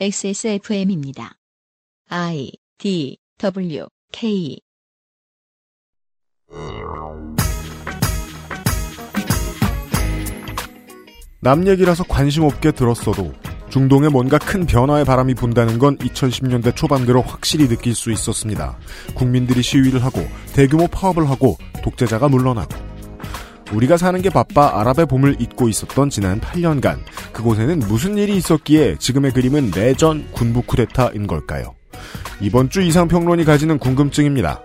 XSFM입니다. IDWK 남 얘기라서 관심 없게 들었어도 중동에 뭔가 큰 변화의 바람이 분다는 건 2010년대 초반 들어 확실히 느낄 수 있었습니다. 국민들이 시위를 하고 대규모 파업을 하고 독재자가 물러나고 우리가 사는 게 바빠 아랍의 봄을 잊고 있었던 지난 8년간 그곳에는 무슨 일이 있었기에 지금의 그림은 내전 군부 쿠데타인 걸까요? 이번 주 이상평론이 가지는 궁금증입니다.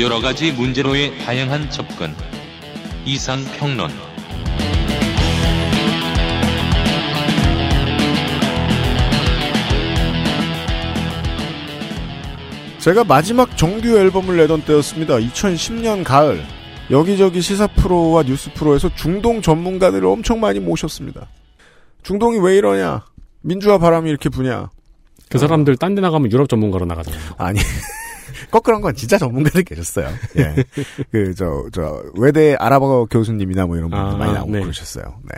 여러 가지 문제로의 다양한 접근 이상평론 제가 마지막 정규 앨범을 내던 때였습니다. 2010년 가을 여기저기 시사 프로와 뉴스 프로에서 중동 전문가들을 엄청 많이 모셨습니다. 중동이 왜 이러냐? 민주화 바람이 이렇게 부냐? 그 사람들 딴 데 나가면 유럽 전문가로 나가잖아요. 아니 거꾸로 한 건 진짜 전문가들 계셨어요. 예. 외대 아랍어 교수님이나 뭐 이런 분들 많이 나오고 네. 그러셨어요. 네.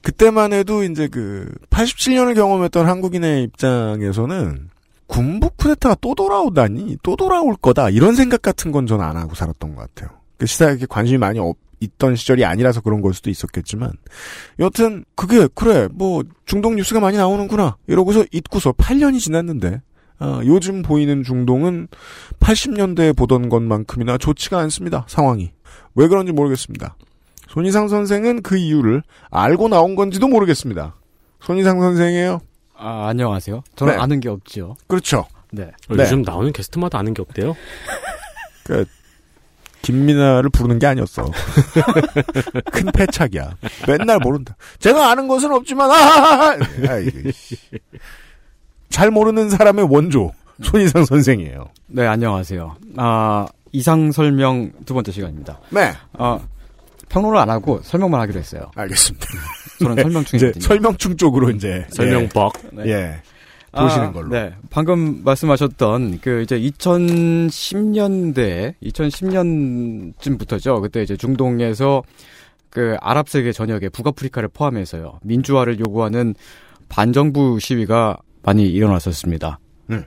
그때만 해도 이제 87년을 경험했던 한국인의 입장에서는 군부 쿠데타가 또 돌아오다니, 또 돌아올 거다. 이런 생각 같은 건 전 안 하고 살았던 것 같아요. 시사에 관심이 많이 있던 시절이 아니라서 그런 걸 수도 있었겠지만. 여튼, 중동 뉴스가 많이 나오는구나. 이러고서 잊고서 8년이 지났는데. 요즘 보이는 중동은 80년대에 보던 것만큼이나 좋지가 않습니다. 상황이. 왜 그런지 모르겠습니다. 손희상 선생은 그 이유를 알고 나온 건지도 모르겠습니다. 손희상 선생이에요. 안녕하세요. 저는 네. 아는 게 없지요. 그렇죠. 네. 요즘 네. 나오는 게스트마다 아는 게 없대요. 김민아를 부르는 게 아니었어. 큰 패착이야. 맨날 모른다. 제가 아는 것은 없지만 잘 모르는 사람의 원조 손희상 선생이에요. 네, 안녕하세요. 이상 설명 두 번째 시간입니다. 네. 평론을 안 하고 설명만 하기로 했어요. 알겠습니다. 저는 네. 설명충이거든요. 설명충 쪽으로 이제 설명법 네. 예. 보시는 걸로. 네. 방금 말씀하셨던 2010년쯤부터죠. 그때 이제 중동에서 아랍 세계 전역에 북아프리카를 포함해서요. 민주화를 요구하는 반정부 시위가 많이 일어났었습니다. 네.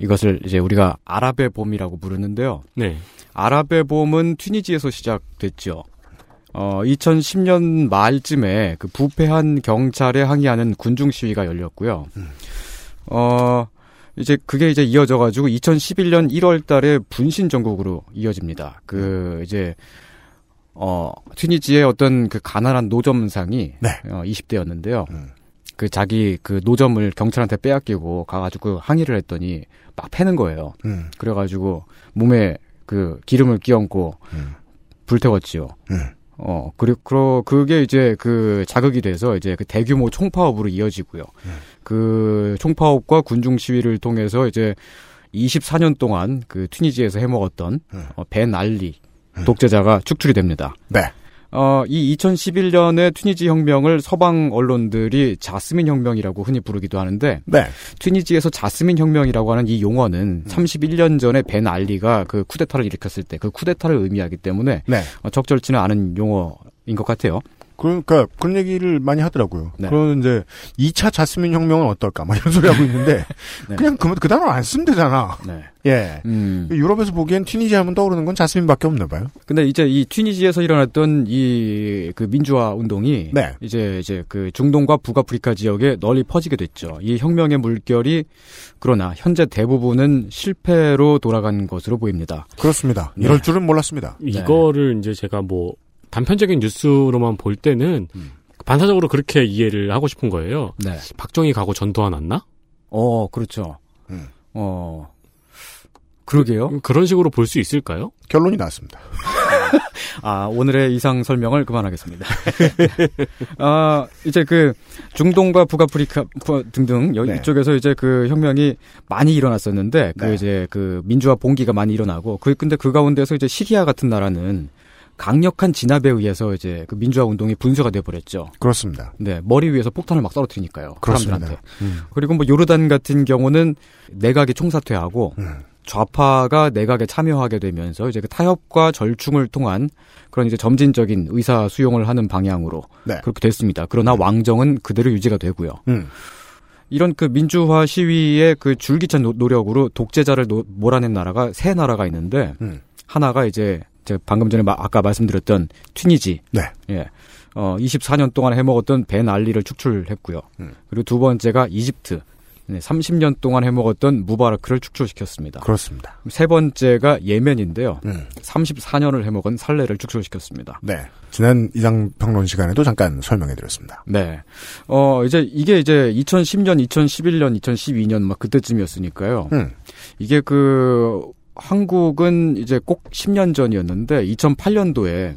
이것을 이제 우리가 아랍의 봄이라고 부르는데요. 네. 아랍의 봄은 튀니지에서 시작됐죠. 2010년 말쯤에 부패한 경찰에 항의하는 군중 시위가 열렸고요. 그게 이어져가지고 2011년 1월달에 분신 전국으로 이어집니다. 튀니지의 어떤 가난한 노점상이 네. 20대였는데요. 자기 노점을 경찰한테 빼앗기고 가가지고 항의를 했더니 막 패는 거예요. 그래가지고 몸에 기름을 끼얹고 불태웠지요. 그게 이제 자극이 돼서 이제 대규모 총파업으로 이어지고요. 총파업과 군중 시위를 통해서 이제 24년 동안 튀니지에서 해먹었던 벤 알리 독재자가 축출이 됩니다. 네. 이 2011년의 튀니지 혁명을 서방 언론들이 자스민 혁명이라고 흔히 부르기도 하는데 네. 튀니지에서 자스민 혁명이라고 하는 이 용어는 31년 전에 벤 알리가 쿠데타를 일으켰을 때 쿠데타를 의미하기 때문에 네. 적절치는 않은 용어인 것 같아요. 그러니까 그런 얘기를 많이 하더라고요. 네. 그런 2차 자스민 혁명은 어떨까? 막 이런 소리 하고 있는데 네. 그냥 그 단어 안 쓰면 되잖아. 네. 예. 유럽에서 보기엔 튀니지 하면 떠오르는 건 자스민밖에 없나 봐요. 근데 이제 이 튀니지에서 일어났던 이 민주화 운동이 네. 이제 중동과 북아프리카 지역에 널리 퍼지게 됐죠. 이 혁명의 물결이 그러나 현재 대부분은 실패로 돌아간 것으로 보입니다. 그렇습니다. 이럴 네. 줄은 몰랐습니다. 네. 이거를 이제 제가 단편적인 뉴스로만 볼 때는 반사적으로 그렇게 이해를 하고 싶은 거예요. 네. 박정희 가고 전두환 안 나? 그렇죠. 그러게요. 그런 식으로 볼 수 있을까요? 결론이 나왔습니다. 오늘의 이상 설명을 그만하겠습니다. 이제 중동과 북아프리카 등등 여기 네. 이쪽에서 이제 혁명이 많이 일어났었는데 네. 민주화 봉기가 많이 일어나고 근데 그 가운데서 이제 시리아 같은 나라는 강력한 진압에 의해서 이제 그 민주화 운동이 분쇄가 되어버렸죠. 그렇습니다. 네, 머리 위에서 폭탄을 막 떨어뜨리니까요. 그렇습니다. 사람들한테. 그리고 뭐 요르단 같은 경우는 내각이 총사퇴하고 좌파가 내각에 참여하게 되면서 이제 그 타협과 절충을 통한 그런 이제 점진적인 의사 수용을 하는 방향으로 네. 그렇게 됐습니다. 그러나 왕정은 그대로 유지가 되고요. 이런 그 민주화 시위의 그 줄기찬 노력으로 독재자를 몰아낸 나라가 세 나라가 있는데 하나가 이제 제가 방금 전에 아까 말씀드렸던 튀니지. 네. 예. 24년 동안 해먹었던 벤 알리를 축출했고요. 그리고 두 번째가 이집트. 네, 30년 동안 해먹었던 무바라크를 축출시켰습니다. 그렇습니다. 세 번째가 예멘인데요. 34년을 해먹은 살레를 축출시켰습니다. 네. 지난 이상평론 시간에도 잠깐 설명해드렸습니다. 네. 이게 2010년, 2011년, 2012년 막 그때쯤이었으니까요. 이게 그, 한국은 이제 꼭 10년 전이었는데, 2008년도에,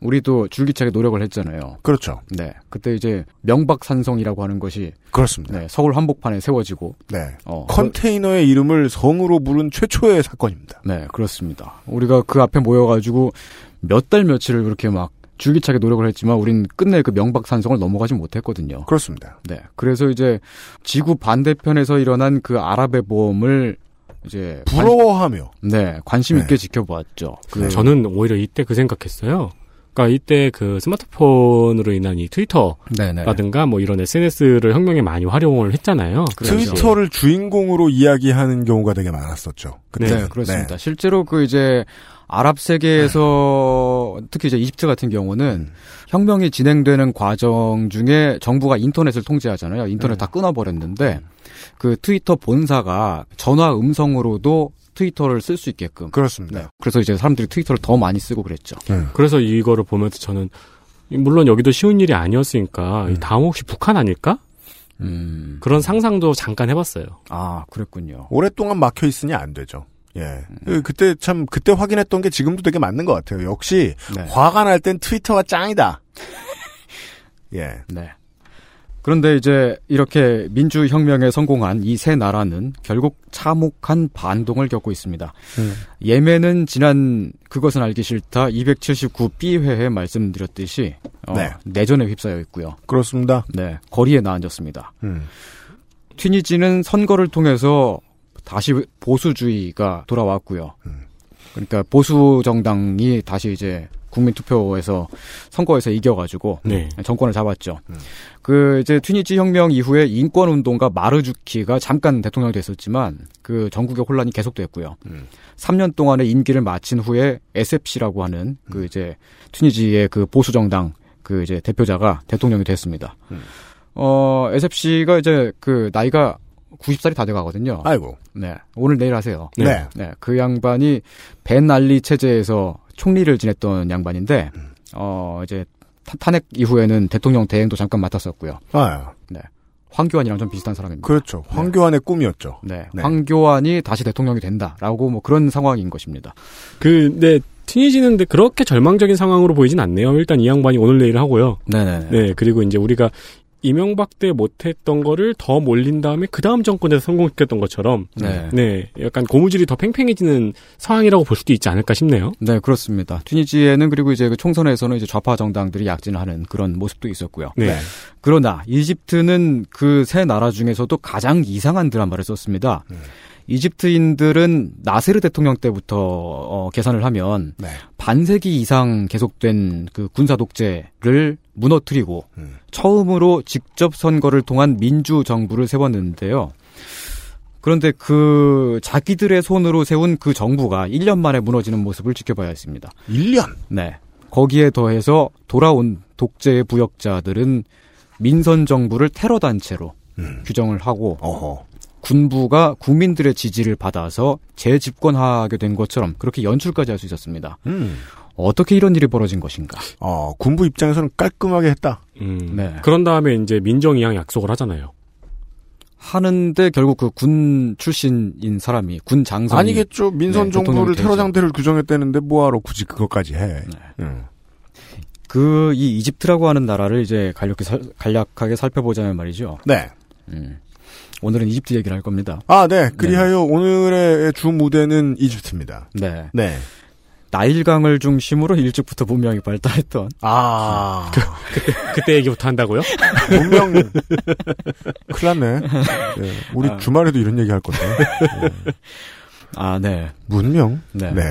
우리도 줄기차게 노력을 했잖아요. 그렇죠. 네. 그때 이제 명박산성이라고 하는 것이 그렇습니다. 네, 서울 한복판에 세워지고 네. 컨테이너의 이름을 성으로 부른 최초의 사건입니다. 네, 그렇습니다. 우리가 그 앞에 모여가지고 몇 달 며칠을 그렇게 막 줄기차게 노력을 했지만 우린 끝내 그 명박산성을 넘어가지 못했거든요. 그렇습니다. 네. 그래서 이제 지구 반대편에서 일어난 그 아랍의 봄을 이제 부러워하며 네, 관심 있게 네. 지켜보았죠. 네. 저는 오히려 이때 그 생각했어요. 그러니까 이때 그 스마트폰으로 인한 이 트위터라든가 네네. 뭐 이런 SNS를 혁명에 많이 활용을 했잖아요. 트위터를 주인공으로 이야기하는 경우가 되게 많았었죠. 그때. 네, 그렇습니다. 네. 실제로 그 이제 아랍 세계에서 특히 이제 이집트 같은 경우는 혁명이 진행되는 과정 중에 정부가 인터넷을 통제하잖아요. 인터넷 다 끊어버렸는데 그 트위터 본사가 전화 음성으로도 트위터를 쓸 수 있게끔. 그렇습니다. 네. 그래서 이제 사람들이 트위터를 더 많이 쓰고 그랬죠. 그래서 이거를 보면서 저는 물론 여기도 쉬운 일이 아니었으니까 다음 혹시 북한 아닐까? 그런 상상도 잠깐 해봤어요. 아, 그랬군요. 오랫동안 막혀 있으니 안 되죠. 예. 그때 참 그때 확인했던 게 지금도 되게 맞는 것 같아요. 역시 네. 화가 날 땐 트위터가 짱이다. 예. 네. 그런데 이제 이렇게 민주혁명에 성공한 이 세 나라는 결국 참혹한 반동을 겪고 있습니다. 예멘은 지난 그것은 알기 싫다 279B 회에 말씀드렸듯이 네. 내전에 휩싸여 있고요. 그렇습니다. 네, 거리에 나앉았습니다. 튀니지는 선거를 통해서 다시 보수주의가 돌아왔고요. 그러니까 보수 정당이 다시 이제 국민투표에서 선거에서 이겨가지고 네. 정권을 잡았죠. 그 이제 튀니지 혁명 이후에 인권운동가 마르주키가 잠깐 대통령이 됐었지만 그 전국의 혼란이 계속됐고요. 3년 동안의 임기를 마친 후에 SFC라고 하는 그 이제 튀니지의 그 보수 정당 그 이제 대표자가 대통령이 됐습니다. SFC가 이제 그 나이가 90살이 다 돼가거든요. 아이고. 네. 오늘 내일 하세요. 네. 네. 그 양반이 벤 알리 체제에서 총리를 지냈던 양반인데, 이제 탄핵 이후에는 대통령 대행도 잠깐 맡았었고요. 아. 네. 황교안이랑 좀 비슷한 사람입니다. 그렇죠. 황교안의 네. 꿈이었죠. 네. 네. 황교안이 다시 대통령이 된다라고 뭐 그런 상황인 것입니다. 근데 튀니지는 그렇게 절망적인 상황으로 보이진 않네요. 일단 이 양반이 오늘 내일 하고요. 네네. 네. 그리고 이제 우리가 이명박 때 못했던 거를 더 몰린 다음에 그 다음 정권에서 성공시켰던 것처럼 네. 네, 약간 고무줄이 더 팽팽해지는 상황이라고 볼 수도 있지 않을까 싶네요. 네, 그렇습니다. 튀니지에는 그리고 이제 그 총선에서는 이제 좌파 정당들이 약진하는 그런 모습도 있었고요. 네. 그러나 이집트는 그 세 나라 중에서도 가장 이상한 드라마를 썼습니다. 이집트인들은 나세르 대통령 때부터 계산을 하면 네. 반세기 이상 계속된 그 군사 독재를 무너뜨리고 처음으로 직접 선거를 통한 민주 정부를 세웠는데요. 그런데 그 자기들의 손으로 세운 그 정부가 1년 만에 무너지는 모습을 지켜봐야 했습니다. 1년? 네. 거기에 더해서 돌아온 독재의 부역자들은 민선 정부를 테러 단체로 규정을 하고 어허. 군부가 국민들의 지지를 받아서 재집권하게 된 것처럼 그렇게 연출까지 할 수 있었습니다. 어떻게 이런 일이 벌어진 것인가? 군부 입장에서는 깔끔하게 했다. 네. 그런 다음에 이제 민정이양 약속을 하잖아요. 하는데 결국 그 군 출신인 사람이 군 장성이 아니겠죠. 민선 네, 정부를 테러 상태를 규정했다는데 뭐하러 굳이 그것까지 해? 네. 그 이 이집트라고 하는 나라를 이제 간략하게 살펴보자면 말이죠. 네. 오늘은 이집트 얘기를 할 겁니다. 아, 네. 그리하여 네. 오늘의 주 무대는 이집트입니다. 네. 네. 나일강을 중심으로 일찍부터 문명이 발달했던. 아. 그때 얘기부터 한다고요? 문명. 큰일 났네. 네. 우리 아. 주말에도 이런 얘기 할 건데. 네. 아, 네. 문명? 네. 네.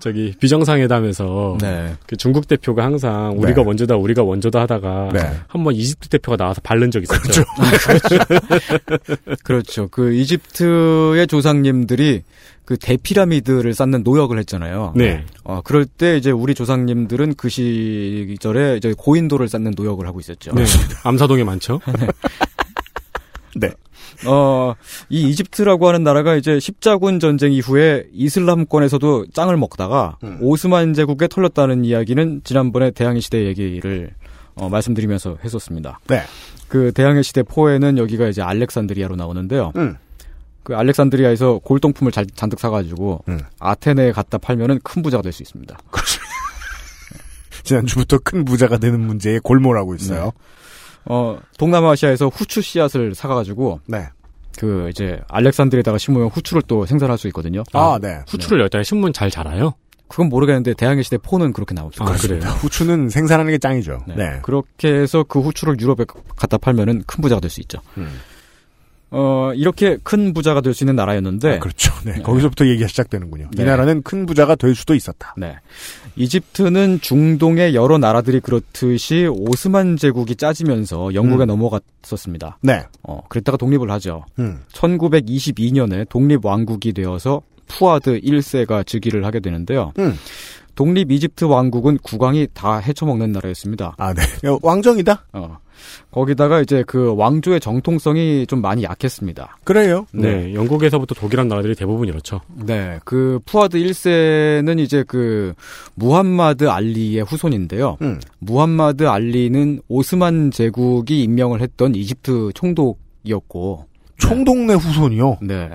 저기, 비정상회담에서. 네. 그 중국 대표가 항상 우리가 네. 원조다, 우리가 원조다 하다가. 네. 한번 이집트 대표가 나와서 바른 적이 있었죠. 그렇죠. 그렇죠. 그 이집트의 조상님들이 그 대피라미드를 쌓는 노역을 했잖아요. 네. 그럴 때 이제 우리 조상님들은 그 시절에 이제 고인돌을 쌓는 노역을 하고 있었죠. 네. 암사동에 많죠. 네. 네. 이 이집트라고 하는 나라가 이제 십자군 전쟁 이후에 이슬람권에서도 짱을 먹다가 오스만 제국에 털렸다는 이야기는 지난번에 대항해 시대 얘기를 말씀드리면서 했었습니다. 네. 그 대항해 시대 4에는 여기가 이제 알렉산드리아로 나오는데요. 그 알렉산드리아에서 골동품을 잔뜩 사가지고 아테네에 갖다 팔면은 큰 부자가 될 수 있습니다. 지난주부터 큰 부자가 되는 문제에 골몰하고 있어요. 네. 동남아시아에서 후추 씨앗을 사가지고 네. 그 이제 알렉산드리에다가 심으면 후추를 또 생산할 수 있거든요. 아, 네. 후추를 여기다가 심으면 잘 자라요? 그건 모르겠는데 대항해 시대 4는 그렇게 나옵니다. 아, 그래요. 후추는 생산하는 게 짱이죠. 네. 네. 그렇게 해서 그 후추를 유럽에 갖다 팔면은 큰 부자가 될 수 있죠. 이렇게 큰 부자가 될 수 있는 나라였는데. 아, 그렇죠. 네. 네. 거기서부터 얘기가 시작되는군요. 네. 이 나라는 큰 부자가 될 수도 있었다. 네. 이집트는 중동의 여러 나라들이 그렇듯이 오스만 제국이 짜지면서 영국에 넘어갔었습니다. 네. 그랬다가 독립을 하죠. 1922년에 독립왕국이 되어서 푸아드 1세가 즉위를 하게 되는데요. 독립 이집트 왕국은 국왕이 다 헤쳐먹는 나라였습니다. 아, 네. 왕정이다? 거기다가 이제 그 왕조의 정통성이 좀 많이 약했습니다. 그래요? 네. 네. 영국에서부터 독일한 나라들이 대부분 이렇죠. 네. 그 푸아드 1세는 이제 그 무함마드 알리의 후손인데요. 무함마드 알리는 오스만 제국이 임명을 했던 이집트 총독이었고. 총독 내 후손이요? 네.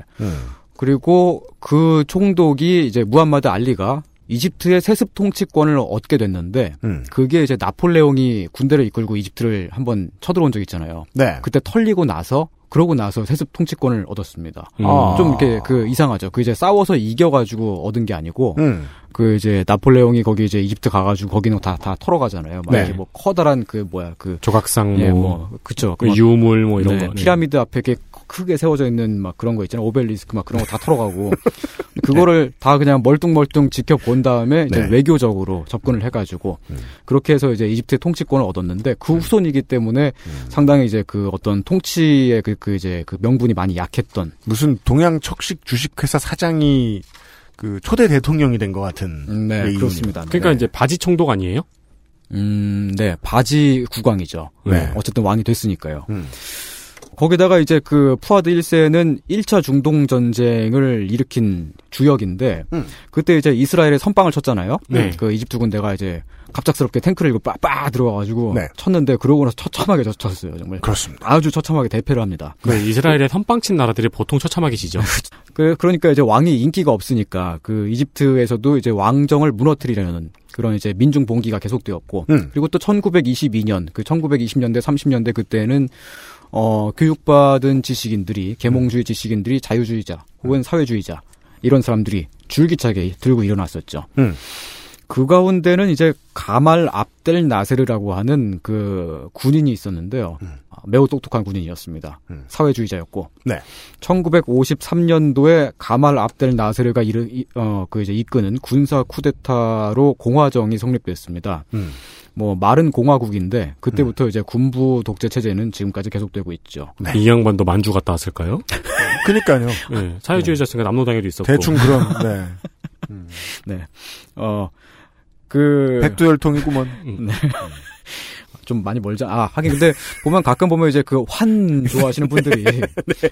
그리고 그 총독이 이제 무함마드 알리가 이집트의 세습 통치권을 얻게 됐는데 그게 이제 나폴레옹이 군대를 이끌고 이집트를 한번 쳐들어온 적이 있잖아요. 네. 그때 털리고 나서 그러고 나서 세습 통치권을 얻었습니다. 좀 이렇게 그 이상하죠. 그 이제 싸워서 이겨가지고 얻은 게 아니고 그 이제 나폴레옹이 거기 이제 이집트 가가지고 거기는 다 털어가잖아요. 막 네. 이렇게 뭐 커다란 그 뭐야 그 조각상 예, 뭐 그쵸 그 유물 뭐 이런 네, 거 피라미드 앞에 이렇게 크게 세워져 있는 막 그런 거 있잖아요. 오벨리스크 막 그런 거 다 털어가고 그거를 네. 다 그냥 멀뚱멀뚱 지켜본 다음에 이제 네. 외교적으로 접근을 해가지고 그렇게 해서 이제 이집트의 통치권을 얻었는데 그 후손이기 때문에 상당히 이제 그 어떤 통치의 그 이제 그 명분이 많이 약했던 무슨 동양 척식 주식회사 사장이 그 초대 대통령이 된 것 같은 네 레인입니다. 그렇습니다. 그러니까 네. 이제 바지 총독 아니에요? 네 바지 국왕이죠. 네 어쨌든 왕이 됐으니까요. 거기다가 이제 그 푸아드 1세는 1차 중동 전쟁을 일으킨 주역인데 그때 이제 이스라엘에 선빵을 쳤잖아요. 네. 그 이집트 군대가 이제 갑작스럽게 탱크를 이거 빠빠 들어와가지고 네. 쳤는데 그러고 나서 처참하게 졌어요 정말. 그렇습니다. 아주 처참하게 대패를 합니다. 네, 이스라엘에 선빵친 나라들이 보통 처참하게 지죠. 그러니까 이제 왕이 인기가 없으니까 그 이집트에서도 이제 왕정을 무너뜨리려는 그런 이제 민중 봉기가 계속되었고 그리고 또 1922년 그 1920년대 30년대 그때는 교육받은 지식인들이 계몽주의 지식인들이 자유주의자 혹은 사회주의자 이런 사람들이 줄기차게 들고 일어났었죠. 그 가운데는 이제 가말 압델 나세르라고 하는 그 군인이 있었는데요. 매우 똑똑한 군인이었습니다. 사회주의자였고. 네. 1953년도에 가말 압델 나세르가 그 이제 이끄는 군사 쿠데타로 공화정이 성립됐습니다. 뭐 말은 공화국인데 그때부터 이제 군부 독재 체제는 지금까지 계속되고 있죠. 네. 이 양반도 만주 갔다 왔을까요? 그러니까요. 네, 사회주의자였으니까 남로당에도 있었고. 대충 그런. 네. 네. 그 백두혈통이구먼. 네. 좀 많이 멀죠. 아, 하긴 근데 보면 가끔 보면 이제 그 환 좋아하시는 분들이 네.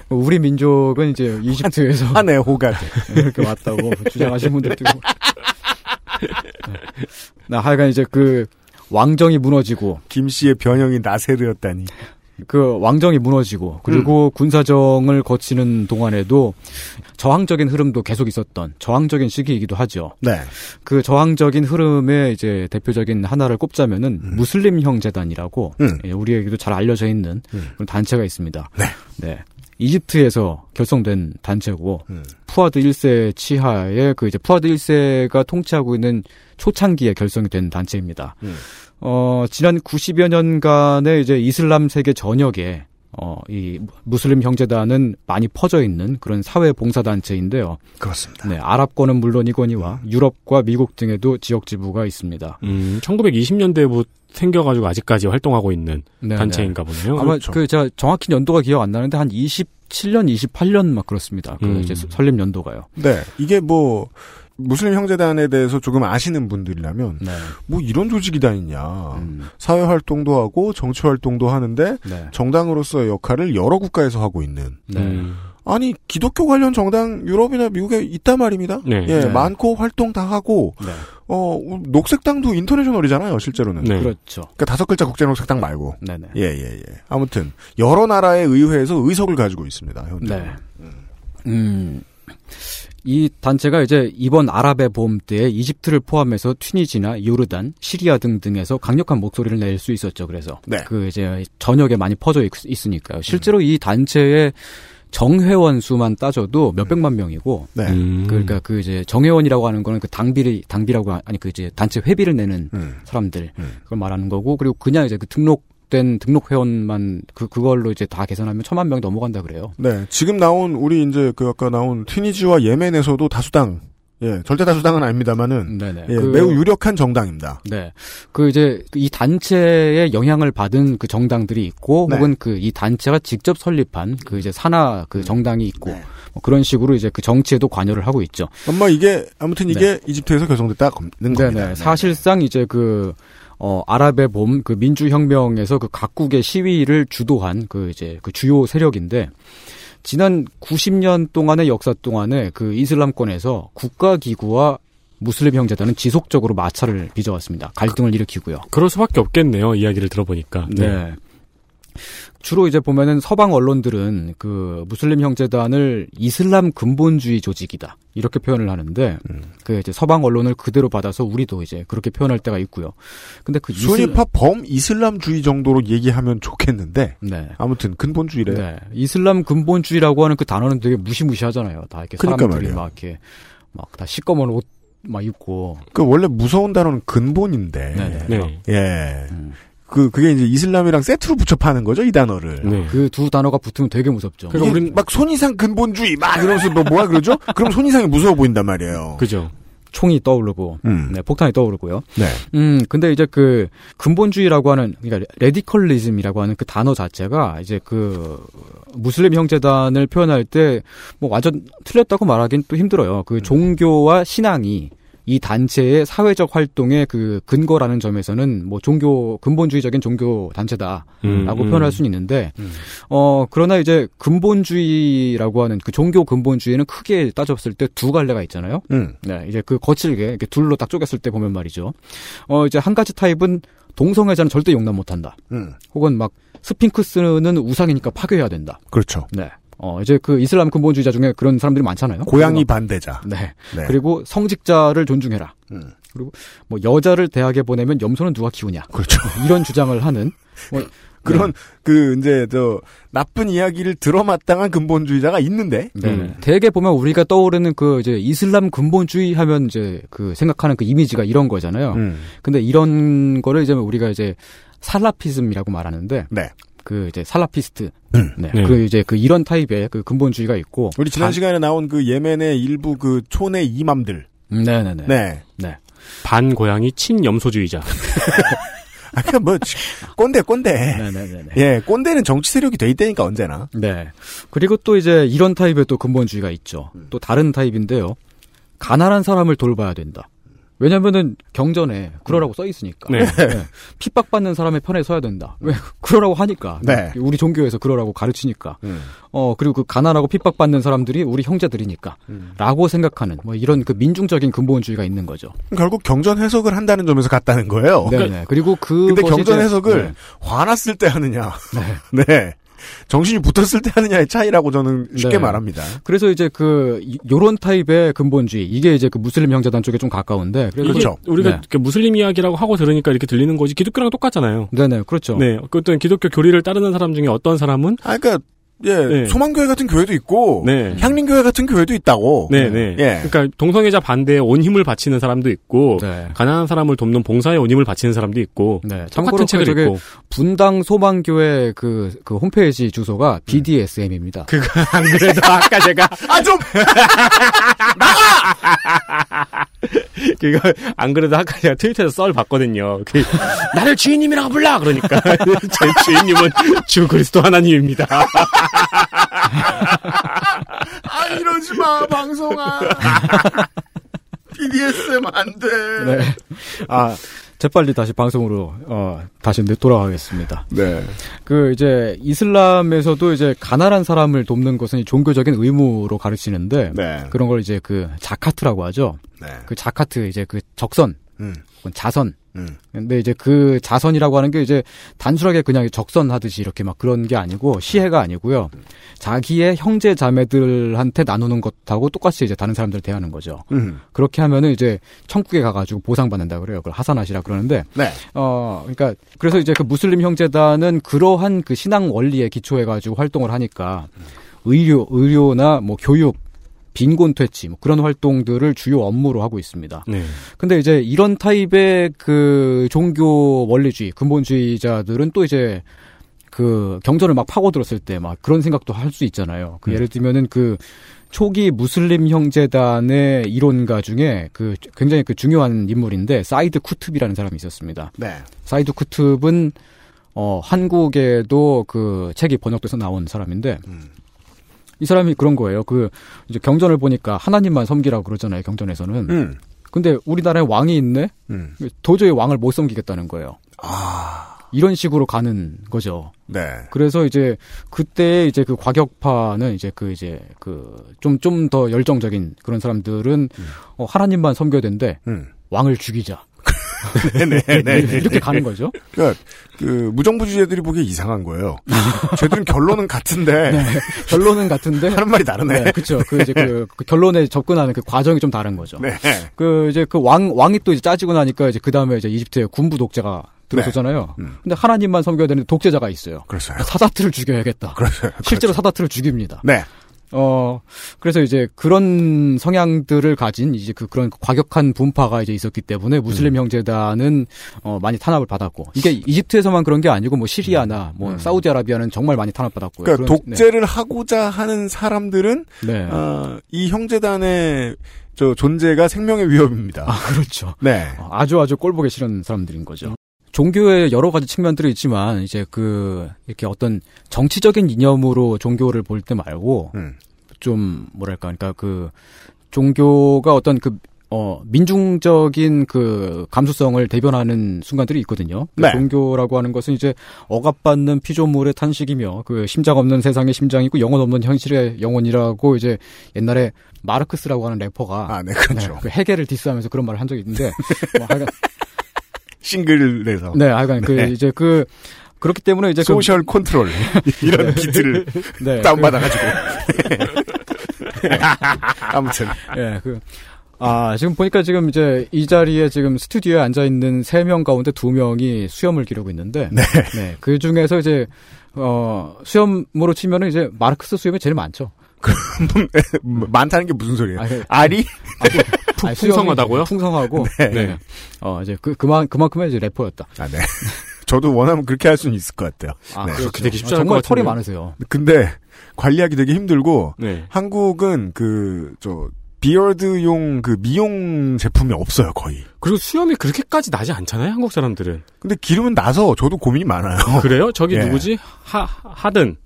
우리 민족은 이제 이집트에서 환의 호가 이렇게 왔다고 주장하시는 분들도 있고. 네. 나 하여간 이제 그 왕정이 무너지고 김씨의 변형이 나세르였다니. 그 왕정이 무너지고 그리고 군사정을 거치는 동안에도 저항적인 흐름도 계속 있었던 저항적인 시기이기도 하죠. 네. 그 저항적인 흐름의 이제 대표적인 하나를 꼽자면은 무슬림 형제단이라고 우리에게도 잘 알려져 있는 그런 단체가 있습니다. 네. 네. 이집트에서 결성된 단체고 푸아드 1세 치하에 그 이제 푸아드 1세가 통치하고 있는 초창기에 결성이 된 단체입니다. 지난 90여 년간의 이제 이슬람 세계 전역에 이 무슬림 형제단은 많이 퍼져 있는 그런 사회 봉사 단체인데요. 그렇습니다. 네, 아랍권은 물론이거니와 유럽과 미국 등에도 지역 지부가 있습니다. 1920년대부터 생겨가지고 아직까지 활동하고 있는 네네. 단체인가 보네요. 아마 그렇죠. 그 제가 정확히 연도가 기억 안 나는데 한 27년, 28년 막 그렇습니다. 그 이제 설립 연도가요. 네, 이게 뭐. 무슬림 형제단에 대해서 조금 아시는 분들이라면 네. 뭐 이런 조직이 다 있냐. 사회활동도 하고 정치활동도 하는데 네. 정당으로서의 역할을 여러 국가에서 하고 있는. 아니 기독교 관련 정당 유럽이나 미국에 있단 말입니다. 네. 예, 네. 많고 활동 다 하고 네. 녹색당도 인터내셔널이잖아요. 실제로는. 네. 그렇죠. 그러니까 다섯 글자 국제 녹색당 말고. 네네. 예, 예, 예. 아무튼 여러 나라의 의회에서 의석을 가지고 있습니다. 현재. 네. 이 단체가 이제 이번 아랍의 봄 때에 이집트를 포함해서 튀니지나 요르단, 시리아 등등에서 강력한 목소리를 낼 수 있었죠. 그래서 네. 그 이제 전역에 많이 퍼져 있으니까요. 실제로 이 단체의 정회원 수만 따져도 몇백만 명이고, 네. 그러니까 그 이제 정회원이라고 하는 거는 그 당비라고 이제 단체 회비를 내는 사람들 그걸 말하는 거고, 그리고 그냥 이제 그 등록된 등록 회원만 그걸로 이제 다 계산하면 1,000만 명이 넘어간다 그래요. 네, 지금 나온 우리 이제 그 아까 나온 튀니지와 예멘에서도 다수당, 예, 절대 다수당은 아닙니다만은, 네네, 예, 매우 유력한 정당입니다. 네, 그 이제 이 단체의 영향을 받은 그 정당들이 있고, 네. 혹은 그 이 단체가 직접 설립한 그 이제 산하 그 정당이 있고, 네. 뭐 그런 식으로 이제 그 정치에도 관여를 하고 있죠. 아무튼 이게 네. 이집트에서 결성됐다는 겁니다. 네네, 사실상 이제 그 아랍의 봄, 그 민주혁명에서 그 각국의 시위를 주도한 그 이제 그 주요 세력인데, 지난 90년 동안의 역사 동안에 그 이슬람권에서 국가기구와 무슬림 형제단은 지속적으로 마찰을 빚어왔습니다. 갈등을 일으키고요. 그럴 수밖에 없겠네요. 이야기를 들어보니까. 네. 네. 주로 이제 보면은 서방 언론들은 그 무슬림 형제단을 이슬람 근본주의 조직이다. 이렇게 표현을 하는데, 그 이제 서방 언론을 그대로 받아서 우리도 이제 그렇게 표현할 때가 있고요. 근데 그 순위파 범이슬람주의 정도로 얘기하면 좋겠는데, 네. 아무튼 근본주의래. 네. 이슬람 근본주의라고 하는 그 단어는 되게 무시무시하잖아요. 다 이렇게 그러니까 사람들이 말이에요. 막 이렇게 막 다 시꺼먼 옷 막 입고. 그 원래 무서운 단어는 근본인데, 네네. 네. 예. 그게 이제 이슬람이랑 세트로 붙여 파는 거죠, 이 단어를. 네. 그 두 단어가 붙으면 되게 무섭죠. 그러니까 우린 막 손이상 근본주의 막 이러면서 뭐 뭐라 그러죠? 그럼 손이상이 무서워 보인단 말이에요. 그죠. 총이 떠오르고, 네, 폭탄이 떠오르고요. 네. 근데 이제 그 근본주의라고 하는, 그러니까 레디컬리즘이라고 하는 그 단어 자체가 이제 그 무슬림 형제단을 표현할 때 뭐 완전 틀렸다고 말하기는 또 힘들어요. 그 종교와 신앙이 이 단체의 사회적 활동의 그 근거라는 점에서는 뭐 근본주의적인 종교 단체다라고 표현할 수는 있는데, 그러나 이제 근본주의라고 하는 그 종교 근본주의는 크게 따졌을 때 두 갈래가 있잖아요. 네, 이제 그 거칠게 이렇게 둘로 딱 쪼갰을 때 보면 말이죠. 이제 한 가지 타입은 동성애자는 절대 용납 못한다. 혹은 막 스핑크스는 우상이니까 파괴해야 된다. 그렇죠. 네. 이제 그 이슬람 근본주의자 중에 그런 사람들이 많잖아요. 고양이 반대자. 네. 네. 그리고 성직자를 존중해라. 그리고 뭐 여자를 대학에 보내면 염소는 누가 키우냐. 그렇죠. 이런 주장을 하는. 뭐, 그런, 네. 그, 이제, 나쁜 이야기를 들어마땅한 근본주의자가 있는데. 네. 대개 보면 우리가 떠오르는 그, 이제, 이슬람 근본주의 하면 이제, 그, 생각하는 그 이미지가 이런 거잖아요. 근데 이런 거를 이제 우리가 이제, 살라피즘이라고 말하는데. 네. 그 이제 살라피스트, 네. 네. 그 이제 그 이런 타입의 그 근본주의가 있고, 우리 지난 시간에 나온 그 예멘의 일부 그 촌의 이맘들, 네네네, 네, 네, 반 고양이 친 염소주의자. 아까 뭐 꼰대, 네네네, 예, 꼰대는 정치 세력이 돼 있다니까 언제나. 네. 그리고 또 이제 이런 타입의 또 근본주의가 있죠. 또 다른 타입인데요. 가난한 사람을 돌봐야 된다. 왜냐면은 경전에 그러라고 써 있으니까. 네. 네. 핍박받는 사람의 편에 서야 된다. 왜 그러라고 하니까. 네. 우리 종교에서 그러라고 가르치니까. 그리고 그 가난하고 핍박받는 사람들이 우리 형제들이니까. 라고 생각하는 뭐 이런 그 민중적인 근본주의가 있는 거죠. 결국 경전 해석을 한다는 점에서 같다는 거예요. 네. 그리고 근데 경전 해석을 네. 화났을 때 하느냐. 네. 네. 정신이 붙었을 때 하느냐의 차이라고 저는 쉽게 네. 말합니다. 그래서 이제 요런 타입의 근본주의, 이게 이제 그 무슬림 형제단 쪽에 좀 가까운데. 그렇죠. 우리가 네. 무슬림 이야기라고 하고 들으니까 이렇게 들리는 거지 기독교랑 똑같잖아요. 네네, 그렇죠. 네. 그것도 기독교 교리를 따르는 사람 중에 어떤 사람은. 예, 네. 소망교회 같은 교회도 있고 네. 향림교회 같은 교회도 있다고. 네, 네. 예. 그러니까 동성애자 반대에 온 힘을 바치는 사람도 있고 네. 가난한 사람을 돕는 봉사에 온 힘을 바치는 사람도 있고 네. 똑같은 책을 읽고. 분당 소망교회 그 홈페이지 주소가 BDSM입니다. 그거 안 그래도 아까 제가 아 좀 나가. 그거 안 그래도 아까 제가 트위터에서 썰 봤거든요. 나를 주인님이라고 불러 그러니까 제 주인님은 주 그리스도 하나님입니다. 아 이러지 마 방송아. BDSM 안 돼. 네. 아 재빨리 다시 방송으로 다시 돌아가겠습니다. 네. 그 이제 이슬람에서도 이제 가난한 사람을 돕는 것은 종교적인 의무로 가르치는데 네. 그런 걸 이제 그 자카트라고 하죠. 네. 그 자카트 이제 그 적선, 혹은 자선. 근데 이제 그 자선이라고 하는 게 이제 단순하게 그냥 적선하듯이 이렇게 막 그런 게 아니고 시해가 아니고요. 자기의 형제 자매들한테 나누는 것하고 똑같이 이제 다른 사람들 대하는 거죠. 그렇게 하면은 이제 천국에 가가지고 보상받는다 그래요. 그걸 하사나시라 그러는데. 네. 그러니까 그래서 이제 그 무슬림 형제단은 그러한 그 신앙 원리에 기초해가지고 활동을 하니까 의료나 뭐 교육 빈곤 퇴치 뭐 그런 활동들을 주요 업무로 하고 있습니다. 네. 근데 이제 이런 타입의 그 종교 원리주의, 근본주의자들은 또 이제 그 경전을 막 파고들었을 때 막 그런 생각도 할 수 있잖아요. 그 예를 들면은 그 초기 무슬림 형제단의 이론가 중에 그 굉장히 그 중요한 인물인데 사이드 쿠툽이라는 사람이 있었습니다. 네. 사이드 쿠툽은 한국에도 그 책이 번역돼서 나온 사람인데 이 사람이 그런 거예요. 그 이제 경전을 보니까 하나님만 섬기라고 그러잖아요. 경전에서는. 근데 우리나라에 왕이 있네. 도저히 왕을 못 섬기겠다는 거예요. 아. 이런 식으로 가는 거죠. 네. 그래서 이제 그때 이제 그 과격파는 좀 더 열정적인 그런 사람들은 하나님만 섬겨야 된대. 왕을 죽이자. 네네네. 이렇게 가는 거죠. 그러니까 그 무정부주의자들이 보기에 이상한 거예요. 쟤들은 결론은 같은데. 네, 결론은 같은데 하는 말이 다르네. 네, 그렇죠. 그 이제 그 결론에 접근하는 그 과정이 좀 다른 거죠. 네. 그 이제 그 왕이 또 이제 짜지고 나니까 이제 그 다음에 이제 이집트의 군부 독재가 들어섰잖아요. 네. 근데 하나님만 섬겨야 되는데 독재자가 있어요. 그렇죠. 사다트를 죽여야겠다. 그렇죠. 실제로 사다트를 죽입니다. 네. 그래서 이제 그런 성향들을 가진 이제 그런 과격한 분파가 이제 있었기 때문에 무슬림 형제단은 많이 탄압을 받았고 이게 이집트에서만 그런 게 아니고 뭐 시리아나 뭐 사우디아라비아는 정말 많이 탄압받았고요. 그러니까 독재를 네. 하고자 하는 사람들은 네. 이 형제단의 저 존재가 생명의 위협입니다. 아 그렇죠. 네. 아주 꼴 보기 싫은 사람들인 거죠. 종교의 여러 가지 측면들이 있지만 이제 그 이렇게 어떤 정치적인 이념으로 종교를 볼 때 말고 좀 뭐랄까 그러니까 그 종교가 어떤 그 민중적인 그 감수성을 대변하는 순간들이 있거든요. 네. 종교라고 하는 것은 이제 억압받는 피조물의 탄식이며 그 심장 없는 세상의 심장이고 영혼 없는 현실의 영혼이라고 이제 옛날에 마르크스라고 하는 래퍼가 아, 네, 그렇죠. 네, 그 헤겔을 디스하면서 그런 말을 한 적이 있는데 뭐 하여간 싱글 내서. 네, 하여간 네. 그 이제 그 그렇기 때문에 이제 소셜 그, 컨트롤 이런 비트를 네, 다운받아가지고 아무튼 예 그 아 지금 보니까 지금 이제 이 자리에 지금 스튜디오에 앉아 있는 3명 가운데 2명이 수염을 기르고 있는데 네. 네, 그 중에서 이제 수염으로 치면은 이제 마르크스 수염이 제일 많죠. 많다는 게 무슨 소리예요? 알이 풍성하다고요? 풍성하고 네. 네. 이제 그만큼의 이제 래퍼였다. 아 네. 저도 원하면 그렇게 할 수는 있을 것 같아요. 아 네. 그렇게 되게 쉽지 않을 것 같아요. 정말 털이 많으세요. 근데 관리하기 되게 힘들고 네. 한국은 그 저 비어드용 그 미용 제품이 없어요 거의. 그리고 수염이 그렇게까지 나지 않잖아요 한국 사람들은. 근데 기름은 나서 저도 고민이 많아요. 그래요? 저기 네. 누구지? 하든.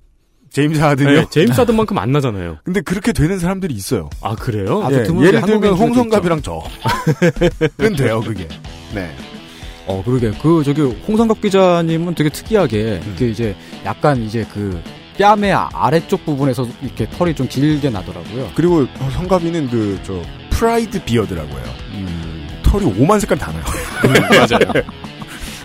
제임스 하든이요? 네, 제임스 하든만큼 안 나잖아요. 근데 그렇게 되는 사람들이 있어요. 아 그래요? 아, 예, 예를 들면 홍성갑이랑 저는 돼요 그게. 네. 그러게 그 저기 홍성갑 기자님은 되게 특이하게 이게 이제 약간 이제 그 뺨의 아래쪽 부분에서 이렇게 털이 좀 길게 나더라고요. 그리고 성갑이는 그 저 프라이드 비어드라고 해요. 털이 오만 색깔 다 나요. 맞아요.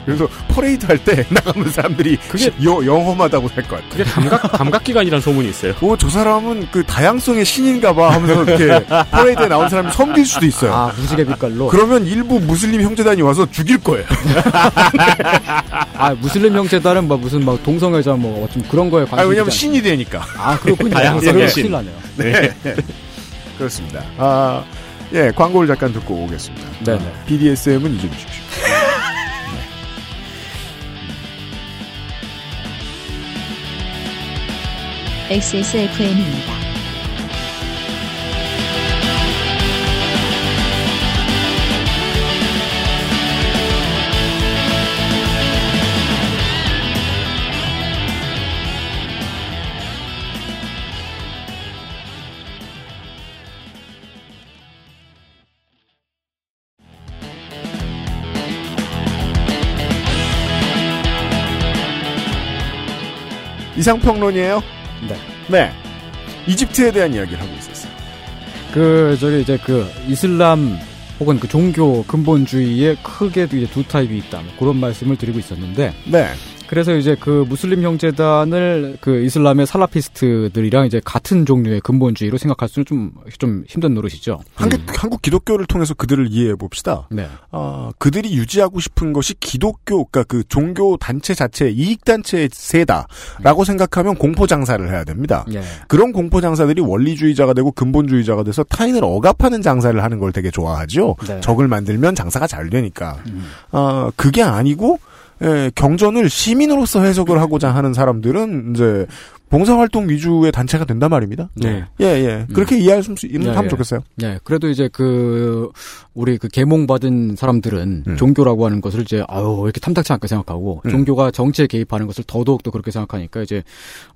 그래서 퍼레이드 할 때 나가는 사람들이 그게 영험하다고 할 것. 그게 감각기관이라는 소문이 있어요. 오, 저 사람은 그 다양성의 신인가봐 하면서 이렇게 퍼레이드에 나온 사람이 섬길 수도 있어요. 아, 무지개 빛깔로. 그러면 일부 무슬림 형제단이 와서 죽일 거예요. 아, 무슬림 형제단은 막 무슨 막 동성애자 뭐 좀 그런 거에 관심. 아, 왜냐면 신이 되니까. 아, 그렇군요. 다양성의 신. 네. 네. 그렇습니다. 아, 예, 광고를 잠깐 듣고 오겠습니다. 네. 아, BDSM은 잊어 주십시오. 네. XSFM입니다. 이상평론이에요? 네. 네. 이집트에 대한 이야기를 하고 있었어요. 이슬람 혹은 그 종교 근본주의에 크게 이제 두 타입이 있다. 뭐 그런 말씀을 드리고 있었는데. 네. 그래서 이제 그 무슬림 형제단을 그 이슬람의 살라피스트들이랑 이제 같은 종류의 근본주의로 생각할 수는 좀 힘든 노릇이죠. 한국 기독교를 통해서 그들을 이해해 봅시다. 네. 아, 그들이 유지하고 싶은 것이 기독교, 그러니까 그 종교 단체 자체, 이익 단체의 세다라고 생각하면 공포 장사를 해야 됩니다. 네. 그런 공포 장사들이 원리주의자가 되고 근본주의자가 돼서 타인을 억압하는 장사를 하는 걸 되게 좋아하죠. 네. 적을 만들면 장사가 잘 되니까. 아, 그게 아니고. 예, 경전을 시민으로서 해석을 하고자 하는 사람들은 이제 봉사활동 위주의 단체가 된단 말입니다. 네. 예, 예. 그렇게 이해할 수 있는 사람 좋겠어요. 네. 그래도 이제 그, 우리 그 계몽받은 사람들은 종교라고 하는 것을 이제, 아유, 왜 이렇게 탐탁치 않게 생각하고 종교가 정치에 개입하는 것을 더더욱더 그렇게 생각하니까 이제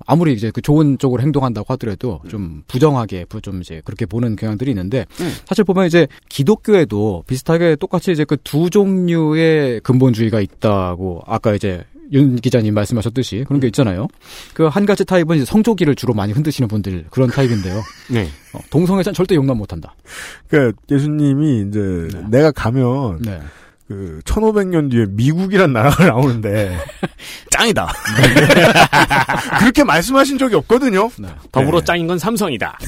아무리 이제 그 좋은 쪽으로 행동한다고 하더라도 좀 부정하게 좀 이제 그렇게 보는 경향들이 있는데 사실 보면 이제 기독교에도 비슷하게 똑같이 이제 그 두 종류의 근본주의가 있다고 아까 이제 윤 기자님 말씀하셨듯이 그런 게 있잖아요. 그 한 가지 타입은 이제 성조기를 주로 많이 흔드시는 분들 그런 타입인데요. 네. 동성애자는 절대 용납 못한다. 그러니까 예수님이 이제 네. 내가 가면 네. 그 1500년 뒤에 미국이란 나라가 나오는데 짱이다. 네. 그렇게 말씀하신 적이 없거든요. 네. 더불어 네. 짱인 건 삼성이다.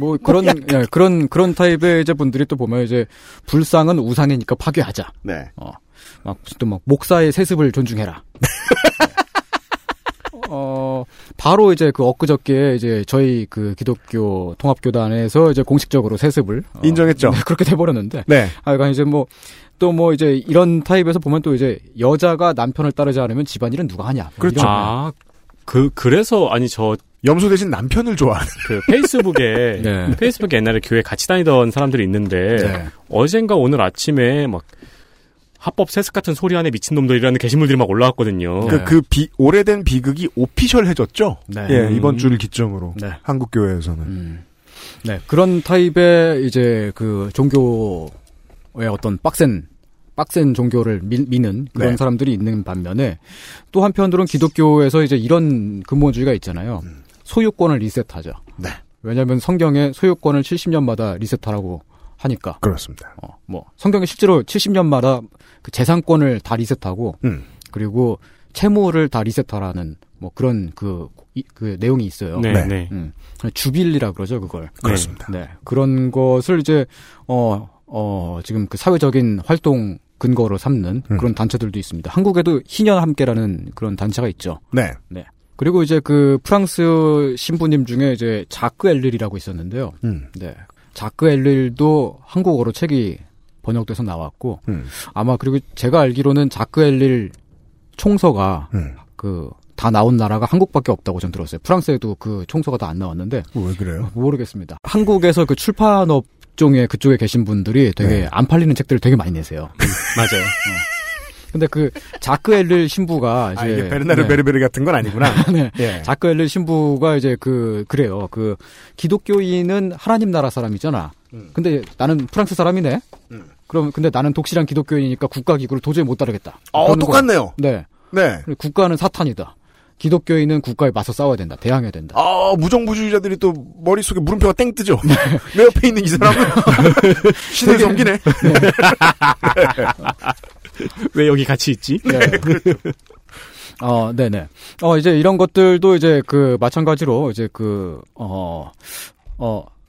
뭐 그런 예, 그런 타입의 이제 분들이 또 보면 이제 불상은 우상이니까 파괴하자. 네. 막 목사의 세습을 존중해라. 바로 이제 그 엊그저께 이제 저희 그 기독교 통합교단에서 이제 공식적으로 세습을 인정했죠. 그렇게 돼버렸는데. 네. 그러니까 이제 또 이제 이런 타입에서 보면 또 이제 여자가 남편을 따르지 않으면 집안일은 누가 하냐. 그렇죠. 아, 그래서 아니 저. 염소 대신 남편을 좋아하는. 그 페이스북에 네. 페이스북에 옛날에 교회 같이 다니던 사람들이 있는데 네. 어젠가 오늘 아침에 막 합법 세습 같은 소리 안에 미친놈들이라는 게시물들이 막 올라왔거든요. 그러니까 네. 오래된 비극이 오피셜해졌죠. 네. 예, 이번 주를 기점으로 네. 한국 교회에서는. 네, 그런 타입의 이제 그 종교의 어떤 빡센 종교를 미는 그런 네. 사람들이 있는 반면에 또 한편으로는 기독교에서 이제 이런 근본주의가 있잖아요. 소유권을 리셋하자. 네. 왜냐하면 성경에 소유권을 70년마다 리셋하라고 하니까. 그렇습니다. 성경에 실제로 70년마다 그 재산권을 다 리셋하고 그리고 채무를 다 리셋하라는 뭐 그런 그 내용이 있어요. 네. 네. 주빌리라 그러죠, 그걸. 그렇습니다. 네. 그런 것을 이제 지금 그 사회적인 활동 근거로 삼는 그런 단체들도 있습니다. 한국에도 희년 함께라는 그런 단체가 있죠. 네. 네. 그리고 이제 그 프랑스 신부님 중에 이제 자크 엘릴이라고 있었는데요. 네. 자크 엘릴도 한국어로 책이 번역돼서 나왔고 아마 그리고 제가 알기로는 자크 엘릴 총서가 그 다 나온 나라가 한국밖에 없다고 전 들었어요. 프랑스에도 그 총서가 다 안 나왔는데 왜 그래요? 모르겠습니다. 한국에서 그 출판업 종에 그쪽에 계신 분들이 되게 네. 안 팔리는 책들을 되게 많이 내세요. 맞아요. 근데 그 자크 엘릴 신부가 이제 이게 베르나르 네. 베르베르 같은 건 아니구나. 네. 예. 자크 엘릴 신부가 이제 그래요. 그 기독교인은 하나님 나라 사람이잖아. 근데 나는 프랑스 사람이네. 그럼 근데 나는 독실한 기독교인이니까 국가 기구를 도저히 못 따르겠다. 똑같네요. 네. 네. 국가는 사탄이다. 기독교인은 국가에 맞서 싸워야 된다. 대항해야 된다. 아, 무정부주의자들이 또 머릿속에 물음표가 땡 뜨죠. 네. 내 옆에 있는 이 사람은 신을 섬기네. 네. 왜 여기 같이 있지? 네. 네네. 이제 이런 것들도 이제 마찬가지로 이제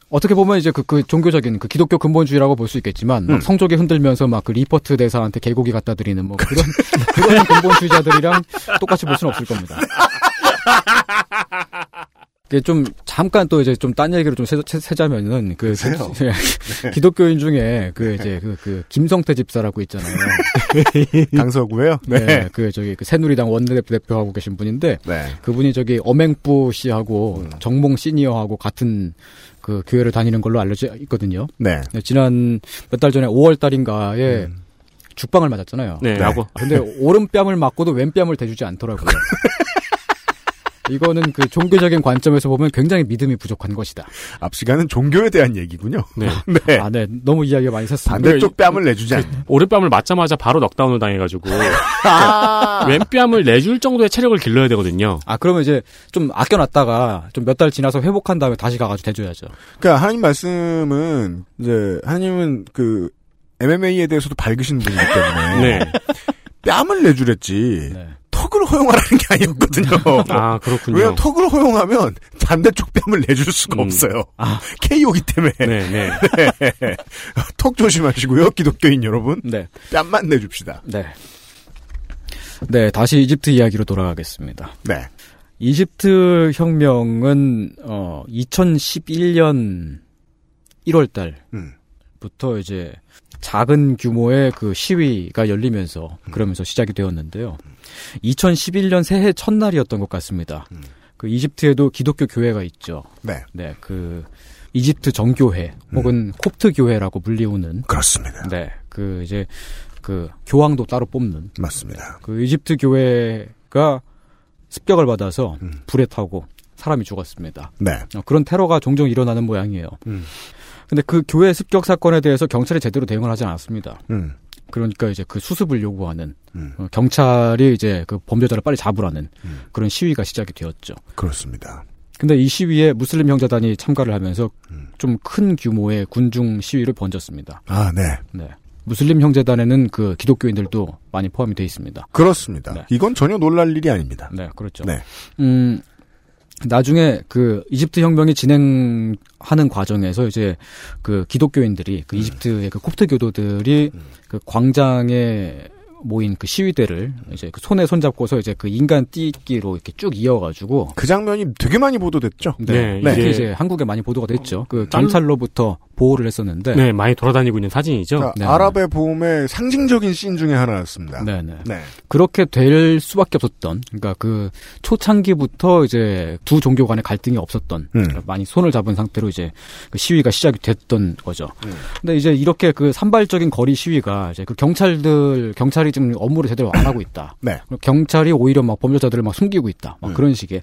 어떻게 보면 이제 종교적인 기독교 근본주의라고 볼 수 있겠지만, 성조기 흔들면서 리퍼트 대사한테 개고기 갖다 드리는 그런 근본주의자들이랑 똑같이 볼 수는 없을 겁니다. 이게 잠깐 또 이제 딴 얘기를 세자면은, 기독교인 중에 김성태 집사라고 있잖아요. 강서구에요? 네. 네. 새누리당 원내대표하고 계신 분인데, 네. 그분이 엄행부 씨하고 정몽 시니어하고 같은 교회를 다니는 걸로 알려져 있거든요. 네. 지난 몇 달 전에 5월달인가에 죽방을 맞았잖아요. 네. 라고. 근데 오른뺨을 맞고도 왼뺨을 대주지 않더라고요. 이거는 종교적인 관점에서 보면 굉장히 믿음이 부족한 것이다. 앞 시간은 종교에 대한 얘기군요. 네. 네. 아, 네. 너무 이야기가 많이 샜습니다. 반대쪽 뺨을 내주지 않 오른뺨을 맞자마자 바로 넉다운을 당해가지고. 아~ 왼뺨을 내줄 정도의 체력을 길러야 되거든요. 아, 그러면 이제 아껴놨다가 몇 달 지나서 회복한 다음에 다시 가가지고 대줘야죠. 그러니까 하나님 말씀은, 하나님은 MMA에 대해서도 밝으신 분이기 때문에. 네. 뺨을 내주랬지. 네. 턱을 허용하라는 게 아니었거든요. 아, 그렇군요. 왜냐면 턱을 허용하면 반대쪽 뺨을 내줄 수가 없어요. 아. KO기 때문에. 네네. 네. 턱 조심하시고요, 기독교인 여러분. 네. 뺨만 내줍시다. 네. 네, 다시 이집트 이야기로 돌아가겠습니다. 네. 이집트 혁명은 2011년 1월달부터 이제 작은 규모의 시위가 열리면서 그러면서 시작이 되었는데요. 2011년 새해 첫날이었던 것 같습니다. 이집트에도 기독교 교회가 있죠. 네. 네, 이집트 정교회 혹은 콥트 교회라고 불리우는. 그렇습니다. 네. 교황도 따로 뽑는. 맞습니다. 이집트 교회가 습격을 받아서 불에 타고 사람이 죽었습니다. 네. 그런 테러가 종종 일어나는 모양이에요. 근데 교회 습격 사건에 대해서 경찰이 제대로 대응을 하지 않았습니다. 그러니까 수습을 요구하는 경찰이 범죄자를 빨리 잡으라는 그런 시위가 시작이 되었죠. 그렇습니다. 근데 이 시위에 무슬림 형제단이 참가를 하면서 좀 큰 규모의 군중 시위를 번졌습니다. 아, 네. 네. 무슬림 형제단에는 기독교인들도 많이 포함이 돼 있습니다. 그렇습니다. 네. 이건 전혀 놀랄 일이 아닙니다. 네, 그렇죠. 네. 나중에 이집트 혁명이 진행하는 과정에서 기독교인들이 이집트의 콥트 교도들이 광장에 모인 시위대를 손에 손잡고서 인간 띠기로 이렇게 쭉 이어가지고 그 장면이 되게 많이 보도됐죠. 네, 네. 이게 한국에 많이 보도가 됐죠. 경찰로부터 보호를 했었는데 네, 많이 돌아다니고 있는 사진이죠. 그러니까 네. 아랍의 봄의 상징적인 씬 중에 하나였습니다. 네, 네. 네. 그렇게 될 수밖에 없었던. 그러니까 초창기부터 두 종교 간의 갈등이 없었던 많이 손을 잡은 상태로 시위가 시작이 됐던 거죠. 근데 이렇게 산발적인 거리 시위가 경찰이 지금 업무를 제대로 안 하고 있다. 네. 경찰이 오히려 범죄자들을 숨기고 있다. 그런 식의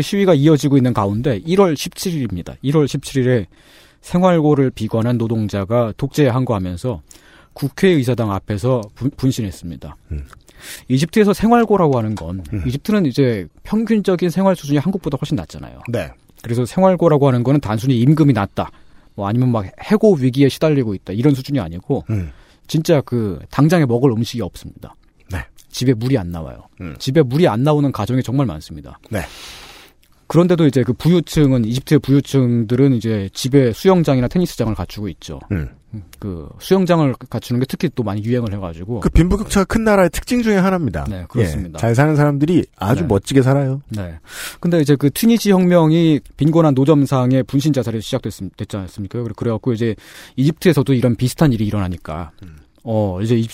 시위가 이어지고 있는 가운데 1월 17일입니다. 1월 17일에 생활고를 비관한 노동자가 독재에 항거하면서 국회의사당 앞에서 분신했습니다. 이집트에서 생활고라고 하는 건 이집트는 평균적인 생활 수준이 한국보다 훨씬 낮잖아요. 네. 그래서 생활고라고 하는 거는 단순히 임금이 낮다, 아니면 해고 위기에 시달리고 있다 이런 수준이 아니고 진짜 당장에 먹을 음식이 없습니다. 네. 집에 물이 안 나와요. 집에 물이 안 나오는 가정이 정말 많습니다. 네. 그런데도 부유층은 이집트의 부유층들은 집에 수영장이나 테니스장을 갖추고 있죠. 수영장을 갖추는 게 특히 또 많이 유행을 해가지고 빈부격차가 큰 나라의 특징 중에 하나입니다. 네, 그렇습니다. 예, 잘 사는 사람들이 아주 네. 멋지게 살아요. 네. 근데 튀니지 혁명이 빈곤한 노점상의 분신 자살이 시작됐지 않습니까? 그래갖고 이집트에서도 이런 비슷한 일이 일어나니까.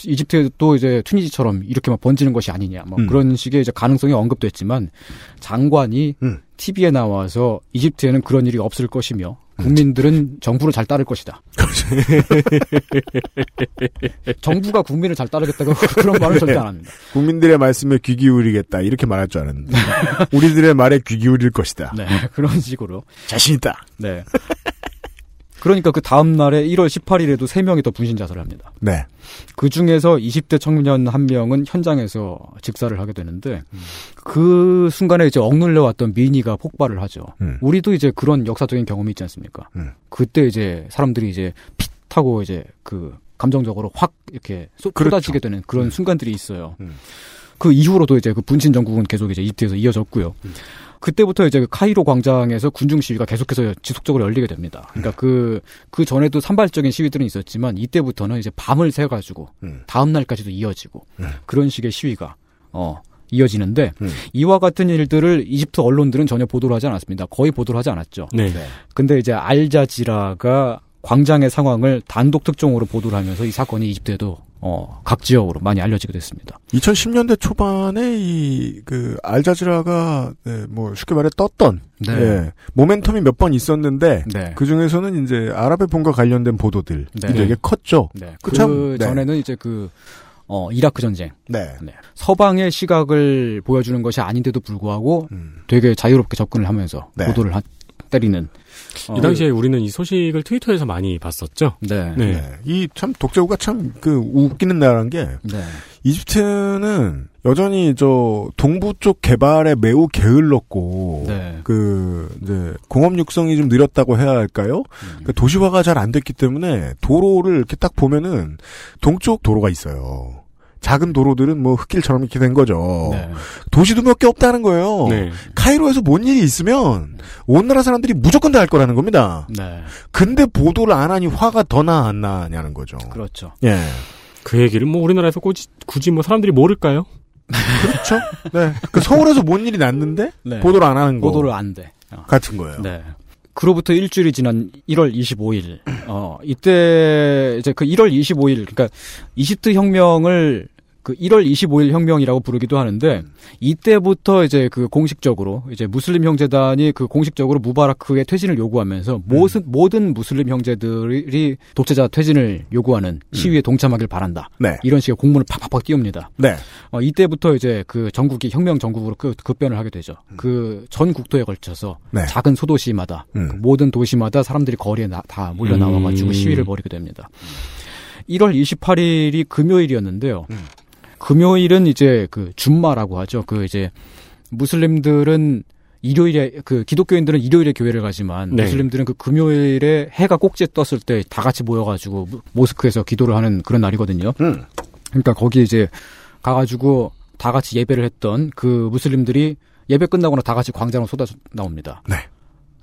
이집트도 튀니지처럼 이렇게 번지는 것이 아니냐, 그런 식의 가능성이 언급됐지만, 장관이 TV에 나와서 이집트에는 그런 일이 없을 것이며, 국민들은 정부를 잘 따를 것이다. 정부가 국민을 잘 따르겠다고 그런 말을 절대 안 합니다. 국민들의 말씀에 귀 기울이겠다, 이렇게 말할 줄 알았는데, 우리들의 말에 귀 기울일 것이다. 네, 그런 식으로. 자신있다. 네. 그러니까 그 다음 날에 1월 18일에도 3명이 더 분신 자살을 합니다. 네. 그 중에서 20대 청년 한 명은 현장에서 직사를 하게 되는데 그 순간에 이제 억눌려 왔던 민의가 폭발을 하죠. 우리도 이제 그런 역사적인 경험이 있지 않습니까? 그때 이제 사람들이 이제 핏 하고 이제 그 감정적으로 확 이렇게 쏟아지게 되는 그런 순간들이 있어요. 그 이후로도 이제 그 분신 정국은 계속 이제 이집트에서 이어졌고요. 그때부터 이제 그 카이로 광장에서 군중 시위가 계속해서 지속적으로 열리게 됩니다. 그러니까 그 전에도 산발적인 시위들은 있었지만 이때부터는 이제 밤을 새 가지고 다음 날까지도 이어지고 그런 식의 시위가 이어지는데 이와 같은 일들을 이집트 언론들은 전혀 보도를 하지 않았습니다. 거의 보도를 하지 않았죠. 네. 근데 이제 알자지라가 광장의 상황을 단독 특종으로 보도를 하면서 이 사건이 이집트에도 각 지역으로 많이 알려지게 됐습니다. 2010년대 초반에 그 알자지라가 네, 뭐 쉽게 말해 떴던 네. 예, 모멘텀이 몇 번 있었는데 네. 그 중에서는 이제 아랍의 봄과 관련된 보도들이 네. 되게 컸죠. 네. 그 전에는 네. 이제 그 이라크 전쟁. 네. 네. 서방의 시각을 보여주는 것이 아닌데도 불구하고 되게 자유롭게 접근을 하면서 네. 보도를 때리는. 이 당시에 우리는 이 소식을 트위터에서 많이 봤었죠. 네. 네. 네. 이 참 독재국가 참 그 웃기는 나라는 게 네. 이집트는 여전히 저 동부 쪽 개발에 매우 게을렀고 네. 그 이제 공업 육성이 좀 느렸다고 해야 할까요? 그러니까 도시화가 잘 안 됐기 때문에 도로를 이렇게 딱 보면은 동쪽 도로가 있어요. 작은 도로들은 뭐 흙길처럼 이렇게 된 거죠. 네. 도시도 몇 개 없다는 거예요. 네. 카이로에서 뭔 일이 있으면 온 나라 사람들이 무조건 다 할 거라는 겁니다. 네. 근데 보도를 안 하니 화가 더 나 안 나냐는 거죠. 그렇죠. 예. 그 얘기를 뭐 우리나라에서 굳이 뭐 사람들이 모를까요? 그렇죠. 네. 그 서울에서 뭔 일이 났는데 네. 보도를 안 하는 거. 보도를 안 돼. 같은 거예요. 네. 그로부터 일주일이 지난 1월 25일. 이때 이제 그 1월 25일 그러니까 이집트 혁명을 그 1월 25일 혁명이라고 부르기도 하는데 이때부터 이제 그 공식적으로 이제 무슬림 형제단이 그 공식적으로 무바라크의 퇴진을 요구하면서 모든 무슬림 형제들이 독재자 퇴진을 요구하는 시위에 동참하길 바란다. 네. 이런 식의 공문을 팍팍팍 띄웁니다. 네. 이때부터 이제 그 전국이 혁명 전국으로 급변을 하게 되죠. 그 전 국토에 걸쳐서 네. 작은 소도시마다 그 모든 도시마다 사람들이 거리에 다 몰려 나와 가지고 시위를 벌이게 됩니다. 1월 28일이 금요일이었는데요. 금요일은 이제 그 줌마라고 하죠. 그 이제 무슬림들은 일요일에 그 기독교인들은 일요일에 교회를 가지만 네. 무슬림들은 그 금요일에 해가 꼭지에 떴을 때 다 같이 모여가지고 모스크에서 기도를 하는 그런 날이거든요. 그러니까 거기 이제 가가지고 다 같이 예배를 했던 그 무슬림들이 예배 끝나고는 다 같이 광장으로 쏟아 나옵니다. 네.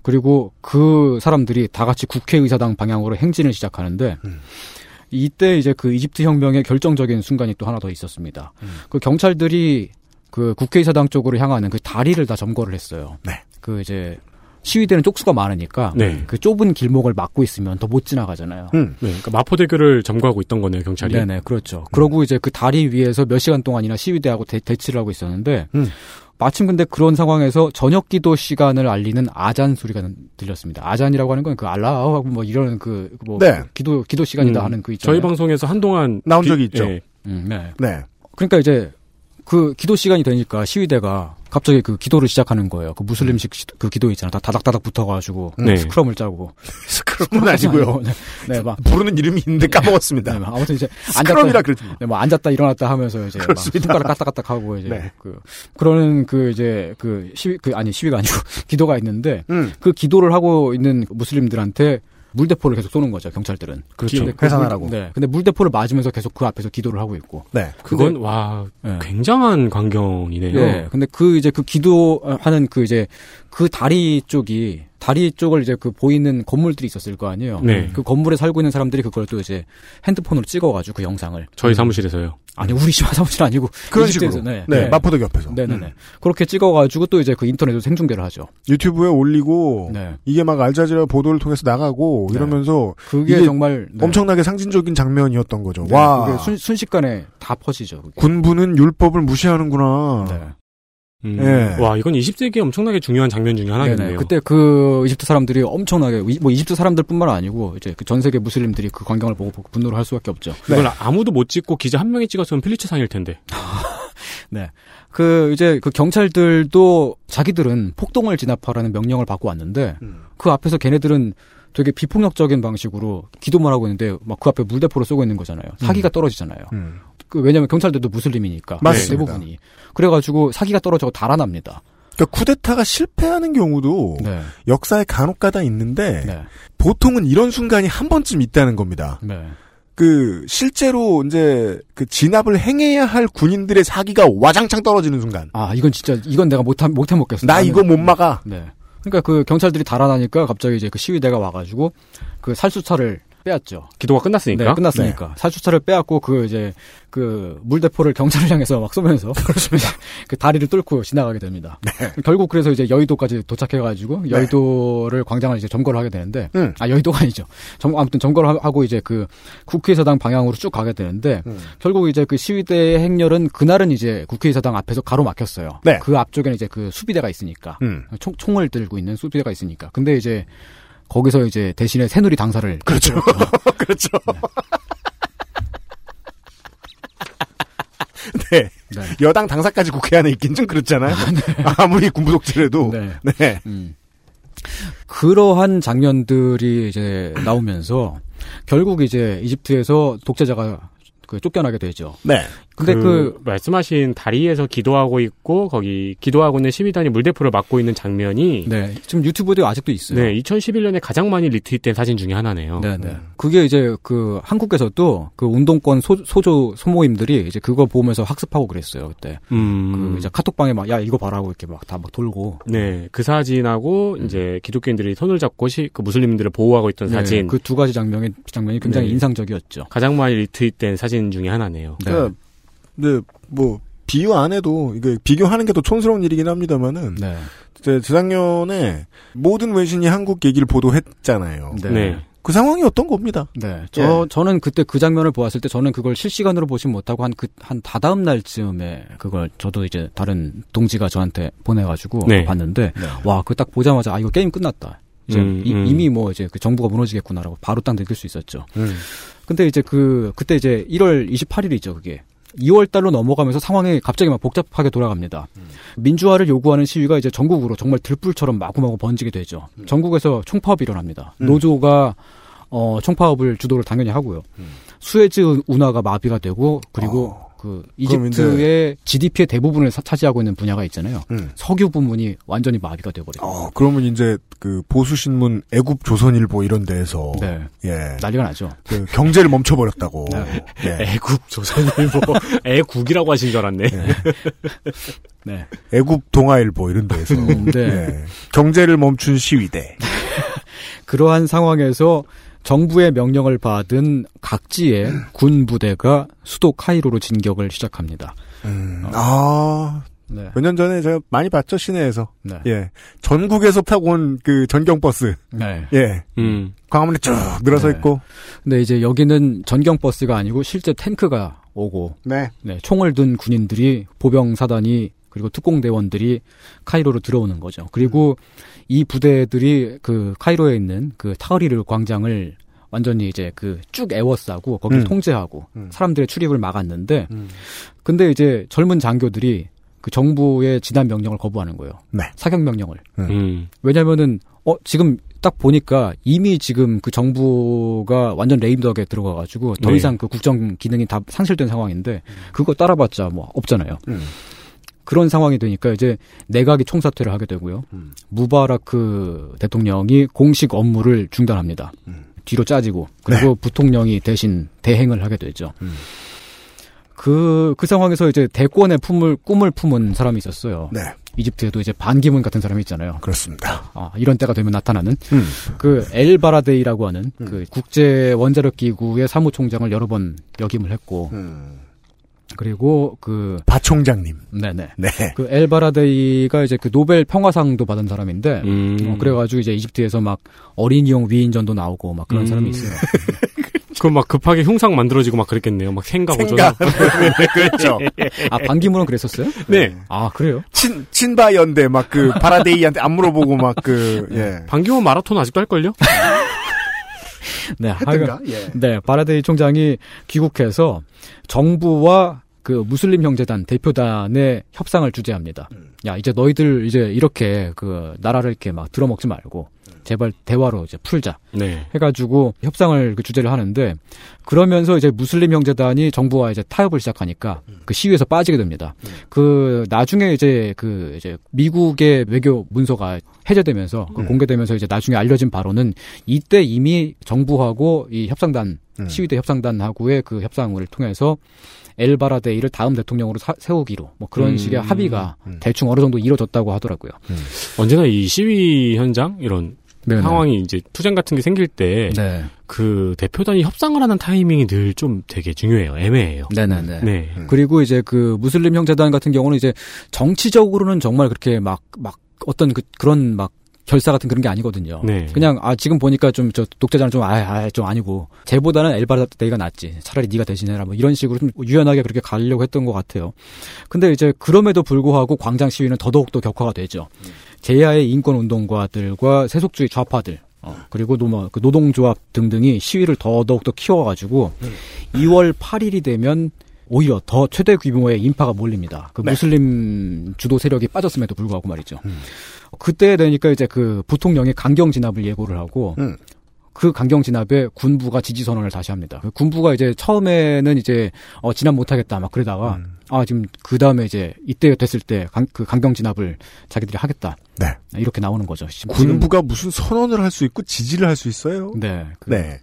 그리고 그 사람들이 다 같이 국회의사당 방향으로 행진을 시작하는데. 이때 이제 그 이집트 혁명의 결정적인 순간이 또 하나 더 있었습니다. 그 경찰들이 그 국회의사당 쪽으로 향하는 그 다리를 다 점거를 했어요. 네. 그 이제 시위대는 쪽수가 많으니까 네. 그 좁은 길목을 막고 있으면 더 못 지나가잖아요. 네. 그러니까 마포대교를 점거하고 있던 거네요, 경찰이. 네네, 그렇죠. 그러고 이제 그 다리 위에서 몇 시간 동안이나 시위대하고 대치를 하고 있었는데 마침 근데 그런 상황에서 저녁 기도 시간을 알리는 아잔 소리가 들렸습니다. 아잔이라고 하는 건 그 알라하고 뭐 이런 그 뭐 네. 기도 시간이다 하는 그 있잖아요. 저희 방송에서 한동안 나온 적이 있죠. 네. 네. 그러니까 이제 그 기도 시간이 되니까 시위대가 갑자기 그 기도를 시작하는 거예요. 그 무슬림식 그 기도 있잖아요. 다 다닥다닥 붙어가지고 네. 스크럼을 짜고 스크럼은 아니고요. 네, 막 부르는 이름이 있는데 까먹었습니다. 네, 막 아무튼 이제 스크럼이라 그랬죠. 네, 뭐 앉았다 일어났다 하면서 이제 막 손가락 까딱까딱 하고 이제 네. 그러는 그 이제 그 시위 그 아니 시위가 아니고 기도가 있는데 그 기도를 하고 있는 무슬림들한테. 물대포를 계속 쏘는 거죠, 경찰들은. 그렇죠. 해산하라고. 네. 근데 물대포를 맞으면서 계속 그 앞에서 기도를 하고 있고. 네. 그건, 와, 네. 굉장한 광경이네요. 네. 근데 그 이제 그 기도하는 그 이제 그 다리 쪽을 이제 그 보이는 건물들이 있었을 거 아니에요. 네. 그 건물에 살고 있는 사람들이 그걸 또 이제 핸드폰으로 찍어가지고 그 영상을. 저희 사무실에서요. 아니, 우리 집 사무실 아니고. 그런 식으로. 네. 네. 마포대교 옆에서. 네네네. 그렇게 찍어가지고 또 이제 그 인터넷으로 생중계를 하죠. 유튜브에 올리고. 네. 이게 막 알자지라 보도를 통해서 나가고 이러면서. 네. 그게 정말. 네. 엄청나게 상징적인 장면이었던 거죠. 네. 와. 그게 순식간에 다 퍼지죠. 그게. 군부는 율법을 무시하는구나. 네. 예. 와, 이건 20세기에 엄청나게 중요한 장면 중에 하나겠네요. 그때 그 이집트 사람들이 엄청나게, 뭐 이집트 사람들뿐만 아니고 이제 그 전 세계 무슬림들이 그 광경을 보고 분노를 할 수밖에 없죠. 네. 이걸 아무도 못 찍고 기자 한 명이 찍었으면 필리체상일 텐데. 네. 그 이제 그 경찰들도 자기들은 폭동을 진압하라는 명령을 받고 왔는데 그 앞에서 걔네들은 되게 비폭력적인 방식으로 기도만 하고 있는데 막 그 앞에 물대포를 쏘고 있는 거잖아요. 사기가 떨어지잖아요. 그 왜냐하면 경찰들도 무슬림이니까 맞습니다. 대부분이. 그래가지고 사기가 떨어지고 달아납니다. 그러니까 쿠데타가 실패하는 경우도 네. 역사에 간혹가다 있는데 네. 보통은 이런 순간이 한 번쯤 있다는 겁니다. 네. 그 실제로 이제 그 진압을 행해야 할 군인들의 사기가 와장창 떨어지는 순간. 아 이건 진짜 이건 내가 못 해 먹겠어. 나 이거 못 막아. 네. 그러니까 그 경찰들이 달아나니까 갑자기 이제 그 시위대가 와가지고 그 살수차를 빼앗죠. 기도가 끝났으니까. 네, 끝났으니까. 네. 살수차를 빼앗고 그 이제 그 물대포를 경찰을 향해서 막 쏘면서 그렇습니다. 그 다리를 뚫고 지나가게 됩니다. 네. 결국 그래서 이제 여의도까지 도착해가지고 여의도를 네. 광장을 이제 점거를 하게 되는데, 아 여의도가 아니죠. 아무튼 점거를 하고 이제 그 국회의사당 방향으로 쭉 가게 되는데 결국 이제 그 시위대의 행렬은 그날은 이제 국회의사당 앞에서 가로막혔어요. 네. 그 앞쪽에는 이제 그 수비대가 있으니까 총을 들고 있는 수비대가 있으니까. 근데 이제 거기서 이제 대신에 새누리 당사를 그렇죠. 그렇죠. 네. 네. 여당 당사까지 국회 안에 있긴 좀 그렇잖아요. 아, 네. 아무리 군부 독재라도. 네. 네. 그러한 장면들이 이제 나오면서 결국 이제 이집트에서 독재자가 그 쫓겨나게 되죠. 네. 근데 그 말씀하신 다리에서 기도하고 있고 거기 기도하고 있는 시위단이 물대포를 맞고 있는 장면이 네. 지금 유튜브도 아직도 있어요. 네. 2011년에 가장 많이 리트윗된 사진 중에 하나네요. 네, 네. 그게 이제 그 한국에서도 그 운동권 소조 소모임들이 이제 그거 보면서 학습하고 그랬어요. 그때. 그 이제 카톡방에 막 야, 이거 봐라고 이렇게 막 다 막 돌고. 네. 그 사진하고 이제 기독교인들이 손을 잡고 그 무슬림들을 보호하고 있던 네, 사진. 그 두 가지 장면이 굉장히 네. 인상적이었죠. 가장 많이 리트윗된 사진 중에 하나네요. 네. 네. 네, 뭐, 비유 안 해도, 이게 비교하는 게 더 촌스러운 일이긴 합니다만은. 네. 재작년에 모든 외신이 한국 얘기를 보도했잖아요. 네. 네. 그 상황이었던 겁니다. 네. 저는 그때 그 장면을 보았을 때 저는 그걸 실시간으로 보진 못하고 한 다다음 날쯤에 그걸 저도 이제 다른 동지가 저한테 보내가지고 네. 봤는데, 네. 와, 그거 딱 보자마자, 아, 이거 게임 끝났다. 이제 이미 뭐 이제 그 정부가 무너지겠구나라고 바로 딱 느낄 수 있었죠. 근데 이제 그때 이제 1월 28일이죠, 그게. 2월 달로 넘어가면서 상황이 갑자기 막 복잡하게 돌아갑니다. 민주화를 요구하는 시위가 이제 전국으로 정말 들불처럼 마구마구 번지게 되죠. 전국에서 총파업이 일어납니다. 노조가 총파업을 주도를 당연히 하고요. 수에즈 운하가 마비가 되고 그리고 그 이집트의 GDP의 대부분을 차지하고 있는 분야가 있잖아요. 석유 부문이 완전히 마비가 되어버려요. 그러면 이제 그 보수 신문 애굽 조선일보 이런 데에서 네. 예. 난리가 나죠. 그 경제를 멈춰버렸다고. 네. 예. 애굽 조선일보 애국이라고 하신 줄 알았네. 네. 네. 애굽 동아일보 이런 데에서 네. 예. 경제를 멈춘 시위대. 그러한 상황에서 정부의 명령을 받은 각지의 군 부대가 수도 카이로로 진격을 시작합니다. 네. 몇 년 전에 제가 많이 봤죠, 시내에서. 네. 예. 전국에서 타고 온 그 전경버스. 네. 예. 광화문에 쭉 늘어서 네. 있고. 근데 이제 여기는 전경버스가 아니고 실제 탱크가 오고. 네. 네. 총을 든 군인들이 보병사단이 그리고 특공대원들이 카이로로 들어오는 거죠. 그리고 이 부대들이 그 카이로에 있는 그 타흐리르 광장을 완전히 이제 그 쭉 에워싸고 거기를 통제하고 사람들의 출입을 막았는데 근데 이제 젊은 장교들이 그 정부의 진압 명령을 거부하는 거예요. 네. 사격 명령을. 왜냐면은 지금 딱 보니까 이미 지금 그 정부가 완전 레임덕에 들어가가지고 더 이상 그 국정 기능이 다 상실된 상황인데 그거 따라봤자 뭐 없잖아요. 그런 상황이 되니까 이제 내각이 총사퇴를 하게 되고요. 무바라크 대통령이 공식 업무를 중단합니다. 뒤로 짜지고 그리고 네. 부통령이 대신 대행을 하게 되죠. 그 상황에서 이제 대권의 꿈을 품은 사람이 있었어요. 네. 이집트에도 이제 반기문 같은 사람이 있잖아요. 그렇습니다. 아, 이런 때가 되면 나타나는 그 엘바라데이라고 하는 그 국제 원자력 기구의 사무총장을 여러 번 역임을 했고. 그리고 바 총장님. 네네. 네. 그 엘바라데이가 이제 그 노벨 평화상도 받은 사람인데, 그래가지고 이제 이집트에서 막 어린이용 위인전도 나오고 막 그런 사람이 있어요. 그럼 막 급하게 흉상 만들어지고 막 그랬겠네요. 막 생각. 그렇죠. 아, 반기문은 그랬었어요? 네. 아, 그래요? 친바 연대 막 바라데이한테 안 물어보고 막 예. 반기문 마라톤 아직도 할걸요? 네, 하여간, 예. 네, 바라데이 총장이 귀국해서 정부와 그 무슬림 형제단 대표단의 협상을 주재합니다. 야, 이제 너희들 이제 이렇게 그 나라를 이렇게 막 들어먹지 말고 제발 대화로 이제 풀자. 네. 해가지고 협상을 그 주제를 하는데 그러면서 이제 무슬림 형제단이 정부와 이제 타협을 시작하니까 그 시위에서 빠지게 됩니다. 그 나중에 이제 그 이제 미국의 외교 문서가 해제되면서 공개되면서 이제 나중에 알려진 바로는 이때 이미 정부하고 이 협상단 시위대 협상단하고의 그 협상을 통해서 엘바라데이를 다음 대통령으로 세우기로 뭐 그런 식의 합의가 대충 어느 정도 이루어졌다고 하더라고요. 언제나 이 시위 현장 이런 네네. 상황이 이제 투쟁 같은 게 생길 때 그 대표단이 협상을 하는 타이밍이 늘 좀 되게 중요해요. 애매해요. 네네네. 네. 그리고 이제 그 무슬림 형제단 같은 경우는 이제 정치적으로는 정말 그렇게 막 어떤 그런 막 결사 같은 그런 게 아니거든요. 네. 그냥 아 지금 보니까 좀 저 독재자는 좀 좀 아니고 쟤보다는 엘바라데이가 낫지. 차라리 네가 대신해라. 뭐 이런 식으로 좀 유연하게 그렇게 가려고 했던 것 같아요. 근데 이제 그럼에도 불구하고 광장 시위는 더더욱 더 격화가 되죠. 제야의 인권 운동가들과 세속주의 좌파들 그리고 그 노동조합 등등이 시위를 더더욱 더 키워가지고 2월 8일이 되면 오히려 더 최대 규모의 인파가 몰립니다. 그 무슬림 주도 세력이 빠졌음에도 불구하고 말이죠. 그때 되니까 이제 그 부통령이 강경 진압을 예고를 하고 그 강경 진압에 군부가 지지 선언을 다시 합니다. 군부가 이제 처음에는 이제 진압 못하겠다 막 그러다가 아 지금 그 다음에 이제 이때 됐을 때 그 강경 진압을 자기들이 하겠다. 네. 이렇게 나오는 거죠. 군부가 무슨 선언을 할 수 있고 지지를 할 수 있어요? 네. 네.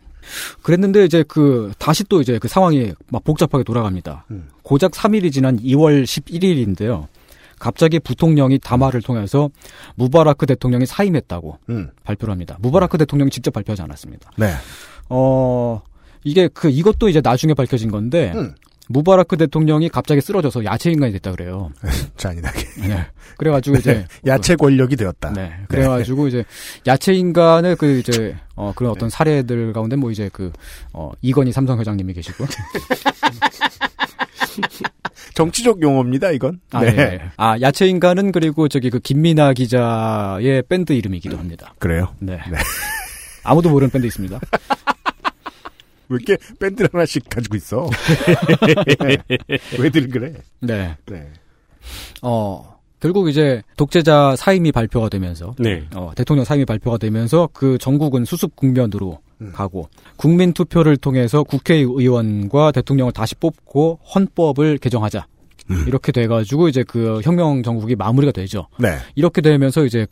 그랬는데 이제 그 다시 또 이제 그 상황이 막 복잡하게 돌아갑니다. 고작 3일이 지난 2월 11일인데요. 갑자기 부통령이 담화를 통해서 무바라크 대통령이 사임했다고 발표를 합니다. 무바라크 대통령이 직접 발표하지 않았습니다. 네. 이게 이것도 이제 나중에 밝혀진 건데 무바라크 대통령이 갑자기 쓰러져서 야채 인간이 됐다 그래요. 잔인하게. 네. 그래가지고 이제 야채 권력이 되었다. 네. 그래가지고 이제 야채 인간의 그 이제 그런 어떤 사례들 가운데 뭐 이제 이건희 삼성 회장님이 계시고. 정치적 용어입니다, 이건. 아, 네. 네. 아, 야채 인간은 그리고 저기 김민아 기자의 밴드 이름이기도 합니다. 그래요? 네. 네. 아무도 모르는 밴드 있습니다. 왜 이렇게 밴드를 하나씩 가지고 있어? 네. 왜들 그래? 네. 네. 결국 이제 독재자 사임이 발표가 되면서, 네. 대통령 사임이 발표가 되면서 그 전국은 수습 국면으로 가고 국민 투표를 통해서 국회의원과 대통령을 다시 뽑고 헌법을 개정하자. 이렇게 돼가지고 이제 그 혁명 정국이 마무리가 되죠. 네. 이렇게 되면서 이제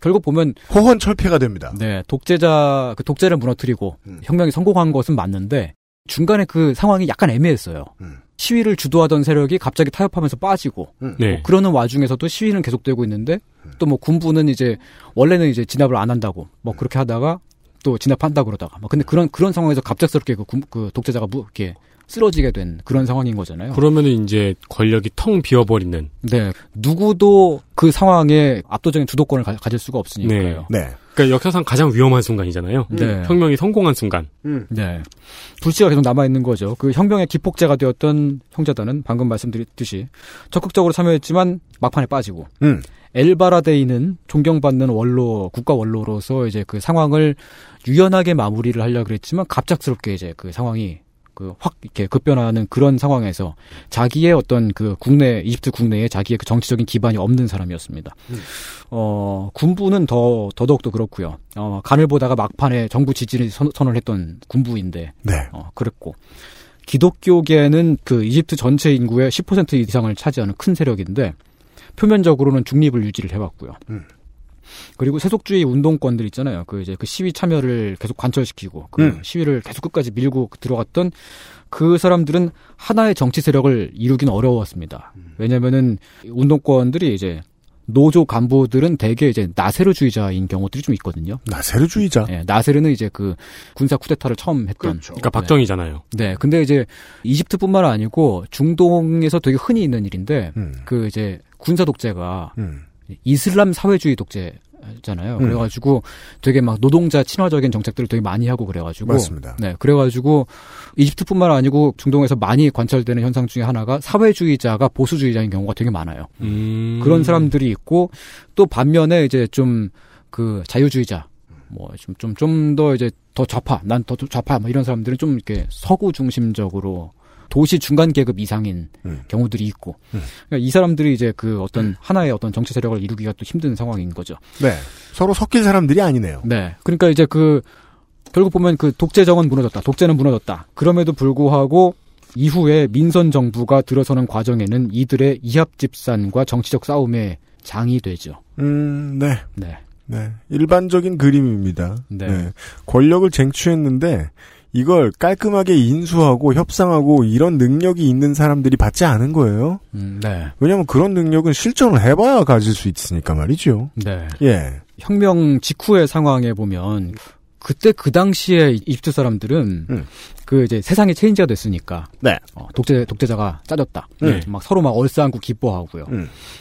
결국 보면 호헌철폐가 됩니다. 네. 독재를 무너뜨리고 혁명이 성공한 것은 맞는데 중간에 그 상황이 약간 애매했어요. 시위를 주도하던 세력이 갑자기 타협하면서 빠지고 네. 그러는 와중에서도 시위는 계속되고 있는데 또 뭐 군부는 이제 원래는 이제 진압을 안 한다고 뭐 그렇게 하다가 또 진압한다 그러다가 막 근데 그런 상황에서 갑작스럽게 그 독재자가 이렇게 쓰러지게 된 그런 상황인 거잖아요. 그러면은 이제 권력이 텅 비어버리는. 네. 누구도 그 상황에 압도적인 주도권을 가질 수가 없으니까요. 네. 네. 그러니까 역사상 가장 위험한 순간이잖아요. 네. 혁명이 성공한 순간. 네. 불씨가 계속 남아있는 거죠. 그 혁명의 기폭제가 되었던 형제단은 방금 말씀드렸듯이 적극적으로 참여했지만 막판에 빠지고 엘바라데이는 존경받는 원로, 국가 원로로서 이제 그 상황을 유연하게 마무리를 하려고 그랬지만 갑작스럽게 이제 그 상황이 확 이렇게 급변하는 그런 상황에서 자기의 어떤 이집트 국내에 자기의 그 정치적인 기반이 없는 사람이었습니다. 군부는 더더욱도 그렇고요. 간을 보다가 막판에 정부 지지를 선언을 했던 군부인데, 네. 그랬고 기독교계는 그 이집트 전체 인구의 10% 이상을 차지하는 큰 세력인데 표면적으로는 중립을 유지를 해왔고요. 그리고 세속주의 운동권들 있잖아요. 그 시위 참여를 계속 관철시키고 시위를 계속 끝까지 밀고 들어갔던 그 사람들은 하나의 정치 세력을 이루기는 어려웠습니다. 왜냐면은 운동권들이 이제 노조 간부들은 대개 이제 나세르주의자인 경우들이 좀 있거든요. 나세르주의자. 네, 나세르는 이제 그 군사 쿠데타를 처음 했던. 그렇죠. 그러니까 박정희잖아요. 네. 네, 근데 이제 이집트뿐만 아니고 중동에서 되게 흔히 있는 일인데 그 이제 군사 독재가. 이슬람 사회주의 독재잖아요. 그래가지고 되게 막 노동자 친화적인 정책들을 되게 많이 하고 그래가지고. 맞습니다. 네. 그래가지고 이집트뿐만 아니고 중동에서 많이 관찰되는 현상 중에 하나가 사회주의자가 보수주의자인 경우가 되게 많아요. 그런 사람들이 있고 또 반면에 이제 좀 자유주의자. 뭐 좀 더 이제 더 좌파. 난 더 좌파. 뭐 이런 사람들은 좀 이렇게 서구 중심적으로 도시 중간 계급 이상인 경우들이 있고 그러니까 이 사람들이 이제 그 어떤 하나의 어떤 정치 세력을 이루기가 또 힘든 상황인 거죠. 네, 서로 섞인 사람들이 아니네요. 네, 그러니까 이제 그 결국 보면 그 독재정은 무너졌다, 독재는 무너졌다. 그럼에도 불구하고 이후에 민선 정부가 들어서는 과정에는 이들의 이합집산과 정치적 싸움의 장이 되죠. 네. 네. 네. 일반적인 그림입니다. 네. 네. 권력을 쟁취했는데 이걸 깔끔하게 인수하고 협상하고 이런 능력이 있는 사람들이 받지 않은 거예요. 네. 왜냐하면 그런 능력은 실전을 해봐야 가질 수 있으니까 말이죠. 네. 예. 혁명 직후의 상황에 보면 그때 그 당시에 이집트 사람들은 그 이제 세상에 체인지가 됐으니까 네. 독재자가 짜졌다. 막 서로 막 얼싸안고 기뻐하고요.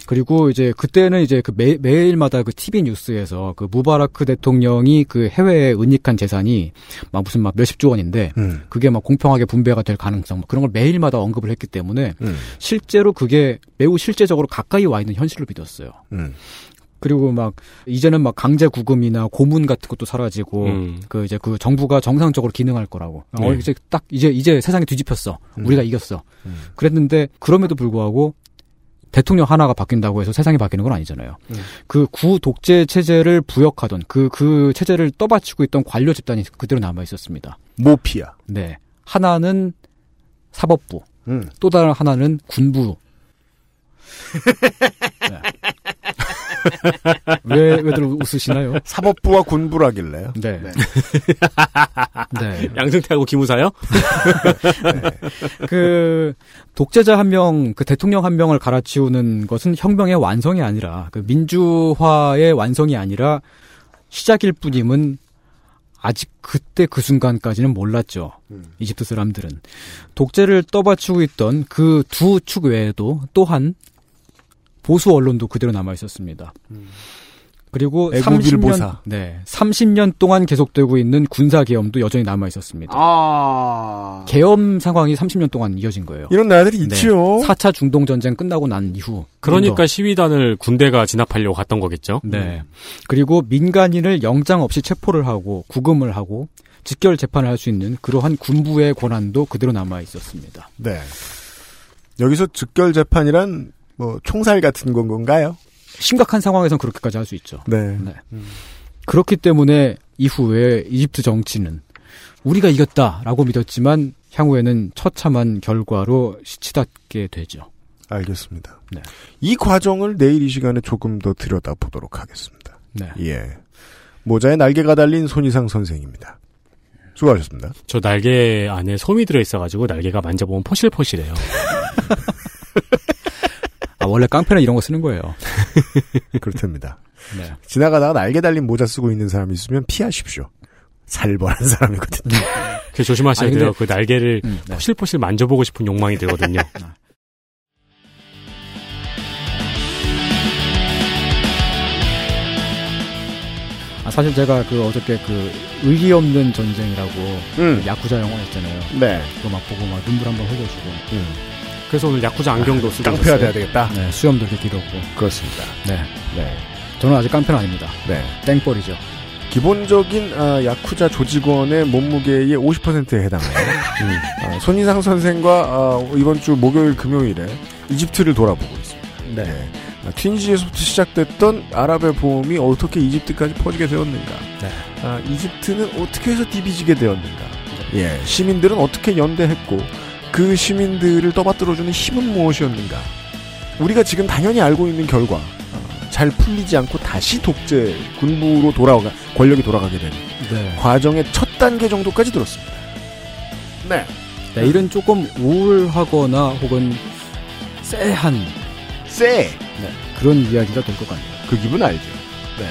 그리고 이제 그때는 이제 그 매일마다 그 TV 뉴스에서 그 무바라크 대통령이 그 해외에 은닉한 재산이 막 무슨 막 몇십조 원인데 그게 막 공평하게 분배가 될 가능성 막 그런 걸 매일마다 언급을 했기 때문에 실제로 그게 매우 실제적으로 가까이 와 있는 현실로 믿었어요. 그리고 막 이제는 막 강제 구금이나 고문 같은 것도 사라지고 그 이제 그 정부가 정상적으로 기능할 거라고 이제 딱 이제 세상이 뒤집혔어 우리가 이겼어 그랬는데 그럼에도 불구하고 대통령 하나가 바뀐다고 해서 세상이 바뀌는 건 아니잖아요. 그 구독재 체제를 부역하던 그 체제를 떠받치고 있던 관료 집단이 그대로 남아 있었습니다. 모피아. 네, 하나는 사법부, 또 다른 하나는 군부. 네. 왜들 웃으시나요? 사법부와 군부라길래요. 네. 네. 네. 양승태하고 김우사요? 네. 그 독재자 한 명, 그 대통령 한 명을 갈아치우는 것은 혁명의 완성이 아니라 그 민주화의 완성이 아니라 시작일 뿐임은 아직 그때 그 순간까지는 몰랐죠. 이집트 사람들은 독재를 떠받치고 있던 그 두 축 외에도 또한 보수 언론도 그대로 남아 있었습니다. 그리고 30년 동안 계속되고 있는 군사 계엄도 여전히 남아 있었습니다. 아. 계엄 상황이 30년 동안 이어진 거예요. 이런 나라들이 네. 있지요. 4차 중동 전쟁 끝나고 난 이후. 그러니까 시위단을 군대가 진압하려고 갔던 거겠죠. 네. 그리고 민간인을 영장 없이 체포를 하고 구금을 하고 직결 재판을 할 수 있는 그러한 군부의 권한도 그대로 남아 있었습니다. 네. 여기서 직결 재판이란 뭐 총살 같은 건가요? 심각한 상황에선 그렇게까지 할 수 있죠. 네. 네. 그렇기 때문에 이후에 이집트 정치는 우리가 이겼다라고 믿었지만 향후에는 처참한 결과로 치닫게 되죠. 알겠습니다. 네. 이 과정을 내일 이 시간에 조금 더 들여다보도록 하겠습니다. 네. 예. 모자에 날개가 달린 손이상 선생입니다. 수고하셨습니다. 저 날개 안에 솜이 들어있어가지고 날개가 만져보면 포실포실해요. 아, 원래 깡패는 이런 거 쓰는 거예요. 그렇답니다. 네. 지나가다가 날개 달린 모자 쓰고 있는 사람이 있으면 피하십시오. 살벌한 사람이거든요. 그 조심하셔야 돼요. 그 날개를 네. 포실포실 만져보고 싶은 욕망이 들거든요. 사실 제가 그 어저께 그 의리 없는 전쟁이라고 그 야쿠자 영화 했잖아요. 네. 그거 막 보고 막 눈물 한번 흘려주고. 그래서 오늘 야쿠자 안경도 쓰고 깡패가 돼야 되겠다. 네, 수염도 이렇게 길었고. 그렇습니다. 네, 네. 저는 아직 깡패는 아닙니다. 네, 땡벌이죠. 기본적인 야쿠자 조직원의 몸무게의 50%에 해당해요. 손이상 선생과 이번 주 목요일 금요일에 이집트를 돌아보고 있습니다. 네. 네. 튀니지에서부터 시작됐던 아랍의 보험이 어떻게 이집트까지 퍼지게 되었는가. 네. 이집트는 어떻게 해서 뒤비지게 되었는가. 네. 예. 시민들은 어떻게 연대했고. 그 시민들을 떠받들어주는 힘은 무엇이었는가? 우리가 지금 당연히 알고 있는 결과 잘 풀리지 않고 다시 독재 군부로 권력이 돌아가게 되는 네. 과정의 첫 단계 정도까지 들었습니다. 네. 내일은 조금 우울하거나 혹은 쎄한 네. 그런 이야기가 될 것 같네요. 그 기분 알죠? 네.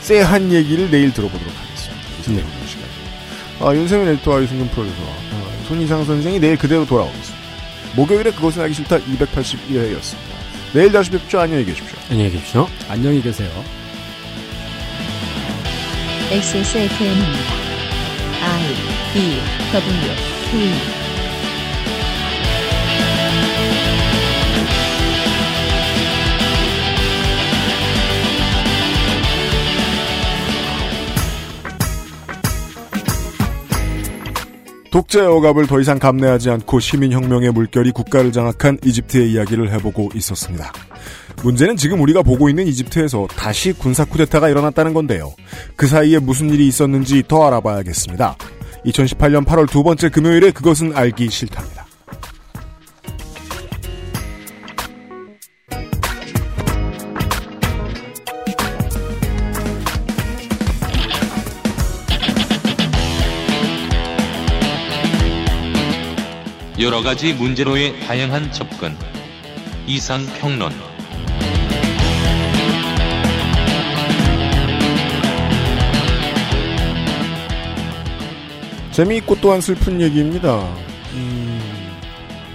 쎄한 얘기를 내일 들어보도록 하겠습니다. 이승민 시간. 윤세민 에디터와 유승균 프로듀서와 손이상 선생이 내일 그대로 돌아오겠습니다. 목요일에 그것은 알기 싫다 281회였습니다. 내일 다시 뵙죠. 안녕히 계십시오. 안녕히 계십시오. 안녕히 계세요. XSFM입니다. IDWK 독재 억압을 더 이상 감내하지 않고 시민혁명의 물결이 국가를 장악한 이집트의 이야기를 해보고 있었습니다. 문제는 지금 우리가 보고 있는 이집트에서 다시 군사 쿠데타가 일어났다는 건데요. 그 사이에 무슨 일이 있었는지 더 알아봐야겠습니다. 2018년 8월 두 번째 금요일에 그것은 알기 싫답니다. 여러 가지 문제로의 다양한 접근. 이상평론. 재미있고 또한 슬픈 얘기입니다.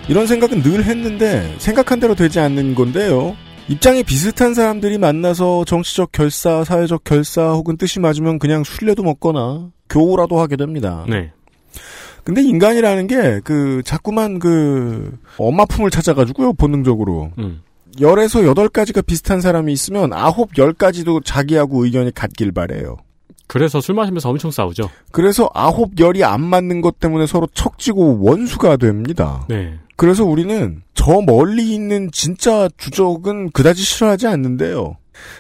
이런 생각은 늘 했는데 생각한 대로 되지 않는 건데요. 입장이 비슷한 사람들이 만나서 정치적 결사, 사회적 결사 혹은 뜻이 맞으면 그냥 술래도 먹거나 교우라도 하게 됩니다. 네. 근데 인간이라는 게, 자꾸만 엄마 품을 찾아가지고요, 본능적으로. 10에서 8가지가 비슷한 사람이 있으면 9, 10가지도 자기하고 의견이 같길 바래요. 그래서 술 마시면서 엄청 싸우죠. 그래서 9, 10이 안 맞는 것 때문에 서로 척지고 원수가 됩니다. 네. 그래서 우리는 저 멀리 있는 진짜 주적은 그다지 싫어하지 않는데요.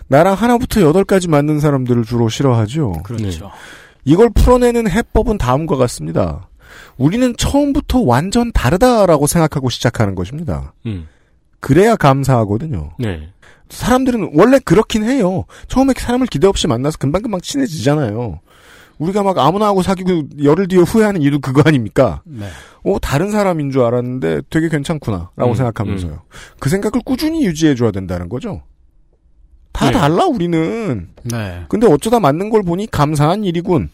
나랑 하나부터 8가지 맞는 사람들을 주로 싫어하죠. 그렇죠. 네. 이걸 풀어내는 해법은 다음과 같습니다. 우리는 처음부터 완전 다르다라고 생각하고 시작하는 것입니다. 그래야 감사하거든요. 네. 사람들은 원래 그렇긴 해요. 처음에 사람을 기대 없이 만나서 금방금방 친해지잖아요. 우리가 막 아무나 하고 사귀고 열흘 뒤에 후회하는 이유도 그거 아닙니까? 네. 다른 사람인 줄 알았는데 되게 괜찮구나 라고 생각하면서요. 그 생각을 꾸준히 유지해줘야 된다는 거죠. 다 네. 달라 우리는. 네. 근데 어쩌다 맞는 걸 보니 감사한 일이군.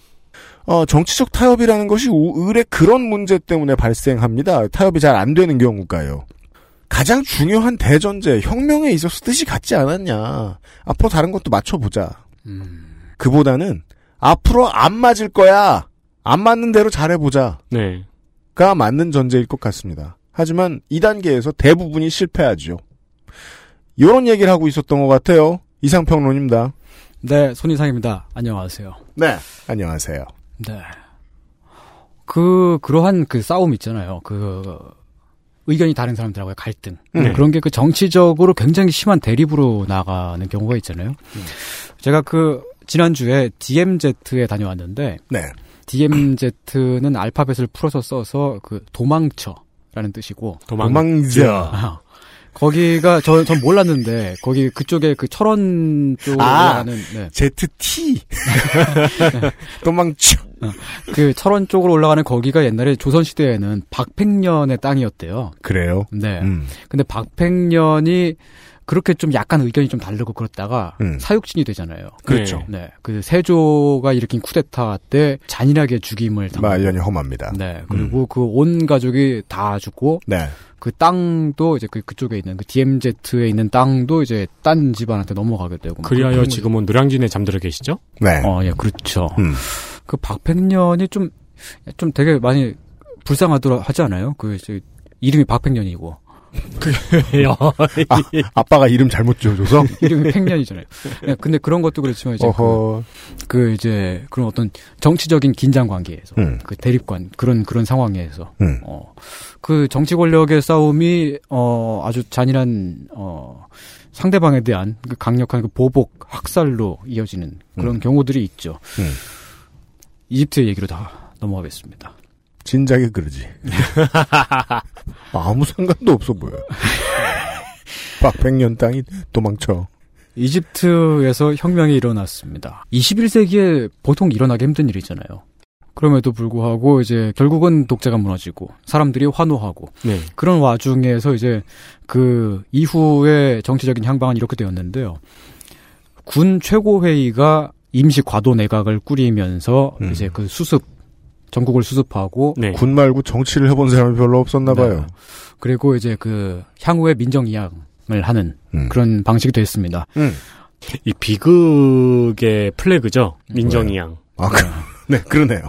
정치적 타협이라는 것이 을의 그런 문제 때문에 발생합니다. 타협이 잘 안 되는 경우가요. 가장 중요한 대전제, 혁명에 있어서 뜻이 같지 않았냐. 앞으로 다른 것도 맞춰보자. 그보다는 앞으로 안 맞을 거야. 안 맞는 대로 잘해보자. 네. 가 맞는 전제일 것 같습니다. 하지만 이 단계에서 대부분이 실패하죠. 이런 얘기를 하고 있었던 것 같아요. 이상평론입니다. 네, 손이상입니다. 안녕하세요. 네, 안녕하세요. 네. 그러한 싸움 있잖아요. 의견이 다른 사람들하고의 갈등. 그런 게 정치적으로 굉장히 심한 대립으로 나가는 경우가 있잖아요. 제가 지난주에 DMZ에 다녀왔는데. 네. DMZ는 알파벳을 풀어서 써서 도망쳐라는 뜻이고. 도망쳐. 거기가 전 몰랐는데 거기 그쪽에 철원 쪽으로 올라가는 네. ZT 도망쳐 철원 쪽으로 올라가는 거기가 옛날에 조선 시대에는 박팽년의 땅이었대요. 그래요? 네. 근데 박팽년이 그렇게 좀 약간 의견이 좀 다르고 그렇다가 사육진이 되잖아요. 그렇죠. 네. 세조가 일으킨 쿠데타 때 잔인하게 죽임을 당하고 말년이 험합니다. 네. 그리고 온 가족이 다 죽고 네. 그 땅도 이제 그쪽에 있는 DMZ에 있는 땅도 이제 딴 집안한테 넘어가게 되고 그리하여 지금은 노량진에 잠들어 계시죠? 네. 예, 그렇죠. 박팽년이 좀 되게 많이 불쌍하더라 하지 않아요? 이름이 박팽년이고 그래요. 아빠가 이름 잘못 지어줘서 이름이 팽년이잖아요. 근데 그런 것도 그렇지만 이제 그런 어떤 정치적인 긴장 관계에서 대립관 그런 상황에서 정치 권력의 싸움이 아주 잔인한 상대방에 대한 강력한 보복 학살로 이어지는 그런 경우들이 있죠. 이집트의 얘기로 다 넘어가겠습니다. 진작에 그러지. 아무 상관도 없어 보여. 박팽년 땅이 도망쳐. 이집트에서 혁명이 일어났습니다. 21세기에 보통 일어나기 힘든 일이잖아요. 그럼에도 불구하고 결국은 독재가 무너지고 사람들이 환호하고 네. 그런 와중에서 이후의 정치적인 향방은 이렇게 되었는데요. 군 최고회의가 임시 과도 내각을 꾸리면서 전국을 수습하고 네. 군 말고 정치를 해본 사람이 별로 없었나 봐요. 네. 그리고 향후에 민정 이양을 하는 그런 방식이 됐습니다. 이 비극의 플래그죠. 민정 이양. 아, 네, 그러네요.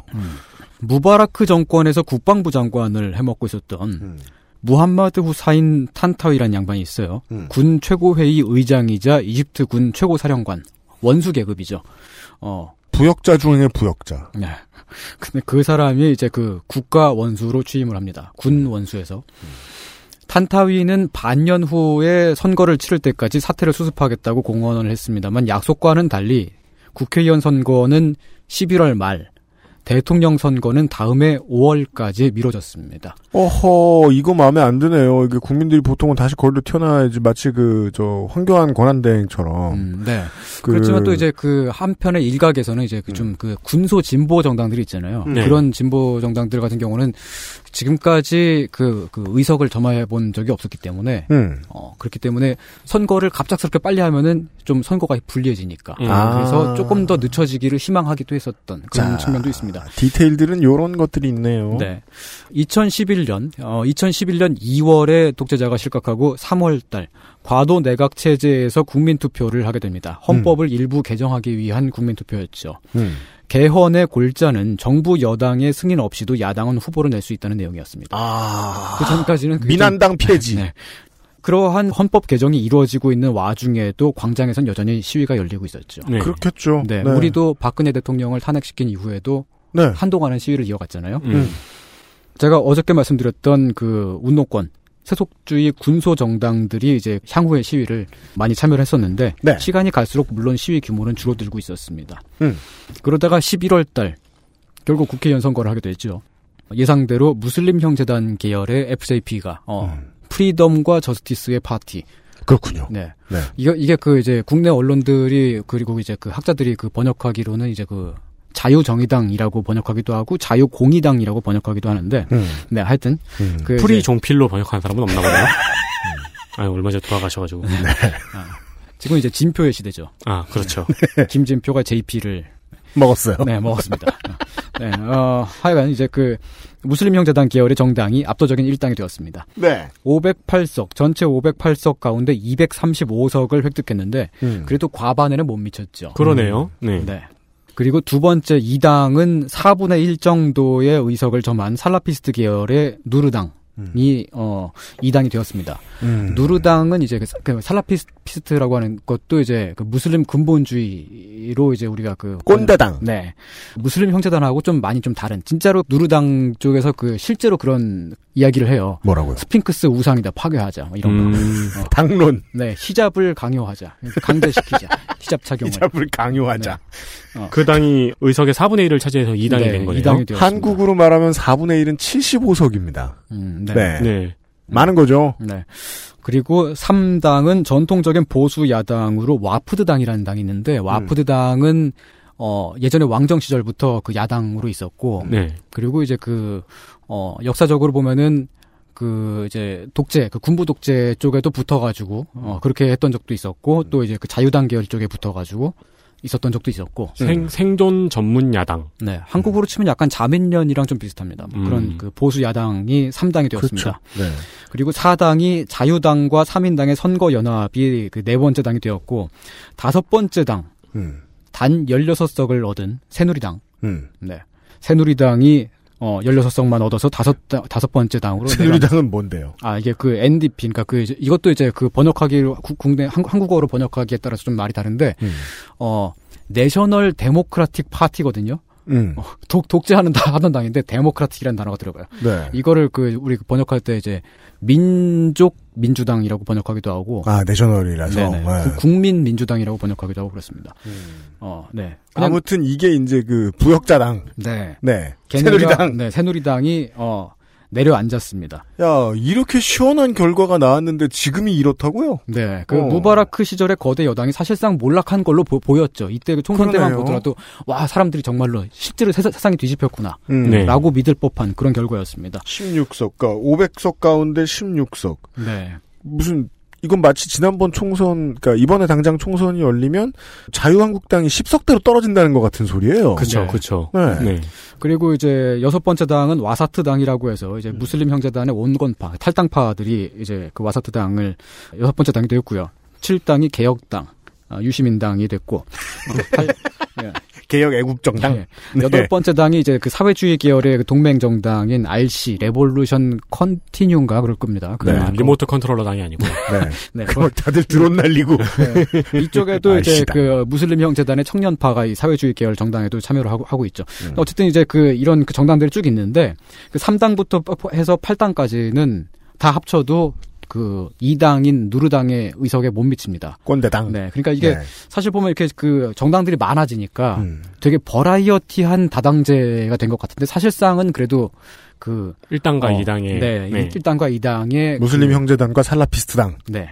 무바라크 정권에서 국방부 장관을 해먹고 있었던 무함마드 후사인 탄타위라는 양반이 있어요. 군 최고회의 의장이자 이집트 군 최고사령관. 원수 계급이죠. 부역자 중에 부역자. 네. 근데 그 사람이 이제 그 국가 원수로 취임을 합니다. 군 원수에서. 탄타위는 반년 후에 선거를 치를 때까지 사태를 수습하겠다고 공언을 했습니다만 약속과는 달리 국회의원 선거는 11월 말, 대통령 선거는 다음해 5월까지 미뤄졌습니다. 어허, 이거 마음에 안 드네요. 이게 국민들이 보통은 다시 거리로 튀어나와야지 마치 황교안 권한대행처럼. 네. 그렇지만 또 이제 그 한편의 일각에서는 이제 그 군소 진보 정당들이 있잖아요. 네. 그런 진보 정당들 같은 경우는 지금까지 그 의석을 점화해본 적이 없었기 때문에. 그렇기 때문에 선거를 갑작스럽게 빨리 하면은 좀 선거가 불리해지니까. 그래서 조금 더 늦춰지기를 희망하기도 했었던 그런 측면도 있습니다. 디테일들은 이런 것들이 있네요. 네. 2011년 2월에 독재자가 실각하고 3월달 과도 내각 체제에서 국민투표를 하게 됩니다. 헌법을 일부 개정하기 위한 국민투표였죠. 개헌의 골자는 정부 여당의 승인 없이도 야당은 후보를 낼 수 있다는 내용이었습니다. 그 전까지는 민한당 폐지. 네. 그러한 헌법 개정이 이루어지고 있는 와중에도 광장에선 여전히 시위가 열리고 있었죠. 네. 그렇겠죠. 네. 네. 우리도 박근혜 대통령을 탄핵시킨 이후에도 네. 한동안은 시위를 이어갔잖아요. 제가 어저께 말씀드렸던 그 운노권, 세속주의 군소 정당들이 이제 향후에 시위를 많이 참여를 했었는데 네. 시간이 갈수록 물론 시위 규모는 줄어들고 있었습니다. 그러다가 11월 달 결국 국회의원 선거를 하게 됐죠. 예상대로 무슬림 형제단 계열의 FJP가 프리덤과 저스티스의 파티. 그렇군요. 네. 네. 이게 그 이제 국내 언론들이 그리고 이제 그 학자들이 그 번역하기로는 이제 그 자유정의당이라고 번역하기도 하고 자유공의당이라고 번역하기도 하는데 네 하여튼 그 프리 종필로 번역하는 사람은 없나 보네요. 얼마 전에 돌아가셔가지고 네. 지금 이제 진표의 시대죠. 그렇죠. 네. 김진표가 JP를 먹었어요. 네 먹었습니다. 네 하여간 이제 그 무슬림 형제단 계열의 정당이 압도적인 1당이 되었습니다. 네. 508석, 전체 508석 가운데 235석을 획득했는데 그래도 과반에는 못 미쳤죠. 그러네요. 네. 그리고 두 번째 2당은 4분의 1 정도의 의석을 점한 살라피스트 계열의 누르당이 2당이 되었습니다. 누르당은 이제 그 살라피스트라고 하는 것도 이제 그 무슬림 근본주의로 이제 우리가 그 꼰대당. 네. 무슬림 형제단하고 좀 많이 좀 다른. 진짜로 누르당 쪽에서 그 실제로 그런 이야기를 해요. 뭐라고요? 스핑크스 우상이다 파괴하자 이런 거. 당론. 네, 히잡을 강요하자, 강제시키자, 히잡 착용을. 히잡을 강요하자. 네. 그 당이 의석의 4분의 1을 차지해서 2당이 네, 된 거예요. 2당이 되었습니다. 한국으로 말하면 4분의 1은 75석입니다. 네. 네. 네. 많은 거죠. 네. 그리고 3당은 전통적인 보수 야당으로 와프드당이라는 당이 있는데 와프드당은 예전에 왕정 시절부터 그 야당으로 있었고, 네. 그리고 이제 역사적으로 보면은 그 이제 독재, 그 군부 독재 쪽에도 붙어가지고 그렇게 했던 적도 있었고, 또 이제 그 자유당 계열 쪽에 붙어가지고 있었던 적도 있었고, 생존 전문 야당. 네, 한국으로 치면 약간 자민련이랑 좀 비슷합니다. 그런 그 보수 야당이 3당이 되었습니다. 그렇죠. 네. 그리고 4당이 자유당과 3인당의 선거 연합이 그 네 번째 당이 되었고, 다섯 번째 당. 단 16석을 얻은 새누리당. 네. 새누리당이 16석만 얻어서 다섯 번째 당으로. 새누리당은 뭔데요? 이게 그 NDP, 그러니까 이것도 이제 그 번역하기로, 국내, 한국어로 번역하기에 따라서 좀 말이 다른데, 내셔널 데모크라틱 파티거든요? 독재하는 하던 당인데, 데모크라틱이라는 단어가 들어가요. 네. 이거를 우리 번역할 때 이제, 민족민주당이라고 번역하기도 하고. 내셔널이라서. 네. 국민민주당이라고 번역하기도 하고 그렇습니다. 네. 아무튼 이게 이제 부역자당. 네. 네. 새누리당. 네, 새누리당이, 내려앉았습니다. 야, 이렇게 시원한 결과가 나왔는데 지금이 이렇다고요? 네. 무바라크 시절의 거대 여당이 사실상 몰락한 걸로 보였죠. 이때 그 총선 때만 보더라도 와, 사람들이 정말로 실제로 세상이 뒤집혔구나. 네. 라고 믿을 법한 그런 결과였습니다. 16석과 500석 가운데 16석. 네. 이건 마치 지난번 총선, 그러니까 이번에 당장 총선이 열리면 자유한국당이 10석대로 떨어진다는 것 같은 소리예요. 그렇죠, 그렇죠. 네. 네. 그리고 이제 여섯 번째 당은 와사트당이라고 해서 이제 무슬림 형제단의 온건파, 탈당파들이 이제 그 와사트당을 여섯 번째 당이 되었고요. 7당이 개혁당, 유시민당이 됐고. 개혁 애국정당. 네. 네. 여덟 번째 당이 이제 그 사회주의 계열의 그 동맹 정당인 RC 레볼루션 컨티뉴인가 그럴 겁니다. 그 네. 리모트 컨트롤러 당이 아니고. 네. 네. 그걸 다들 드론 날리고. 네. 이쪽에도 RC다. 이제 그 무슬림 형제단의 청년파가 이 사회주의 계열 정당에도 참여를 하고 있죠. 어쨌든 이제 그 이런 그 정당들이 쭉 있는데 그 3당부터 해서 8당까지는 다 합쳐도 그 2당인 누르당의 의석에 못 미칩니다. 꼰대당. 네, 그러니까 이게 네. 사실 보면 이렇게 그 정당들이 많아지니까 되게 버라이어티한 다당제가 된 것 같은데 사실상은 그래도 그 1당과 2당의 네, 1당과 2당의 무슬림 그, 형제당과 살라피스트당. 네,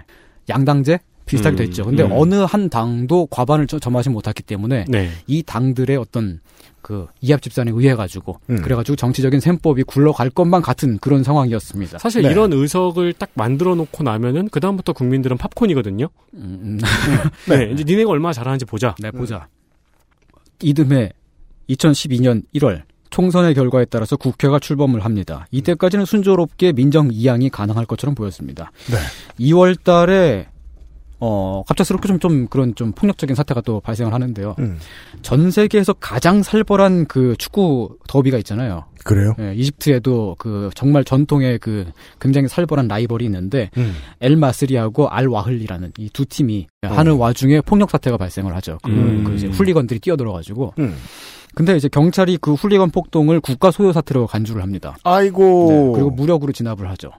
양당제 비슷하게 됐죠. 근데 어느 한 당도 과반을 점하지 못했기 때문에 네. 이 당들의 어떤 그 이합 집산에 의해 가지고 그래가지고 정치적인 셈법이 굴러갈 것만 같은 그런 상황이었습니다. 사실 네. 이런 의석을 딱 만들어 놓고 나면은 그 다음부터 국민들은 팝콘이거든요. 네. 네, 이제 니네가 얼마나 잘하는지 보자. 네, 보자. 이듬해 2012년 1월 총선의 결과에 따라서 국회가 출범을 합니다. 이때까지는 순조롭게 민정 이양이 가능할 것처럼 보였습니다. 네. 2월달에 갑작스럽게 좀 그런 좀 폭력적인 사태가 또 발생을 하는데요. 전 세계에서 가장 살벌한 그 축구 더비가 있잖아요. 그래요? 예, 이집트에도 그 정말 전통의 그 굉장히 살벌한 라이벌이 있는데 엘 마스리하고 알 와흘리라는 이 두 팀이 하는 와중에 폭력 사태가 발생을 하죠. 그 이제 훌리건들이 뛰어들어가지고. 근데 이제 경찰이 그 훌리건 폭동을 국가 소요 사태로 간주를 합니다. 아이고. 네, 그리고 무력으로 진압을 하죠.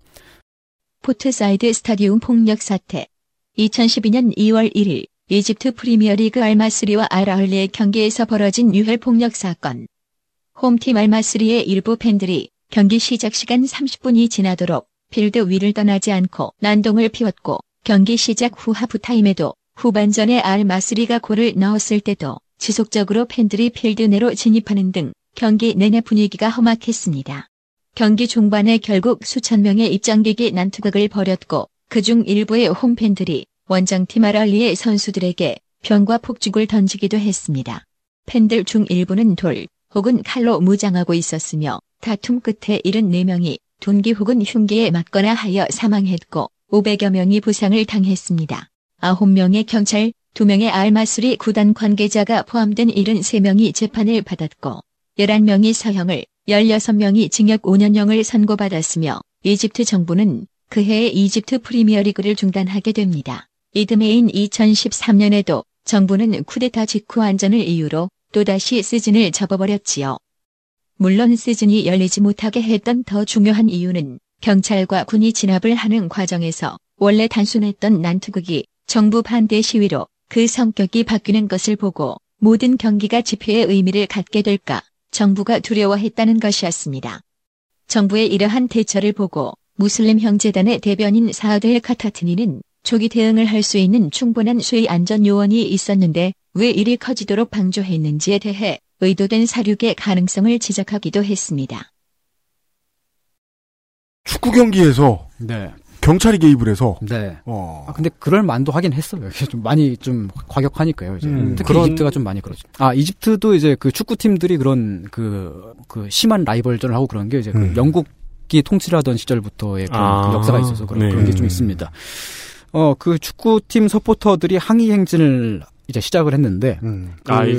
포트 사이드 스타디움 폭력 사태. 2012년 2월 1일 이집트 프리미어리그 알마스리와 알아흘리의 경기에서 벌어진 유혈 폭력 사건. 홈팀 알마스리의 일부 팬들이 경기 시작 시간 30분이 지나도록 필드 위를 떠나지 않고 난동을 피웠고 경기 시작 후 하프타임에도 후반전에 알마스리가 골을 넣었을 때도 지속적으로 팬들이 필드 내로 진입하는 등 경기 내내 분위기가 험악했습니다. 경기 중반에 결국 수천 명의 입장객이 난투극을 벌였고 그중 일부의 홈팬들이 원정팀 알알리의 선수들에게 병과 폭죽을 던지기도 했습니다. 팬들 중 일부는 돌 혹은 칼로 무장하고 있었으며 다툼 끝에 74명이 동기 혹은 흉기에 맞거나 하여 사망했고 500여 명이 부상을 당했습니다. 9명의 경찰, 2명의 알마수리 구단 관계자가 포함된 73명이 재판을 받았고 11명이 사형을, 16명이 징역 5년형을 선고받았으며 이집트 정부는 그해 이집트 프리미어리그를 중단하게 됩니다. 이듬해인 2013년에도 정부는 쿠데타 직후 안전을 이유로 또다시 시즌을 접어버렸지요. 물론 시즌이 열리지 못하게 했던 더 중요한 이유는 경찰과 군이 진압을 하는 과정에서 원래 단순했던 난투극이 정부 반대 시위로 그 성격이 바뀌는 것을 보고 모든 경기가 집회의 의미를 갖게 될까 정부가 두려워했다는 것이었습니다. 정부의 이러한 대처를 보고 무슬림 형제단의 대변인 사아드 엘 카타트니는 초기 대응을 할 수 있는 충분한 수위 안전 요원이 있었는데 왜 일이 커지도록 방조했는지에 대해 의도된 사륙의 가능성을 지적하기도 했습니다. 축구 경기에서 네. 경찰이 개입을 해서. 네. 아, 근데 그럴 만도 하긴 했어요. 좀 많이 좀 과격하니까요. 이제. 특히 그런... 이집트가 좀 많이 그러죠. 아, 이집트도 이제 그 축구팀들이 그런 그 심한 라이벌전을 하고 그런 게 이제 그 영국 이 통치를 하던 시절부터의 그 역사가 있어서 그런 게 좀 있습니다. 그 축구팀 서포터들이 항의 행진을 이제 시작을 했는데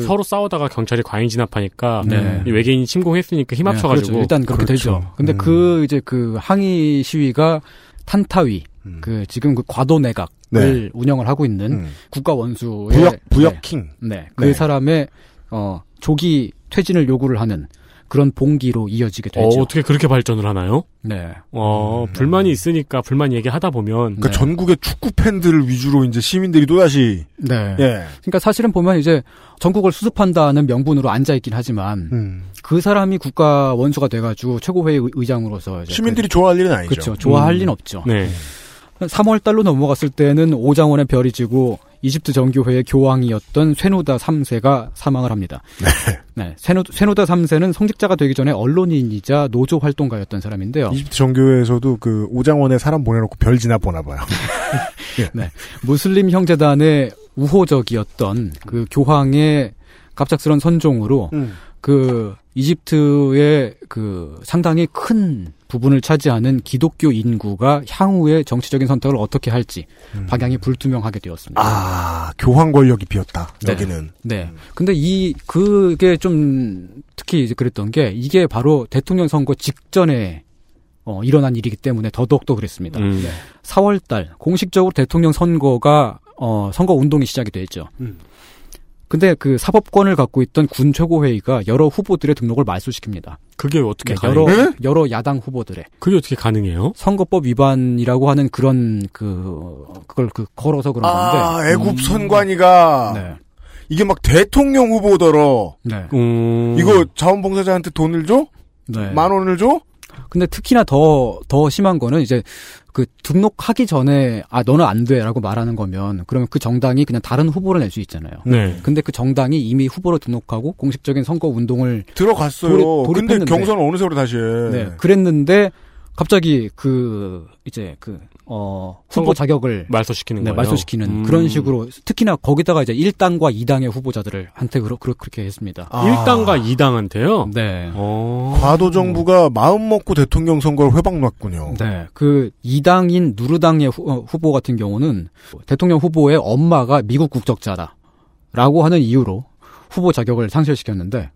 서로 싸우다가 경찰이 과잉 진압하니까 네. 외계인이 침공했으니까 힘합쳐 가지고 그렇죠. 일단 그렇게 그렇죠. 되죠. 근데 그 이제 그 항의 시위가 탄타위 그 지금 그 과도 내각을 네. 운영을 하고 있는 국가 원수의 부역킹 네. 네. 그 네. 사람의 조기 퇴진을 요구를 하는 그런 봉기로 이어지게 되죠. 어떻게 그렇게 발전을 하나요? 네. 불만이 있으니까 불만 얘기하다 보면. 그러니까 네. 전국의 축구 팬들을 위주로 이제 시민들이 또다시. 네. 예. 그러니까 사실은 보면 이제 전국을 수습한다는 명분으로 앉아있긴 하지만 그 사람이 국가 원수가 돼가지고 최고회의 의장으로서. 이제 시민들이 좋아할 일은 아니죠. 그렇죠. 좋아할 일은 없죠. 네. 3월 달로 넘어갔을 때는 오장원의 별이 지고 이집트 정교회의 교황이었던 쇠누다 3세가 사망을 합니다. 네. 쇠누다 3세는 성직자가 되기 전에 언론인이자 노조 활동가였던 사람인데요. 이집트 정교회에서도 그 오장원에 사람 보내놓고 별 지나 보나 봐요. 예. 네. 무슬림 형제단의 우호적이었던 그 교황의 갑작스런 선종으로 그 이집트의 그 상당히 큰 부분을 차지하는 기독교 인구가 향후에 정치적인 선택을 어떻게 할지 방향이 불투명하게 되었습니다. 아, 교황 권력이 비었다. 네. 여기는. 네. 근데 그게 좀 특히 이제 그랬던 게 이게 바로 대통령 선거 직전에 일어난 일이기 때문에 더더욱더 그랬습니다. 4월 달 공식적으로 대통령 선거가 선거 운동이 시작이 됐죠. 근데 그 사법권을 갖고 있던 군 최고회의가 여러 후보들의 등록을 말소시킵니다. 그게 어떻게 가능해요? 여러 야당 후보들의. 그게 어떻게 가능해요? 선거법 위반이라고 하는 그런 그걸 걸어서 그런 건데. 아, 애굽 선관위가 네. 이게 막 대통령 후보더러. 네. 이거 자원봉사자한테 돈을 줘? 네. 10,000원을 줘? 근데 특히나 더 심한 거는 이제 그 등록하기 전에 아 너는 안 돼라고 말하는 거면 그러면 그 정당이 그냥 다른 후보를 낼 수 있잖아요. 네. 근데 그 정당이 이미 후보로 등록하고 공식적인 선거 운동을 들어갔어요. 근데 경선 어느 세월에 다시 해. 네. 그랬는데 갑자기 후보 자격을 말소시키는 거예요. 말소시키는 그런 식으로 특히나 거기다가 이제 1당과 2당의 후보자들을 한테 그렇게 했습니다. 아. 1당과 2당한테요? 네. 과도 정부가 마음 먹고 대통령 선거를 회방 놨군요. 네. 그 2당인 누르당의 후보 같은 경우는 대통령 후보의 엄마가 미국 국적자다라고 하는 이유로 후보 자격을 상실시켰는데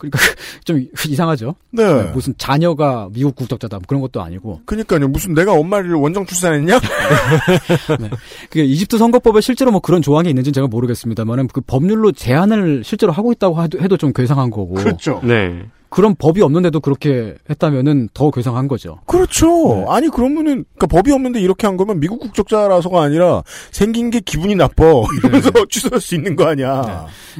그러니까 좀 이상하죠. 네. 네. 무슨 자녀가 미국 국적자다 그런 것도 아니고. 그러니까요. 무슨 내가 엄마를 원정 출산했냐? 네. 그게 이집트 선거법에 실제로 뭐 그런 조항이 있는지는 제가 모르겠습니다만은 그 법률로 제한을 실제로 하고 있다고 해도 좀 괴상한 거고. 그렇죠. 네. 그런 법이 없는데도 그렇게 했다면은 더 괴상한 거죠. 그렇죠. 네. 아니 그러면은 그러니까 법이 없는데 이렇게 한 거면 미국 국적자라서가 아니라 생긴 게 기분이 나빠 이러면서 네. 취소할 수 있는 거 아니야. 네.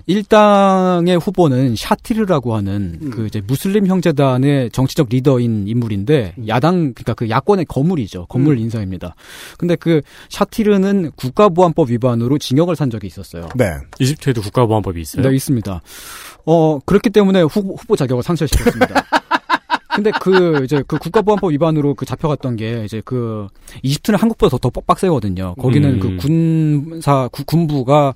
일당의 후보는 샤티르라고 하는 그 이제 무슬림 형제단의 정치적 리더인 인물인데 야당 그러니까 그 야권의 거물이죠. 거물 인사입니다. 근데 그 샤티르는 국가보안법 위반으로 징역을 산 적이 있었어요. 네. 이집트에도 국가보안법이 있어요? 네, 있습니다. 그렇기 때문에 후보 자격을 상실시켰습니다. 근데 이제 국가보안법 위반으로 잡혀갔던 게 이제 이집트는 한국보다 더 빡세거든요. 거기는 군부가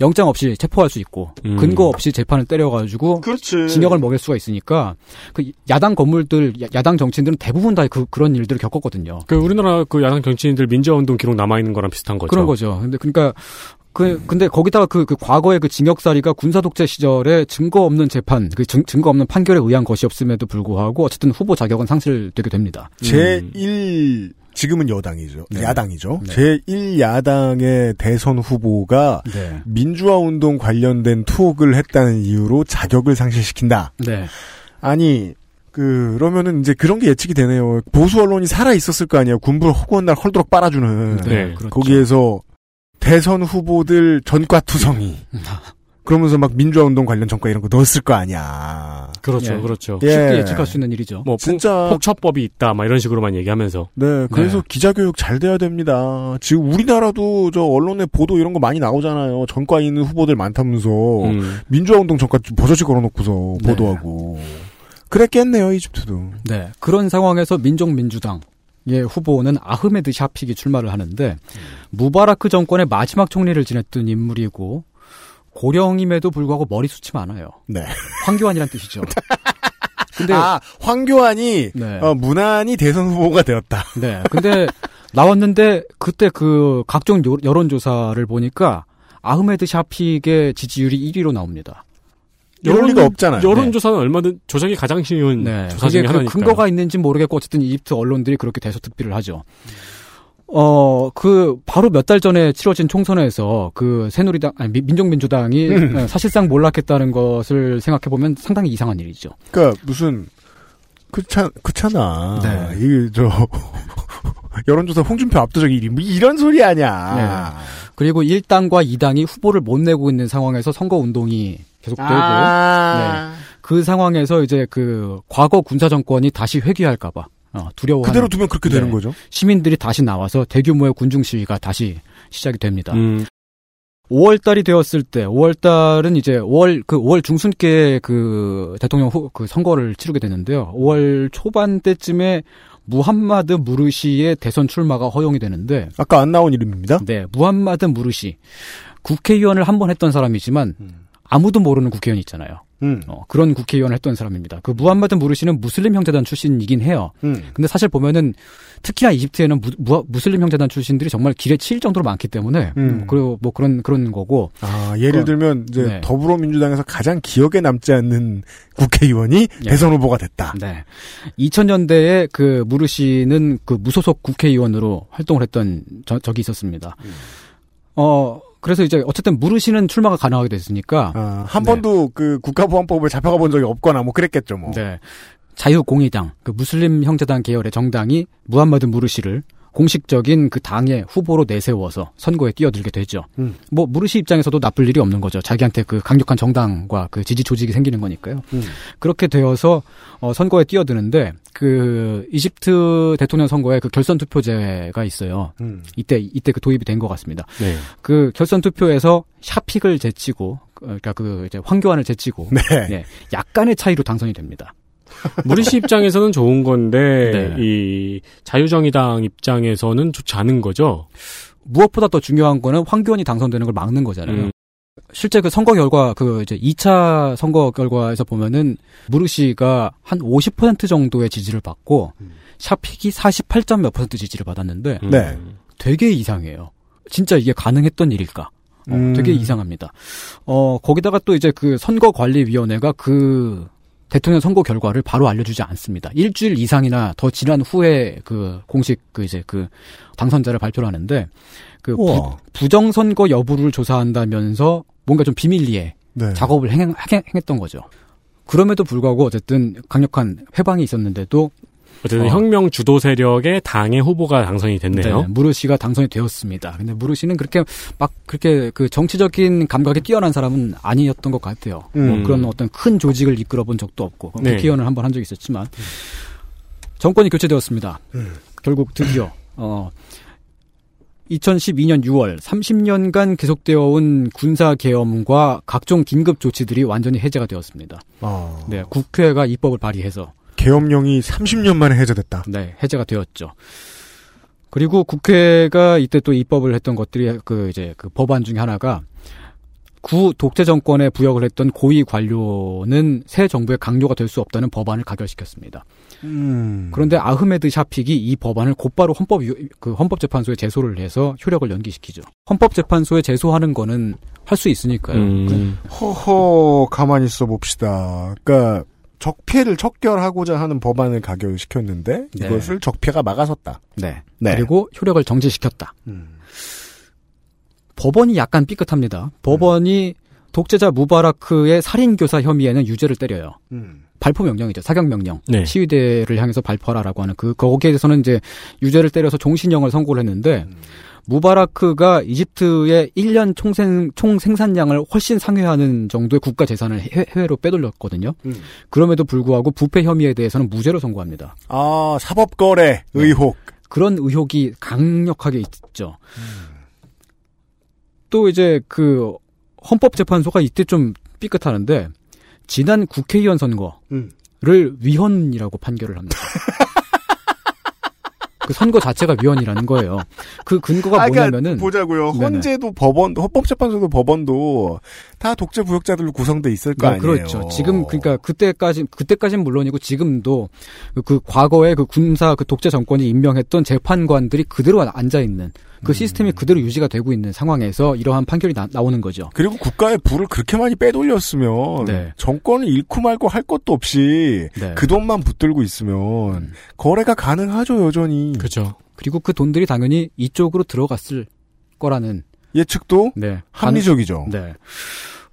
영장 없이 체포할 수 있고, 근거 없이 재판을 때려가지고, 그렇지. 징역을 먹일 수가 있으니까, 야당 건물들, 야당 정치인들은 대부분 다 그런 일들을 겪었거든요. 우리나라 야당 정치인들 민주화운동 기록 남아있는 거랑 비슷한 거죠. 그런 거죠. 근데 거기다가 과거의 징역살이가 군사독재 시절에 증거 없는 재판, 증거 없는 판결에 의한 것이 없음에도 불구하고, 어쨌든 후보 자격은 상실되게 됩니다. 지금은 여당이죠. 네. 야당이죠. 네. 제1야당의 대선 후보가 네. 민주화운동 관련된 투옥을 했다는 이유로 자격을 상실시킨다. 네. 아니, 그러면은 이제 그런 게 예측이 되네요. 보수 언론이 살아있었을 거 아니에요. 군부를 허구한 날 헐도록 빨아주는. 네. 그렇죠. 거기에서 대선 후보들 전과투성이. 그러면서 막 민주화운동 관련 전과 이런 거 넣었을 거 아니야. 그렇죠, 예. 그렇죠. 예. 쉽게 예측할 수 있는 일이죠. 뭐 진짜 폭처법이 있다, 막 이런 식으로만 얘기하면서. 네, 그래서 네. 기자 교육 잘 돼야 됩니다. 지금 우리나라도 저 언론에 보도 이런 거 많이 나오잖아요. 전과 있는 후보들 많다면서 민주화운동 전과 버젓이 걸어놓고서 네. 보도하고. 그랬겠네요, 이집트도. 네, 그런 상황에서 민족민주당. 예, 후보는 아흐메드 샤픽이 출마를 하는데 무바라크 정권의 마지막 총리를 지냈던 인물이고. 고령임에도 불구하고 머리숱이 많아요. 네. 황교안이란 뜻이죠. 근데. 아, 황교안이, 네. 무난히 대선 후보가 되었다. 네. 근데, 나왔는데, 그때 각종 여론조사를 보니까, 아흐메드 샤픽의 지지율이 1위로 나옵니다. 이럴 리가 없잖아요. 여론조사는 네. 얼마든 조작이 가장 쉬운 네. 조사 중에 하나니까요. 근거가 있는지 모르겠고, 어쨌든 이집트 언론들이 그렇게 대서특필을 하죠. 바로 몇 달 전에 치러진 총선에서 민족민주당이 사실상 몰락했다는 것을 생각해보면 상당히 이상한 일이죠. 그니까 무슨, 그렇잖아. 네. 여론조사 홍준표 압도적 1위. 뭐 이런 소리 아니야. 네. 그리고 1당과 2당이 후보를 못 내고 있는 상황에서 선거운동이 계속되고. 아~ 네. 그 상황에서 이제 과거 군사정권이 다시 회귀할까봐. 두려워하는. 그대로 두면 그렇게 네. 되는 거죠. 시민들이 다시 나와서 대규모의 군중 시위가 다시 시작이 됩니다. 5월달이 되었을 때, 5월달은 이제 5월 중순께 대통령 선거를 치르게 되는데요. 5월 초반 때쯤에 무함마드 무르시의 대선 출마가 허용이 되는데. 아까 안 나온 이름입니다. 네. 무함마드 무르시. 국회의원을 한 번 했던 사람이지만, 아무도 모르는 국회의원이 있잖아요. 그런 국회의원을 했던 사람입니다. 그 무함마드 무르시는 무슬림 형제단 출신이긴 해요. 근데 사실 보면은 특히나 이집트에는 무슬림 형제단 출신들이 정말 길에 치일 정도로 많기 때문에 그리고 뭐 그런 거고. 아, 예를 들면 이제 네. 더불어민주당에서 가장 기억에 남지 않는 국회의원이 네. 대선 후보가 됐다. 네. 2000년대에 그 무르시는 그 무소속 국회의원으로 활동을 했던 적이 있었습니다. 그래서 이제 어쨌든 무르시는 출마가 가능하게 됐으니까 한 번도 그 국가보안법을 잡혀가 본 적이 없거나 뭐 그랬겠죠 뭐. 네. 자유공의당, 그 무슬림 형제단 계열의 정당이 무함마드 무르시를 공식적인 그 당의 후보로 내세워서 선거에 뛰어들게 되죠. 뭐 무르시 입장에서도 나쁠 일이 없는 거죠. 자기한테 그 강력한 정당과 그 지지 조직이 생기는 거니까요. 그렇게 되어서 선거에 뛰어드는데 그 이집트 대통령 선거에 그 결선 투표제가 있어요. 이때 그 도입이 된 것 같습니다. 네. 그 결선 투표에서 샤픽을 제치고 그러니까 그 이제 황교안을 제치고 네. 네, 약간의 차이로 당선이 됩니다. 무르시 입장에서는 좋은 건데 네. 이 자유정의당 입장에서는 좋지 않은 거죠. 무엇보다 더 중요한 거는 황교안이 당선되는 걸 막는 거잖아요. 실제 그 선거 결과 그 이제 2차 선거 결과에서 보면은 무르시가 한 50% 정도의 지지를 받고 샤픽이 48점 몇 % 지지를 받았는데 네. 되게 이상해요. 진짜 이게 가능했던 일일까? 되게 이상합니다. 거기다가 또 이제 그 선거관리위원회가 그 대통령 선거 결과를 바로 알려주지 않습니다. 일주일 이상이나 더 지난 후에 그 공식 그 이제 그 당선자를 발표를 하는데 그 부정 선거 여부를 조사한다면서 뭔가 좀 비밀리에 네. 작업을 행했던 거죠. 그럼에도 불구하고 어쨌든 강력한 회방이 있었는데도 어쨌든 혁명 주도 세력의 당의 후보가 당선이 됐네요. 네, 무르시가 당선이 되었습니다. 근데 무르시는 그렇게 막 그렇게 그 정치적인 감각이 뛰어난 사람은 아니었던 것 같아요. 뭐 그런 어떤 큰 조직을 이끌어본 적도 없고 국회의원을 한 번 한 적이 있었지만 정권이 교체되었습니다. 결국 드디어 2012년 6월 30년간 계속되어 온 군사계엄과 각종 긴급 조치들이 완전히 해제가 되었습니다. 네, 국회가 입법을 발의해서. 계엄령이 30년 만에 해제됐다. 네, 해제가 되었죠. 그리고 국회가 이때 또 입법을 했던 것들이 그 이제 그 법안 중에 하나가 구 독재 정권에 부역을 했던 고위 관료는 새 정부의 강요가 될 수 없다는 법안을 가결시켰습니다. 그런데 아흐메드 샤픽이 이 법안을 곧바로 헌법재판소에 제소를 해서 효력을 연기시키죠. 헌법재판소에 제소하는 거는 할 수 있으니까요. 허허, 가만히 있어 봅시다. 그러니까 적폐를 척결하고자 하는 법안을 가결시켰는데 네. 이것을 적폐가 막아섰다. 네. 네. 그리고 효력을 정지시켰다. 법원이 약간 삐끗합니다. 법원이 독재자 무바라크의 살인교사 혐의에는 유죄를 때려요. 발포 명령이죠. 사격 명령. 네. 시위대를 향해서 발포하라라고 하는 그 거기에 대해서는 이제 유죄를 때려서 종신형을 선고를 했는데 무바라크가 이집트의 1년 총 생산량을 훨씬 상회하는 정도의 국가 재산을 해외로 빼돌렸거든요. 그럼에도 불구하고 부패 혐의에 대해서는 무죄로 선고합니다. 아, 사법거래 의혹. 네. 그런 의혹이 강력하게 있죠. 또 이제 그 헌법재판소가 이때 좀 삐끗하는데 지난 국회의원 선거를 위헌이라고 판결을 합니다. 그 선거 자체가 위헌이라는 거예요. 그 근거가 뭐냐면은 보자고요. 헌재도 법원도 헌법재판소도 법원도 다 독재 부역자들로 구성돼 있을 거 아니에요. 그렇죠. 지금 그러니까 그때까진 물론이고 지금도 그 과거에 그 군사 그 독재 정권이 임명했던 재판관들이 그대로 앉아 있는 그 시스템이 그대로 유지가 되고 있는 상황에서 이러한 판결이 나오는 거죠. 그리고 국가의 부를 그렇게 많이 빼돌렸으면 네. 정권을 잃고 말고 할 것도 없이 네. 그 돈만 붙들고 있으면 거래가 가능하죠, 여전히. 그렇죠. 그리고 그 돈들이 당연히 이쪽으로 들어갔을 거라는 예측도 네. 합리적이죠. 네.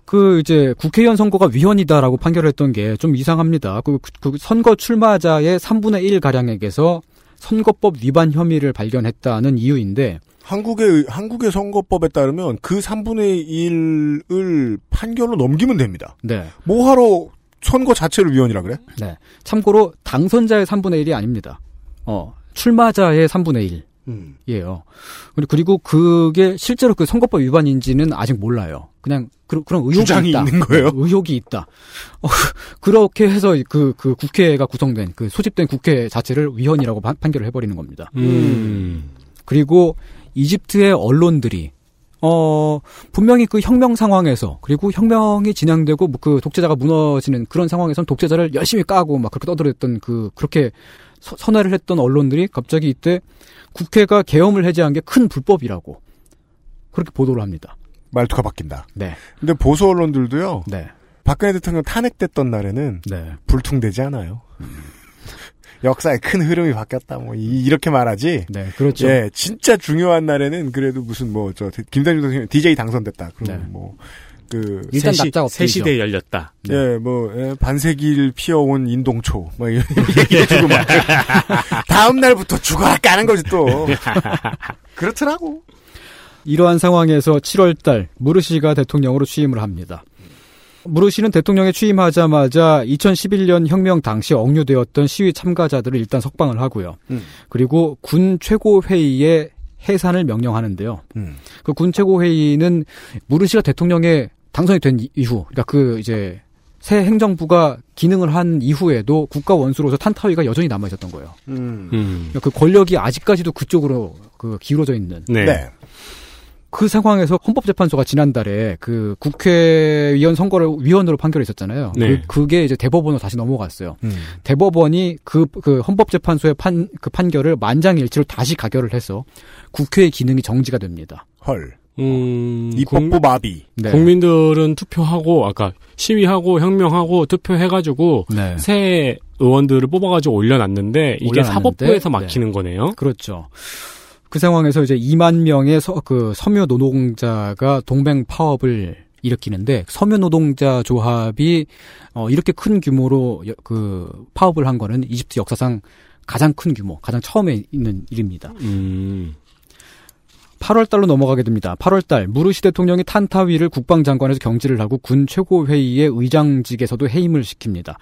그 이제 국회의원 선거가 위헌이다라고 판결했던 게 좀 이상합니다. 그 선거 출마자의 3분의 1 가량에게서 선거법 위반 혐의를 발견했다는 이유인데 한국의 선거법에 따르면 그 3분의 1을 판결로 넘기면 됩니다. 네. 뭐하러 선거 자체를 위헌이라 그래? 네. 참고로 당선자의 3분의 1이 아닙니다. 출마자의 3분의 1이에요. 그리고 그게 실제로 그 선거법 위반인지는 아직 몰라요. 그냥 그런 의혹이 주장이 있다. 있는 거예요? 의혹이 있다. 그렇게 해서 그 국회가 구성된 그 소집된 국회 자체를 위헌이라고 판결을 해버리는 겁니다. 그리고 이집트의 언론들이 분명히 그 혁명 상황에서, 그리고 혁명이 진행되고 그 독재자가 무너지는 그런 상황에선 독재자를 열심히 까고 막 그렇게 떠들었던 그렇게 선회를 했던 언론들이 갑자기 이때 국회가 계엄을 해제한 게 큰 불법이라고 그렇게 보도를 합니다. 말투가 바뀐다. 네. 근데 보수 언론들도요. 네. 박근혜 대통령 탄핵됐던 날에는 네. 불퉁대지 않아요. 역사의 큰 흐름이 바뀌었다. 뭐 이렇게 말하지. 네, 그렇죠. 예, 진짜 중요한 날에는 그래도 무슨 뭐 저 김단주 선생님 DJ 당선됐다. 그럼 네. 뭐 그 새 시대 열렸다. 네. 예, 뭐 예, 반세기를 피어온 인동초 막 이런 얘기해 주고 막 다음 날부터 죽어라 까는 거지 또. 그렇더라고. 이러한 상황에서 7월달 무르시가 대통령으로 취임을 합니다. 무르시는 대통령에 취임하자마자 2011년 혁명 당시 억류되었던 시위 참가자들을 일단 석방을 하고요. 그리고 군 최고회의에 해산을 명령하는데요. 그 군 최고회의는 무르시가 대통령에 당선이 된 이후, 그러니까 그 이제 새 행정부가 기능을 한 이후에도 국가 원수로서 탄타위가 여전히 남아 있었던 거예요. 그러니까 그 권력이 아직까지도 그쪽으로 그 기울어져 있는. 네. 네. 그 상황에서 헌법재판소가 지난달에 그 국회의원 선거를 위헌으로 판결이 있었잖아요. 네. 그게 이제 대법원으로 다시 넘어갔어요. 대법원이 그 헌법재판소의 그 판결을 만장일치로 다시 가결을 해서 국회의 기능이 정지가 됩니다. 헐. 입법부 마비. 네. 국민들은 투표하고 아까 시위하고 혁명하고 투표해가지고 네. 새 의원들을 뽑아가지고 올려놨는데 이게 사법부에서 막히는 네. 거네요. 그렇죠. 그 상황에서 이제 2만 명의 그 섬유 노동자가 동맹 파업을 일으키는데 섬유 노동자 조합이 이렇게 큰 규모로 그 파업을 한 거는 이집트 역사상 가장 큰 규모, 가장 처음에 있는 일입니다. 8월달로 넘어가게 됩니다. 8월달 무르시 대통령이 탄타위를 국방장관에서 경질을 하고 군 최고회의의 의장직에서도 해임을 시킵니다.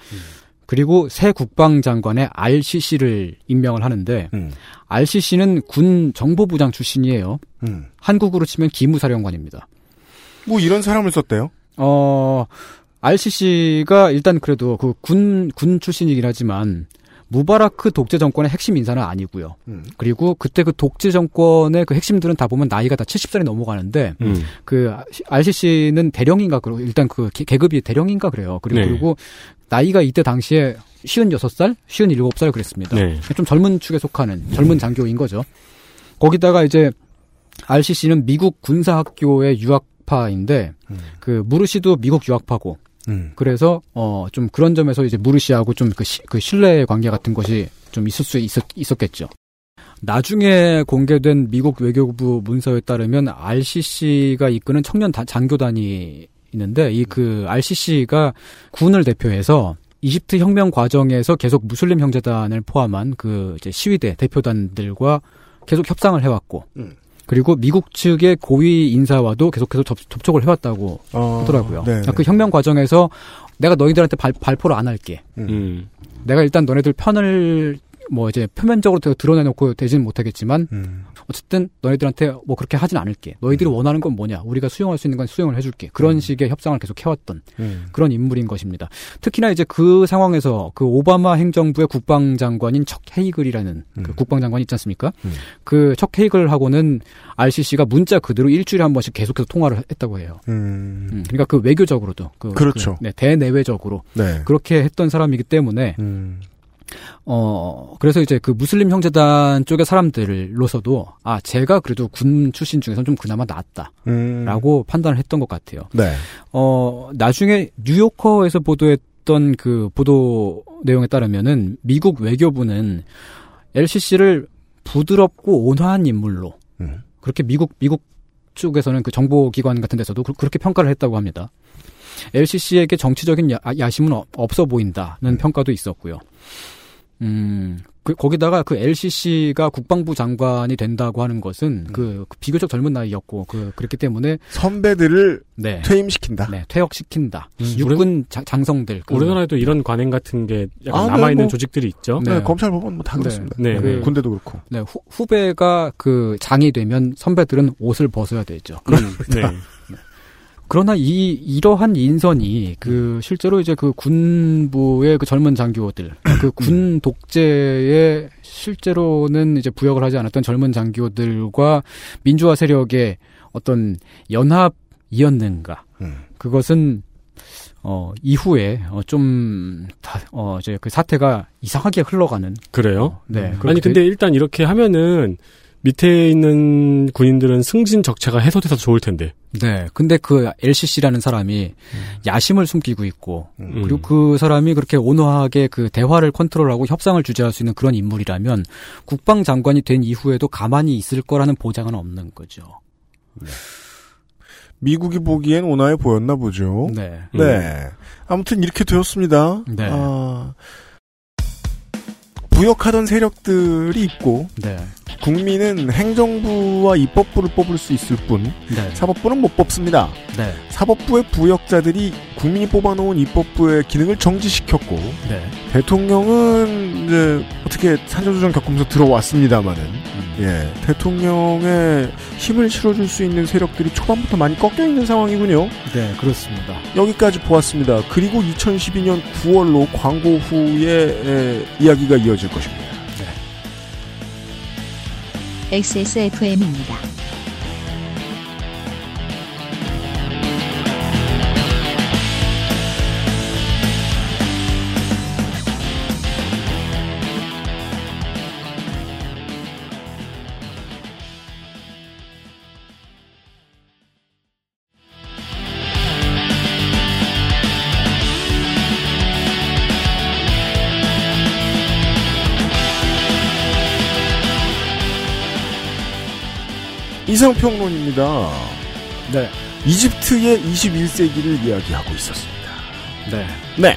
그리고 새 국방장관의 RCC를 임명을 하는데 RCC는 군 정보부장 출신이에요. 한국으로 치면 기무사령관입니다. 뭐 이런 사람을 썼대요? RCC가 일단 그래도 그 군 출신이긴 하지만 무바라크 독재 정권의 핵심 인사는 아니고요. 그리고 그때 그 독재 정권의 그 핵심들은 다 보면 나이가 다 70살이 넘어가는데 그 RCC는 대령인가 그러고 일단 그 계급이 대령인가 그래요. 그리고, 네. 그리고 나이가 이때 당시에 56살, 57살 그랬습니다. 네. 좀 젊은 축에 속하는 젊은 장교인 거죠. 거기다가 이제 RCC는 미국 군사학교의 유학파인데 그 무르시도 미국 유학파고 그래서 좀 그런 점에서 이제 무르시하고 좀 그 신뢰 관계 같은 것이 좀 있을 수 있었겠죠. 나중에 공개된 미국 외교부 문서에 따르면 RCC가 이끄는 청년 장교단이 있는데 이 그 RCC가 군을 대표해서 이집트 혁명 과정에서 계속 무슬림 형제단을 포함한 그 이제 시위대 대표단들과 계속 협상을 해왔고 그리고 미국 측의 고위 인사와도 계속해서 접촉을 해왔다고 하더라고요. 그러니까 그 혁명 과정에서 내가 너희들한테 발포를 안 할게. 내가 일단 너네들 편을 뭐 이제 표면적으로 드러내놓고 되지는 못하겠지만 어쨌든 너희들한테 뭐 그렇게 하진 않을게. 너희들이 원하는 건 뭐냐. 우리가 수용할 수 있는 건 수용을 해줄게. 그런 식의 협상을 계속 해왔던 그런 인물인 것입니다. 특히나 이제 그 상황에서 그 오바마 행정부의 국방장관인 척 헤이글이라는 그 국방장관이 있지 않습니까? 그 척 헤이글하고는 RCC가 문자 그대로 일주일에 한 번씩 계속해서 통화를 했다고 해요. 그러니까 그 외교적으로도 그렇죠. 네, 대내외적으로 네. 그렇게 했던 사람이기 때문에 그래서 이제 그 무슬림 형제단 쪽의 사람들로서도, 아, 제가 그래도 군 출신 중에서는 좀 그나마 낫다. 라고 판단을 했던 것 같아요. 네. 나중에 뉴요커에서 보도했던 그 보도 내용에 따르면은 미국 외교부는 LCC를 부드럽고 온화한 인물로, 그렇게 미국 쪽에서는 그 정보기관 같은 데서도 그렇게 평가를 했다고 합니다. LCC에게 정치적인 야심은 없어 보인다는 평가도 있었고요. 거기다가 그 LCC가 국방부 장관이 된다고 하는 것은 그 비교적 젊은 나이였고 그렇기 때문에 선배들을 네. 퇴임시킨다. 네, 퇴역시킨다. 육군 장성들. 우리나라에도 이런 관행 같은 게 약간 남아 있는 조직들이 있죠. 네, 검찰 법원 뭐 다 그렇습니다. 네, 네. 그, 군대도 그렇고. 네, 후배가 그 장이 되면 선배들은 옷을 벗어야 되죠. 네. 그러나 이러한 인선이 그 실제로 이제 그 군부의 그 젊은 장교들, 그 군 독재에 실제로는 이제 부역을 하지 않았던 젊은 장교들과 민주화 세력의 어떤 연합이었는가. 그것은 이후에 이제 그 사태가 이상하게 흘러가는. 그래요? 네. 아니 근데 일단 이렇게 하면은 밑에 있는 군인들은 승진 적체가 해소돼서 좋을 텐데. 네. 근데 그 LCC라는 사람이 야심을 숨기고 있고 그리고 그 사람이 그렇게 온화하게 그 대화를 컨트롤하고 협상을 주재할 수 있는 그런 인물이라면 국방장관이 된 이후에도 가만히 있을 거라는 보장은 없는 거죠. 네. 미국이 보기엔 온화해 보였나 보죠. 네. 네. 아무튼 이렇게 되었습니다. 네. 아... 부역하던 세력들이 있고 네. 국민은 행정부와 입법부를 뽑을 수 있을 뿐 네. 사법부는 못 뽑습니다. 네. 사법부의 부역자들이 국민이 뽑아놓은 입법부의 기능을 정지시켰고 네. 대통령은 이제 어떻게 산자조정 겪으면서 들어왔습니다마는 예, 대통령의 힘을 실어줄 수 있는 세력들이 초반부터 많이 꺾여있는 상황이군요. 네, 그렇습니다. 여기까지 보았습니다. 그리고 2012년 9월로 광고 후에 이야기가 이어질 것입니다. 네. XSFM입니다. 이상평론입니다. 네. 이집트의 21세기를 이야기하고 있었습니다. 네. 네.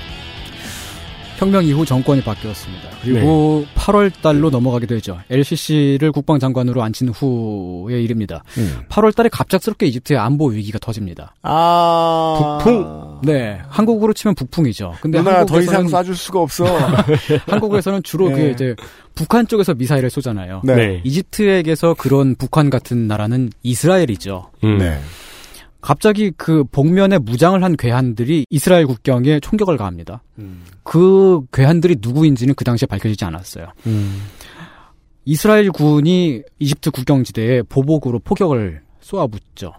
혁명 이후 정권이 바뀌었습니다. 그리고 네. 8월 달로 넘어가게 되죠. LCC를 국방장관으로 앉힌 후의 일입니다. 8월 달에 갑작스럽게 이집트의 안보 위기가 터집니다. 아. 북풍? 네. 한국으로 치면 북풍이죠. 근데 누나 더 이상 쏴줄 수가 없어. 한국에서는 주로 네. 그 이제 북한 쪽에서 미사일을 쏘잖아요. 네. 네. 이집트에게서 그런 북한 같은 나라는 이스라엘이죠. 네. 갑자기 그 복면에 무장을 한 괴한들이 이스라엘 국경에 총격을 가합니다. 그 괴한들이 누구인지는 그 당시에 밝혀지지 않았어요. 이스라엘 군이 이집트 국경지대에 보복으로 포격을 쏘아붓죠.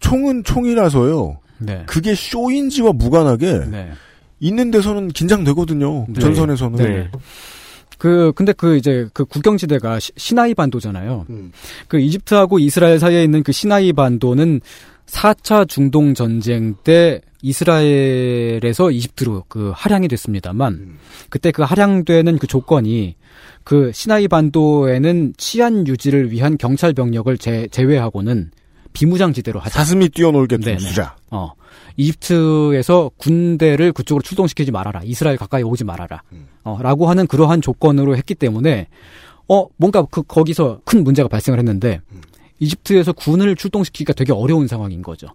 총은 총이라서요. 네. 그게 쇼인지와 무관하게 네. 있는 데서는 긴장되거든요. 네. 전선에서는. 네. 근데 그 국경지대가 시나이 반도잖아요. 그 이집트하고 이스라엘 사이에 있는 그 시나이 반도는 4차 중동 전쟁 때 이스라엘에서 이집트로 그 할양이 됐습니다만, 그때 그 할양되는 그 조건이 그 시나이 반도에는 치안 유지를 위한 경찰 병력을 제외하고는 비무장지대로 하자. 사슴이 뛰어놀게 두자. 이집트에서 군대를 그쪽으로 출동시키지 말아라. 이스라엘 가까이 오지 말아라. 라고 하는 그러한 조건으로 했기 때문에, 뭔가 거기서 큰 문제가 발생을 했는데, 이집트에서 군을 출동시키기가 되게 어려운 상황인 거죠.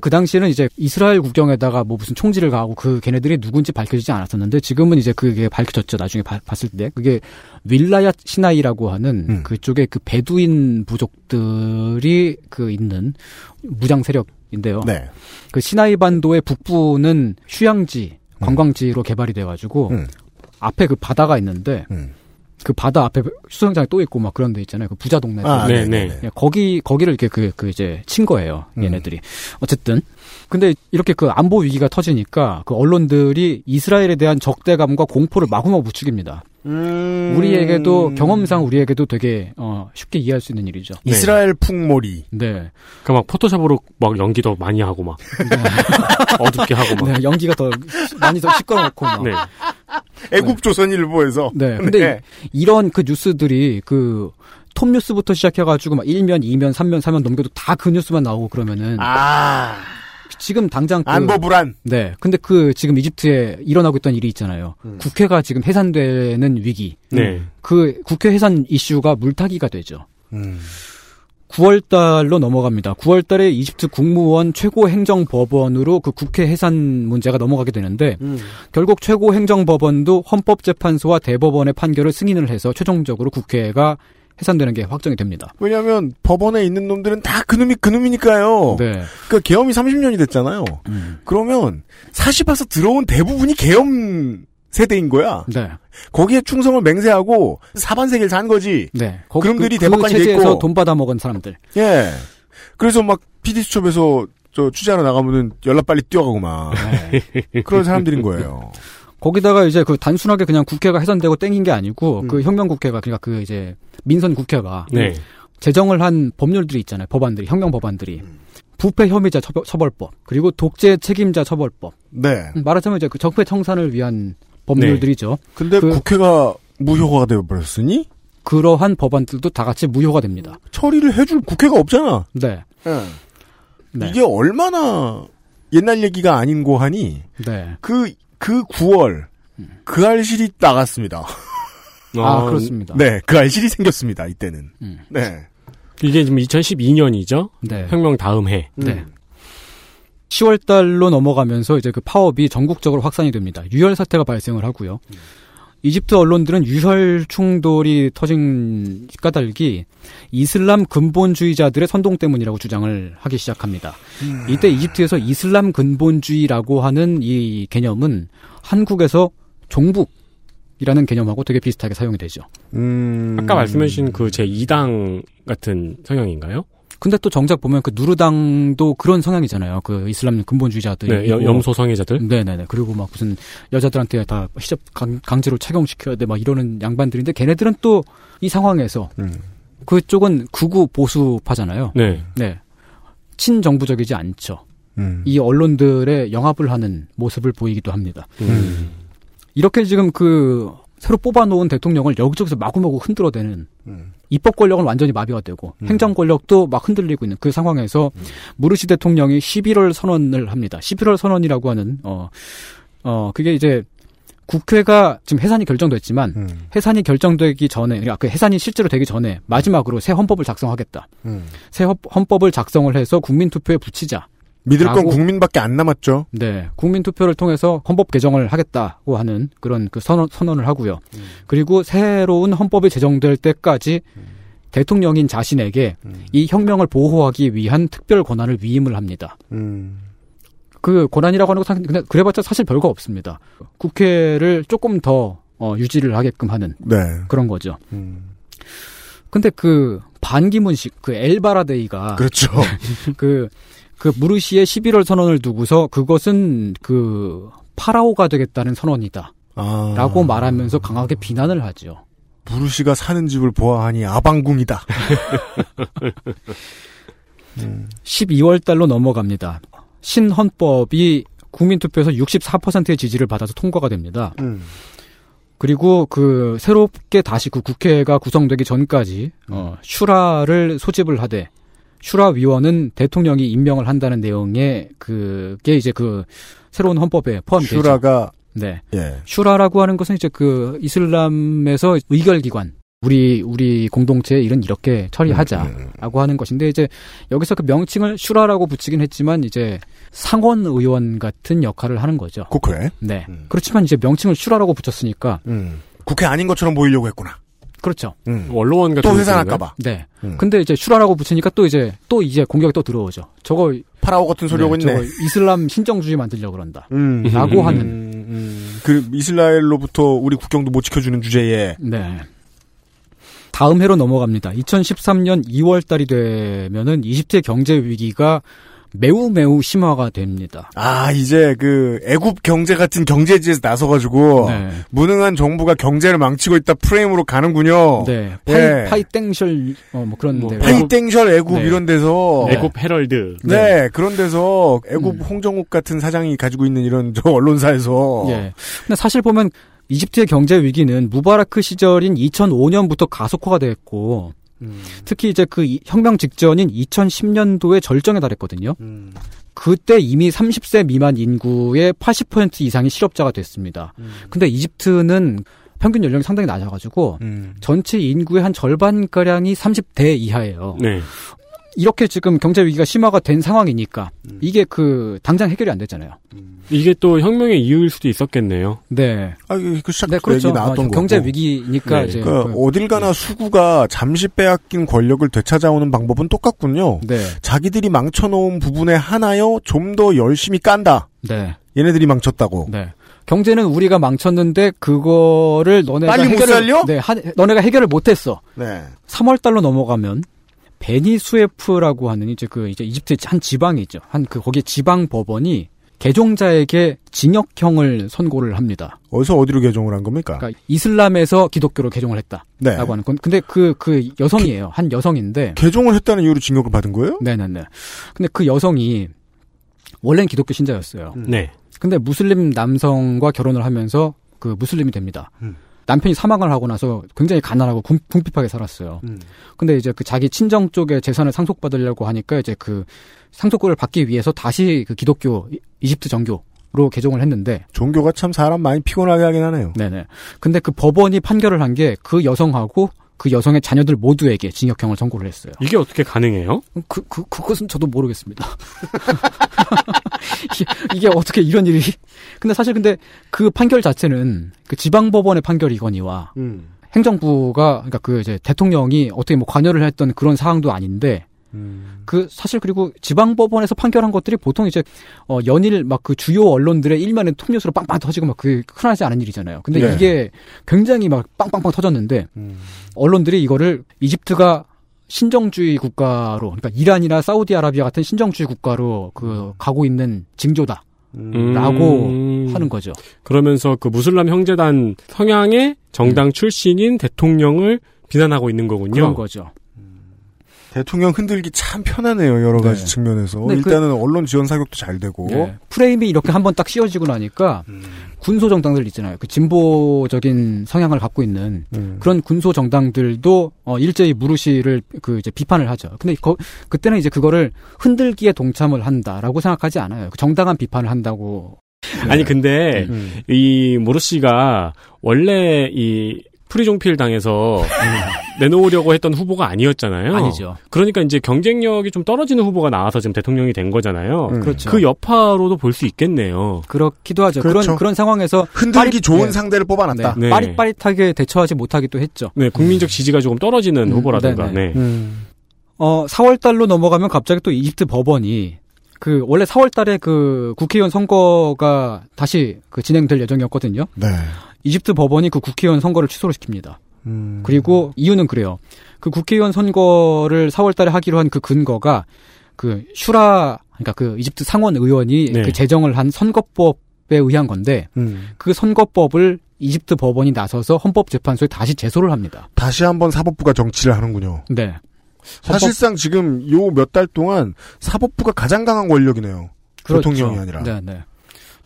그 당시에는 이제 이스라엘 국경에다가 뭐 무슨 총질을 가하고 그 걔네들이 누군지 밝혀지지 않았었는데, 지금은 이제 그게 밝혀졌죠. 나중에 봤을 때. 그게 윌라얏 시나이라고 하는 그쪽에 그 베두인 부족들이 그 있는 무장 세력, 인데요. 네. 그 시나이 반도의 북부는 휴양지, 관광지로 개발이 돼가지고 앞에 그 바다가 있는데 그 바다 앞에 수영장이 또 있고 막 그런 데 있잖아요. 그 부자 동네. 아, 네네. 거기를 이렇게 이제 친 거예요. 얘네들이. 어쨌든 근데 이렇게 그 안보 위기가 터지니까 그 언론들이 이스라엘에 대한 적대감과 공포를 마구마구 부추깁니다. 우리에게도 되게 쉽게 이해할 수 있는 일이죠. 네. 이스라엘 풍몰이. 네. 그러니까 막 포토샵으로 막 연기도 많이 하고 막 네. 어둡게 하고 막 네, 연기가 더 많이 더 시끄럽고 막. 네. 애국조선일보에서. 네. 근데 네. 이런 그 뉴스들이 그 톱뉴스부터 시작해가지고 막 1면, 2면, 3면, 4면 넘겨도 다 그 뉴스만 나오고 그러면은. 아. 지금 당장 안보 불안. 네. 근데 지금 이집트에 일어나고 있던 일이 있잖아요. 국회가 지금 해산되는 위기. 네. 그 국회 해산 이슈가 물타기가 되죠. 9월 달로 넘어갑니다. 9월 달에 이집트 국무원 최고행정법원으로 그 국회 해산 문제가 넘어가게 되는데 결국 최고행정법원도 헌법재판소와 대법원의 판결을 승인을 해서 최종적으로 국회가 해산되는 게 확정이 됩니다. 왜냐하면 법원에 있는 놈들은 다 그놈이 그놈이니까요. 네. 그러니까 계엄이 30년이 됐잖아요. 그러면 사시봐서 들어온 대부분이 계엄 세대인 거야. 네. 거기에 충성을 맹세하고 사반세기를 산 거지. 네. 그놈들이 대법관이 됐고. 그 체제에서 돈 받아먹은 사람들. 예. 그래서 막 PD수첩에서 저 취재하러 나가면은 연락 빨리 뛰어가고 막 그런 사람들인 거예요. 거기다가 이제 그 단순하게 그냥 국회가 해산되고 땡긴 게 아니고 그 혁명국회가 그러니까 그 이제 민선국회가 네. 제정을 한 법률들이 있잖아요. 법안들이 혁명법안들이 부패 혐의자 처벌법 그리고 독재 책임자 처벌법. 네. 말하자면 이제 그 적폐 청산을 위한 법률들이죠. 네. 근데 그 국회가 무효가 되어버렸으니 그러한 법안들도 다 같이 무효가 됩니다. 처리를 해줄 국회가 없잖아. 네. 네. 이게 얼마나 옛날 얘기가 아닌고 하니 네. 그 9월 그 알실이 나갔습니다. 아 그렇습니다. 네, 그 알실이 생겼습니다. 이때는. 네. 이게 지금 2012년이죠. 네. 혁명 다음 해. 네. 10월 달로 넘어가면서 이제 그 파업이 전국적으로 확산이 됩니다. 유혈 사태가 발생을 하고요. 이집트 언론들은 유혈 충돌이 터진 까닭이 이슬람 근본주의자들의 선동 때문이라고 주장을 하기 시작합니다. 이때 이집트에서 이슬람 근본주의라고 하는 이 개념은 한국에서 종북이라는 개념하고 되게 비슷하게 사용이 되죠. 아까 말씀해 주신 그 제2당 같은 성향인가요? 근데 또 정작 보면 그 누르당도 그런 성향이잖아요. 그 이슬람 근본주의자들. 네, 염소 성애자들? 네네네. 그리고 막 무슨 여자들한테 다 히잡 강제로 착용시켜야 돼 막 이러는 양반들인데 걔네들은 또 이 상황에서 그쪽은 극우 보수파잖아요. 네. 네. 친정부적이지 않죠. 이 언론들의 영합을 하는 모습을 보이기도 합니다. 이렇게 지금 그 새로 뽑아놓은 대통령을 여기저기서 마구마구 흔들어대는 입법 권력은 완전히 마비가 되고 행정 권력도 막 흔들리고 있는 그 상황에서 무르시 대통령이 11월 선언을 합니다. 11월 선언이라고 하는 그게 이제 국회가 지금 해산이 결정됐지만 해산이 결정되기 전에 그러니까 그 해산이 실제로 되기 전에 마지막으로 새 헌법을 작성하겠다. 새 헌법을 작성을 해서 국민 투표에 붙이자. 믿을 건 국민밖에 안 남았죠. 네, 국민 투표를 통해서 헌법 개정을 하겠다고 하는 그런 그 선언을 하고요. 그리고 새로운 헌법이 제정될 때까지 대통령인 자신에게 이 혁명을 보호하기 위한 특별 권한을 위임을 합니다. 그 권한이라고 하는 거 근데 그래봤자 사실 별거 없습니다. 국회를 조금 더 유지를 하게끔 하는 네. 그런 거죠. 근데 그 반기문식 그 엘바라데이가 그렇죠. 그 무르시의 11월 선언을 두고서 그것은 그 파라오가 되겠다는 선언이다 라고 말하면서 강하게 비난을 하죠. 무르시가 사는 집을 보아하니 아방궁이다. 12월 달로 넘어갑니다. 신헌법이 국민투표에서 64%의 지지를 받아서 통과가 됩니다. 그리고 그 새롭게 다시 그 국회가 구성되기 전까지 슈라를 소집을 하되 슈라 위원은 대통령이 임명을 한다는 내용의 그게 이제 그 새로운 헌법에 포함되죠. 슈라가 네. 예. 슈라라고 하는 것은 이제 그 이슬람에서 의결 기관 우리 공동체의 일은 이렇게 처리하자라고 하는 것인데 이제 여기서 그 명칭을 슈라라고 붙이긴 했지만 이제 상원 의원 같은 역할을 하는 거죠. 국회. 네. 그렇지만 이제 명칭을 슈라라고 붙였으니까 국회 아닌 것처럼 보이려고 했구나. 그렇죠. 원로원 같은 또 회산할까봐. 네. 근데 이제 슈라라고 붙이니까 또 이제 공격이 또 들어오죠. 저거 파라오 같은 소리하고 있네. 저거 이슬람 신정주의 만들려고 그런다. 라고 하는. 그 이스라엘로부터 우리 국경도 못 지켜주는 주제에. 네. 다음 해로 넘어갑니다. 2013년 2월 달이 되면은 20대 경제 위기가 매우 매우 심화가 됩니다. 아 이제 그 애굽 경제 같은 경제지에서 나서가지고 네. 무능한 정부가 경제를 망치고 있다 프레임으로 가는군요. 네, 파이땡셜 뭐 그런 데 파이땡셜 애굽 네. 이런 데서 애굽 네. 헤럴드 네. 네 그런 데서 애굽 홍정욱 같은 사장이 가지고 있는 이런 저 언론사에서 네. 근데 사실 보면 이집트의 경제 위기는 무바라크 시절인 2005년부터 가속화가 됐고. 특히 이제 그 혁명 직전인 2010년도에 절정에 달했거든요. 그때 이미 30세 미만 인구의 80% 이상이 실업자가 됐습니다. 근데 이집트는 평균 연령이 상당히 낮아가지고 전체 인구의 한 절반가량이 30대 이하예요. 네. 이렇게 지금 경제 위기가 심화가 된 상황이니까 이게 그 당장 해결이 안 됐잖아요. 이게 또 혁명의 이유일 수도 있었겠네요. 네. 아, 그 시작 네, 그렇죠. 얘기 나왔던 거고. 경제 위기니까 네. 이제 그러니까 어딜 가나 네. 수구가 잠시 빼앗긴 권력을 되찾아오는 방법은 똑같군요. 네. 자기들이 망쳐놓은 부분에 하나여 좀 더 열심히 깐다. 네. 얘네들이 망쳤다고. 네. 경제는 우리가 망쳤는데 그거를 너네가 빨리 못 살려? 네. 너네가 해결을 못했어. 네. 3월 달로 넘어가면. 베니수에프라고 하는 이제 이집트의 한 지방이 있죠. 거기에 지방 법원이 개종자에게 징역형을 선고를 합니다. 어디서 어디로 개종을 한 겁니까? 그러니까 이슬람에서 기독교로 개종을 했다라고 네. 하는 건. 근데 그 여성이에요. 한 여성인데. 개종을 했다는 이유로 징역을 받은 거예요? 네네네. 근데 그 여성이 원래는 기독교 신자였어요. 네. 근데 무슬림 남성과 결혼을 하면서 그 무슬림이 됩니다. 남편이 사망을 하고 나서 굉장히 가난하고 궁핍하게 살았어요. 근데 이제 그 자기 친정 쪽의 재산을 상속받으려고 하니까 이제 그 상속권을 받기 위해서 다시 그 기독교, 이집트 정교로 개종을 했는데. 종교가 참 사람 많이 피곤하게 하긴 하네요. 네네. 근데 그 법원이 판결을 한 게 그 여성하고 그 여성의 자녀들 모두에게 징역형을 선고를 했어요. 이게 어떻게 가능해요? 그것은 저도 모르겠습니다. 이게 어떻게 이런 일이. 근데 그 판결 자체는 그 지방법원의 판결이거니와 행정부가, 그러니까 그 이제 대통령이 어떻게 뭐 관여를 했던 그런 사항도 아닌데, 그 사실 그리고 지방법원에서 판결한 것들이 보통 이제 연일 막 그 주요 언론들의 일면에 톱뉴스로 빵빵 터지고 막 그 흔하지 않은 일이잖아요. 근데 네. 이게 굉장히 막 빵빵빵 터졌는데 언론들이 이거를 이집트가 신정주의 국가로, 그러니까 이란이나 사우디아라비아 같은 신정주의 국가로 그 가고 있는 징조다. 라고 하는 거죠. 그러면서 그 무슬람 형제단 성향의 정당 출신인 대통령을 비난하고 있는 거군요. 그런 거죠. 대통령 흔들기 참 편하네요, 여러 가지 네. 측면에서. 일단은 언론 지원 사격도 잘 되고. 네. 프레임이 이렇게 한번 딱 씌워지고 나니까 군소 정당들 있잖아요. 그 진보적인 성향을 갖고 있는 그런 군소 정당들도 일제히 무르시를 그 이제 비판을 하죠. 근데 그때는 이제 그거를 흔들기에 동참을 한다라고 생각하지 않아요. 정당한 비판을 한다고. 아니 근데 이 무르시가 원래 이 프리종필 당에서 내놓으려고 했던 후보가 아니었잖아요. 아니죠. 그러니까 이제 경쟁력이 좀 떨어지는 후보가 나와서 지금 대통령이 된 거잖아요. 그렇죠. 그 여파로도 볼 수 있겠네요. 그렇기도 하죠. 그렇죠. 그런 상황에서 흔들기 좋은 네. 상대를 뽑아놨다. 네. 네. 빠릿빠릿하게 대처하지 못하기도 했죠. 네, 국민적 지지가 조금 떨어지는 후보라든가. 네. 4월 달로 넘어가면 갑자기 또 이집트 법원이 원래 4월 달에 그 국회의원 선거가 다시 그 진행될 예정이었거든요. 네. 이집트 법원이 그 국회의원 선거를 취소를 시킵니다. 그리고 이유는 그래요. 그 국회의원 선거를 4월 달에 하기로 한 그 근거가 그 슈라, 그러니까 그 이집트 상원 의원이 네. 그 제정을 한 선거법에 의한 건데 그 선거법을 이집트 법원이 나서서 헌법재판소에 다시 제소를 합니다. 다시 한번 사법부가 정치를 하는군요. 네. 사실상 지금 요 몇 달 동안 사법부가 가장 강한 권력이네요. 그렇죠. 대통령이 아니라. 네, 네.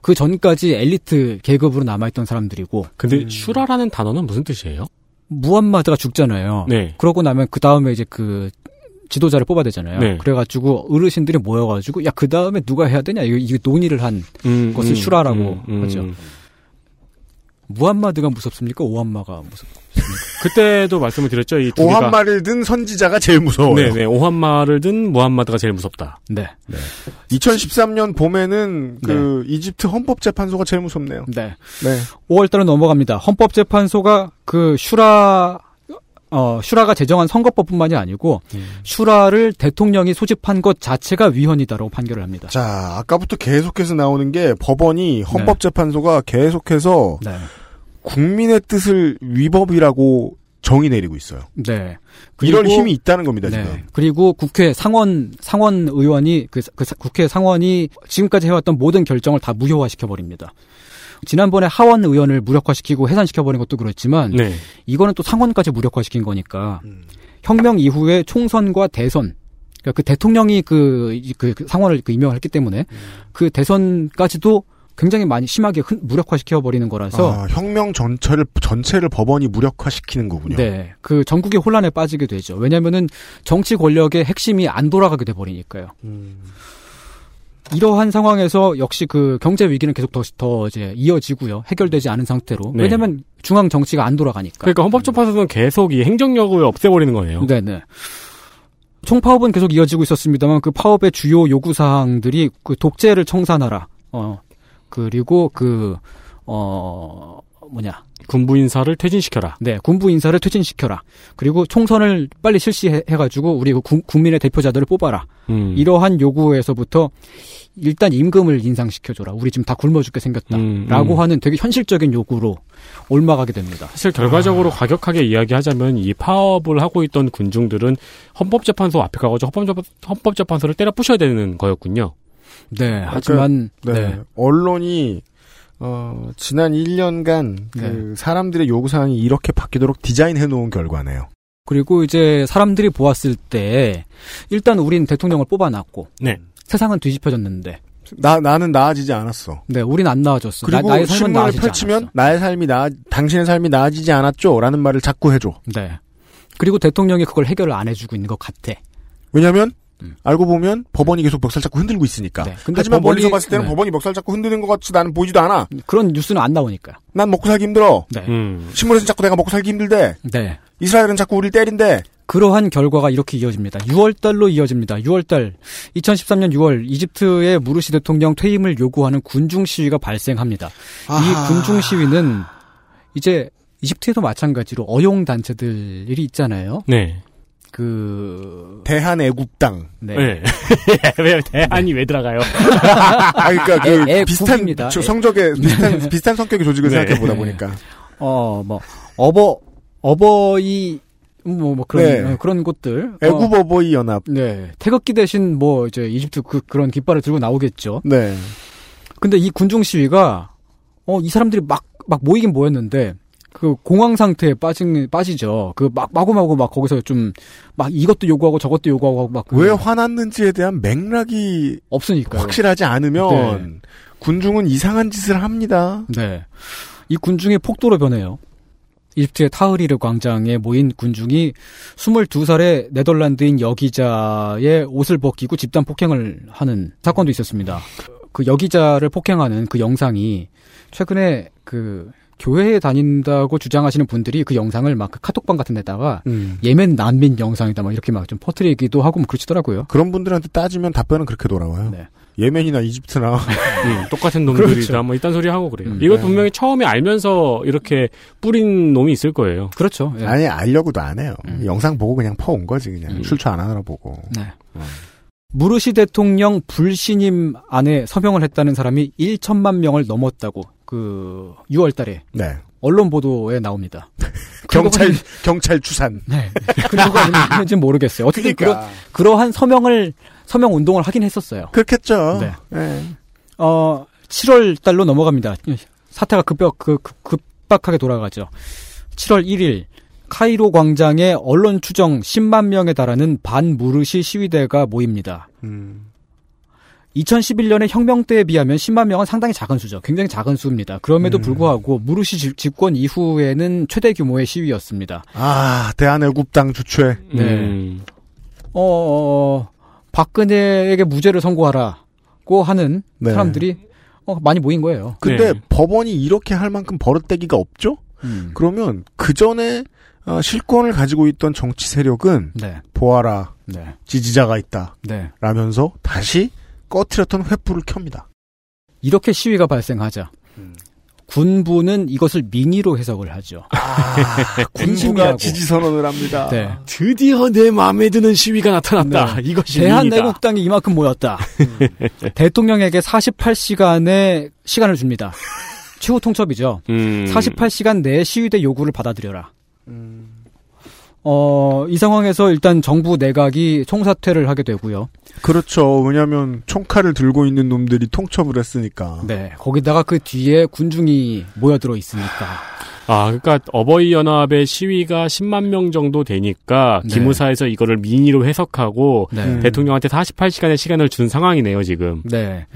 그 전까지 엘리트 계급으로 남아있던 사람들이고. 근데 슈라라는 단어는 무슨 뜻이에요? 무함마드가 죽잖아요. 네. 그러고 나면 그 다음에 이제 그 지도자를 뽑아야 되잖아요. 네. 그래가지고 어르신들이 모여가지고 야, 그 다음에 누가 해야 되냐 이거 논의를 한 것을 슈라라고 하죠. 무함마드가 무섭습니까? 오함마가 무섭습니까? 그때도 말씀을 드렸죠. 이 오함마를 든 선지자가 제일 무서워요. 네네. 오함마를 든 무함마드가 제일 무섭다. 네. 네. 2013년 봄에는 그 네. 이집트 헌법재판소가 제일 무섭네요. 네. 네. 5월달은 넘어갑니다. 헌법재판소가 그 슈라가 제정한 선거법뿐만이 아니고 슈라를 대통령이 소집한 것 자체가 위헌이다라고 판결을 합니다. 자, 아까부터 계속해서 나오는 게 법원이 헌법재판소가 네. 계속해서 네. 국민의 뜻을 위법이라고 정의 내리고 있어요. 네. 이런 힘이 있다는 겁니다, 네. 지금. 그리고 국회 상원 의원이 그 국회 상원이 지금까지 해왔던 모든 결정을 다 무효화시켜버립니다. 지난번에 하원 의원을 무력화시키고 해산시켜버린 것도 그렇지만 네. 이거는 또 상원까지 무력화시킨 거니까 혁명 이후에 총선과 대선, 그러니까 그 대통령이 그 상원을 그 임명을 했기 때문에 그 대선까지도 굉장히 많이 심하게 무력화시켜버리는 거라서. 아, 혁명 전체를 법원이 무력화시키는 거군요. 네. 그 전국의 혼란에 빠지게 되죠. 왜냐면은 정치 권력의 핵심이 안 돌아가게 돼버리니까요. 이러한 상황에서 역시 그 경제 위기는 계속 더 이제 이어지고요. 해결되지 않은 상태로. 네. 왜냐면 중앙 정치가 안 돌아가니까. 그러니까 헌법재판소는 계속 이 행정력을 없애버리는 거네요. 네네. 총파업은 계속 이어지고 있었습니다만 그 파업의 주요 요구사항들이 그 독재를 청산하라. 그리고 뭐냐, 군부 인사를 퇴진시켜라. 네, 군부 인사를 퇴진시켜라. 그리고 총선을 빨리 실시해가지고 우리 국민의 대표자들을 뽑아라. 이러한 요구에서부터 일단 임금을 인상시켜줘라. 우리 지금 다 굶어 죽게 생겼다라고 하는 되게 현실적인 요구로 올라가게 됩니다. 사실 결과적으로 과격하게 이야기하자면 이 파업을 하고 있던 군중들은 헌법재판소 앞에 가가지고 헌법재판소를 때려 부셔야 되는 거였군요. 네, 하지만 그러니까, 네. 언론이 지난 1년간 그 사람들의 요구사항이 이렇게 바뀌도록 디자인해놓은 결과네요. 그리고 이제 사람들이 보았을 때 일단 우린 대통령을 뽑아놨고 네. 세상은 뒤집혀졌는데 나는 나아지지 않았어. 네, 우린 안 나아졌어. 그리고 나의 삶은 나아지지 펼치면 않았어. 당신의 삶이 나아지지 않았죠라는 말을 자꾸 해줘. 네. 그리고 대통령이 그걸 해결을 안 해주고 있는 것 같아. 왜냐하면 알고 보면 법원이 계속 멱살 잡고 흔들고 있으니까. 네, 하지만 멀리서 봤을 때는 법원이 멱살 잡고 흔드는 것 같이 나는 보이지도 않아. 그런 뉴스는 안 나오니까요. 난 먹고 살기 힘들어. 네. 신문에서는 자꾸 내가 먹고 살기 힘들대. 네. 이스라엘은 자꾸 우리를 때린대. 그러한 결과가 이렇게 이어집니다. 6월달로 이어집니다. 6월달 2013년 6월 이집트의 무르시 대통령 퇴임을 요구하는 군중 시위가 발생합니다. 이 군중 시위는 이제 이집트에도 마찬가지로 어용 단체들이 있잖아요. 네. 대한애국당. 네. 네. 왜 대한이 왜 들어가요? 아, 그러니까 비슷합니다. 성적에 비슷한 성격의 조직을 생각해 보다 보니까. 뭐 어버이 뭐 그런 곳들. 애국 어버이 연합. 네. 태극기 대신 뭐 이제 이집트 그런 깃발을 들고 나오겠죠. 네. 근데 이 군중 시위가 이 사람들이 막 모이긴 모였는데. 그 공황 상태에 빠지죠. 그 마구마구 막 거기서 좀 막 이것도 요구하고 저것도 요구하고 막 왜 화났는지에 대한 맥락이 없으니까요. 확실하지 않으면 군중은 이상한 짓을 합니다. 네, 이 군중의 폭도로 변해요. 이집트의 타흐리르 광장에 모인 군중이 22살의 네덜란드인 여기자의 옷을 벗기고 집단 폭행을 하는 사건도 있었습니다. 그 여기자를 폭행하는 그 영상이 최근에 그 교회에 다닌다고 주장하시는 분들이 그 영상을 막 그 카톡방 같은 데다가 예멘 난민 영상이다 막 이렇게 막 좀 퍼뜨리기도 하고 뭐 그러시더라고요. 그런 분들한테 따지면 답변은 그렇게 돌아와요. 네. 예멘이나 이집트나 똑같은 놈들이다 그렇죠. 뭐 이딴 소리 하고 그래요. 이거 분명히 처음에 알면서 이렇게 뿌린 놈이 있을 거예요. 그렇죠. 예. 아니 알려고도 안 해요. 영상 보고 그냥 퍼온 거지 그냥 출처 안 하느라 보고. 네. 무르시 대통령 불신임안에 서명을 했다는 사람이 1천만 명을 넘었다고. 그 6월달에 네. 언론 보도에 나옵니다. 경찰 추산. 네. 그리고 아닌지 모르겠어요. 어쨌든 그러니까. 그러한 서명 운동을 하긴 했었어요. 그렇겠죠. 네. 네. 7월달로 넘어갑니다. 사태가 급박하게 돌아가죠. 7월 1일 카이로 광장에 언론 추정 10만 명에 달하는 반무르시 시위대가 모입니다. 2011년의 혁명 때에 비하면 10만 명은 상당히 작은 수죠. 굉장히 작은 수입니다. 그럼에도 불구하고 무르시 집권 이후에는 최대 규모의 시위였습니다. 아, 대한애국당 주최. 네. 박근혜에게 무죄를 선고하라고 하는 네. 사람들이 많이 모인 거예요. 근데 네. 법원이 이렇게 할 만큼 버릇대기가 없죠? 그러면 그 전에 실권을 가지고 있던 정치 세력은 네. 보아라, 네. 지지자가 있다, 네. 라면서 다시 꺼트렸던 횃불을 켭니다. 이렇게 시위가 발생하자 군부는 이것을 민의로 해석을 하죠. 군부가 지지선언을 합니다. 네. 드디어 내 마음에 드는 시위가 나타났다. 네. 이것이 대한애국당이 이만큼 모였다. 대통령에게 48시간의 시간을 줍니다. 최후 통첩이죠. 48시간 내에 시위대 요구를 받아들여라. 이 상황에서 일단 정부 내각이 총사퇴를 하게 되고요. 그렇죠. 왜냐하면 총칼을 들고 있는 놈들이 통첩을 했으니까. 네. 거기다가 그 뒤에 군중이 모여들어 있으니까. 그러니까 어버이 연합의 시위가 10만 명 정도 되니까 네. 기무사에서 이거를 민의로 해석하고 네. 대통령한테 48시간의 시간을 준 상황이네요, 지금. 네.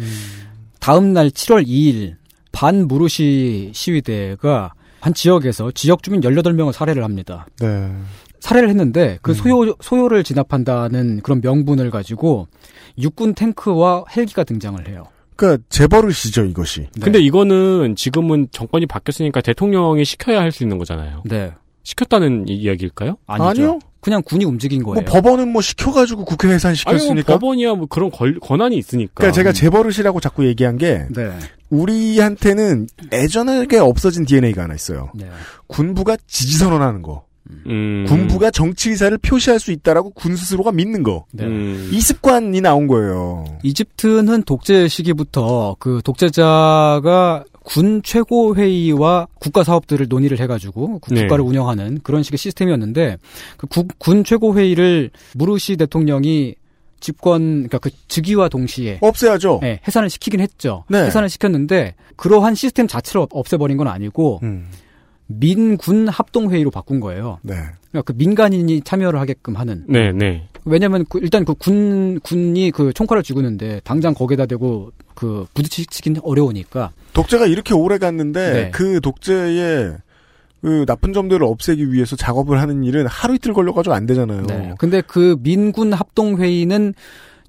다음 날 7월 2일 반무르시 시위대가 한 지역에서 지역 주민 18명을 살해를 합니다. 네. 살해를 했는데 그 소요를 진압한다는 그런 명분을 가지고 육군 탱크와 헬기가 등장을 해요. 그러니까 재벌이시죠 이것이. 네. 근데 이거는 지금은 정권이 바뀌었으니까 대통령이 시켜야 할 수 있는 거잖아요. 네. 시켰다는 이야기일까요? 아니죠. 그냥 군이 움직인 거예요. 법원은 시켜가지고 국회 해산시켰으니까. 아니, 법원이야 그런 권한이 있으니까. 그러니까 제가 재벌이시라고 자꾸 얘기한 게 네. 우리한테는 예전에 없어진 DNA가 하나 있어요. 네. 군부가 지지선언하는 거. 군부가 정치 의사를 표시할 수 있다라고 군 스스로가 믿는 거. 네. 이 습관이 나온 거예요. 이집트는 독재 시기부터 그 독재자가 군 최고회의와 국가 사업들을 논의를 해가지고 국가를 네. 운영하는 그런 식의 시스템이었는데 그 군 최고회의를 무르시 대통령이 집권, 그러니까 그 즉위와 동시에 없애야죠. 네, 해산을 시키긴 했죠. 네. 해산을 시켰는데 그러한 시스템 자체를 없애버린 건 아니고. 민군 합동회의로 바꾼 거예요. 네. 그러니까 그 민간인이 참여를 하게끔 하는. 네, 네. 왜냐면 일단 그 군이 그 총칼을 쥐고 있는데 당장 거기에다 대고 그 부딪히긴 어려우니까. 독재가 이렇게 오래 갔는데 네. 그 독재의 그 나쁜 점들을 없애기 위해서 작업을 하는 일은 하루 이틀 걸려가지고 안 되잖아요. 네. 근데 그 민군 합동회의는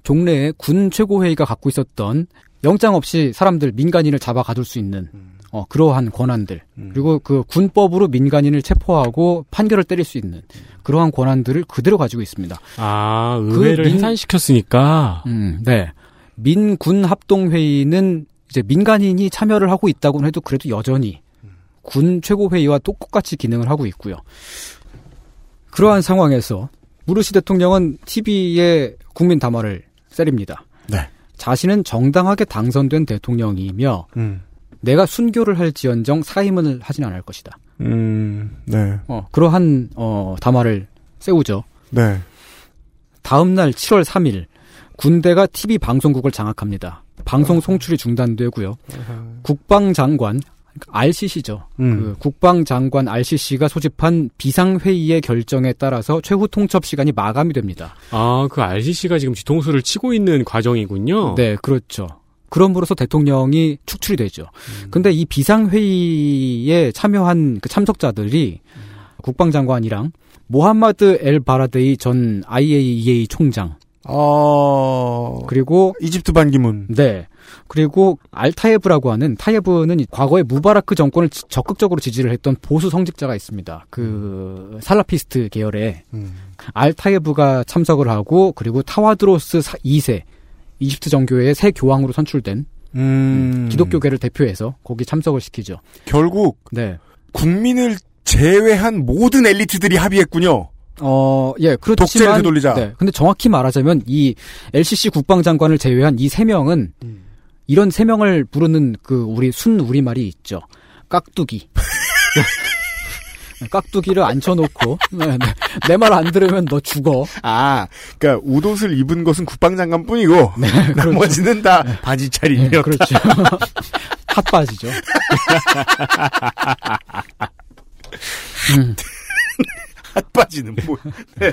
종래에 군 최고회의가 갖고 있었던 영장 없이 사람들 민간인을 잡아 가둘 수 있는 그러한 권한들 그리고 그 군법으로 민간인을 체포하고 판결을 때릴 수 있는 그러한 권한들을 그대로 가지고 있습니다. 아, 의회를 해산시켰으니까. 네. 민군 합동회의는 이제 민간인이 참여를 하고 있다고는 해도 그래도 여전히 군 최고회의와 똑같이 기능을 하고 있고요. 그러한 상황에서 무르시 대통령은 TV에 국민 담화를 쎄립니다. 네. 자신은 정당하게 당선된 대통령이며 내가 순교를 할지언정 사임을 하진 않을 것이다. 네. 그러한 담화를 세우죠. 네. 다음 날 7월 3일 군대가 TV 방송국을 장악합니다. 방송 송출이 중단되고요. 국방장관 RCC죠. 그 국방장관 RCC가 소집한 비상회의의 결정에 따라서 최후 통첩 시간이 마감이 됩니다. 아, 그 RCC가 지금 뒤통수를 치고 있는 과정이군요. 네, 그렇죠. 그럼으로써 대통령이 축출이 되죠. 근데 이 비상회의에 참여한 그 참석자들이 국방장관이랑 모하마드 엘바라데이 전 IAEA 총장. 그리고 이집트 반기문. 네. 그리고 알타예브라고 하는 타예브는 과거에 무바라크 정권을 적극적으로 지지를 했던 보수 성직자가 있습니다. 그 살라피스트 계열의 알타예브가 참석을 하고 그리고 타와드로스 2세 이집트 정교회의 새 교황으로 선출된 기독교계를 대표해서 거기 참석을 시키죠. 결국 네. 국민을 제외한 모든 엘리트들이 합의했군요. 예, 그렇지만 독재를 되돌리자. 네, 근데 정확히 말하자면 이 LCC 국방장관을 제외한 이 세 명은 이런 세 명을 부르는 그 우리말이 있죠. 깍두기. 깍두기를 앉혀놓고 내 말 안 들으면 너 죽어. 아, 그러니까 웃옷을 입은 것은 국방장관뿐이고 네, 나머지는 다 네. 바지 차림이었다. 네, 그렇죠. 핫바지죠. 핫바지는 뭐. 네.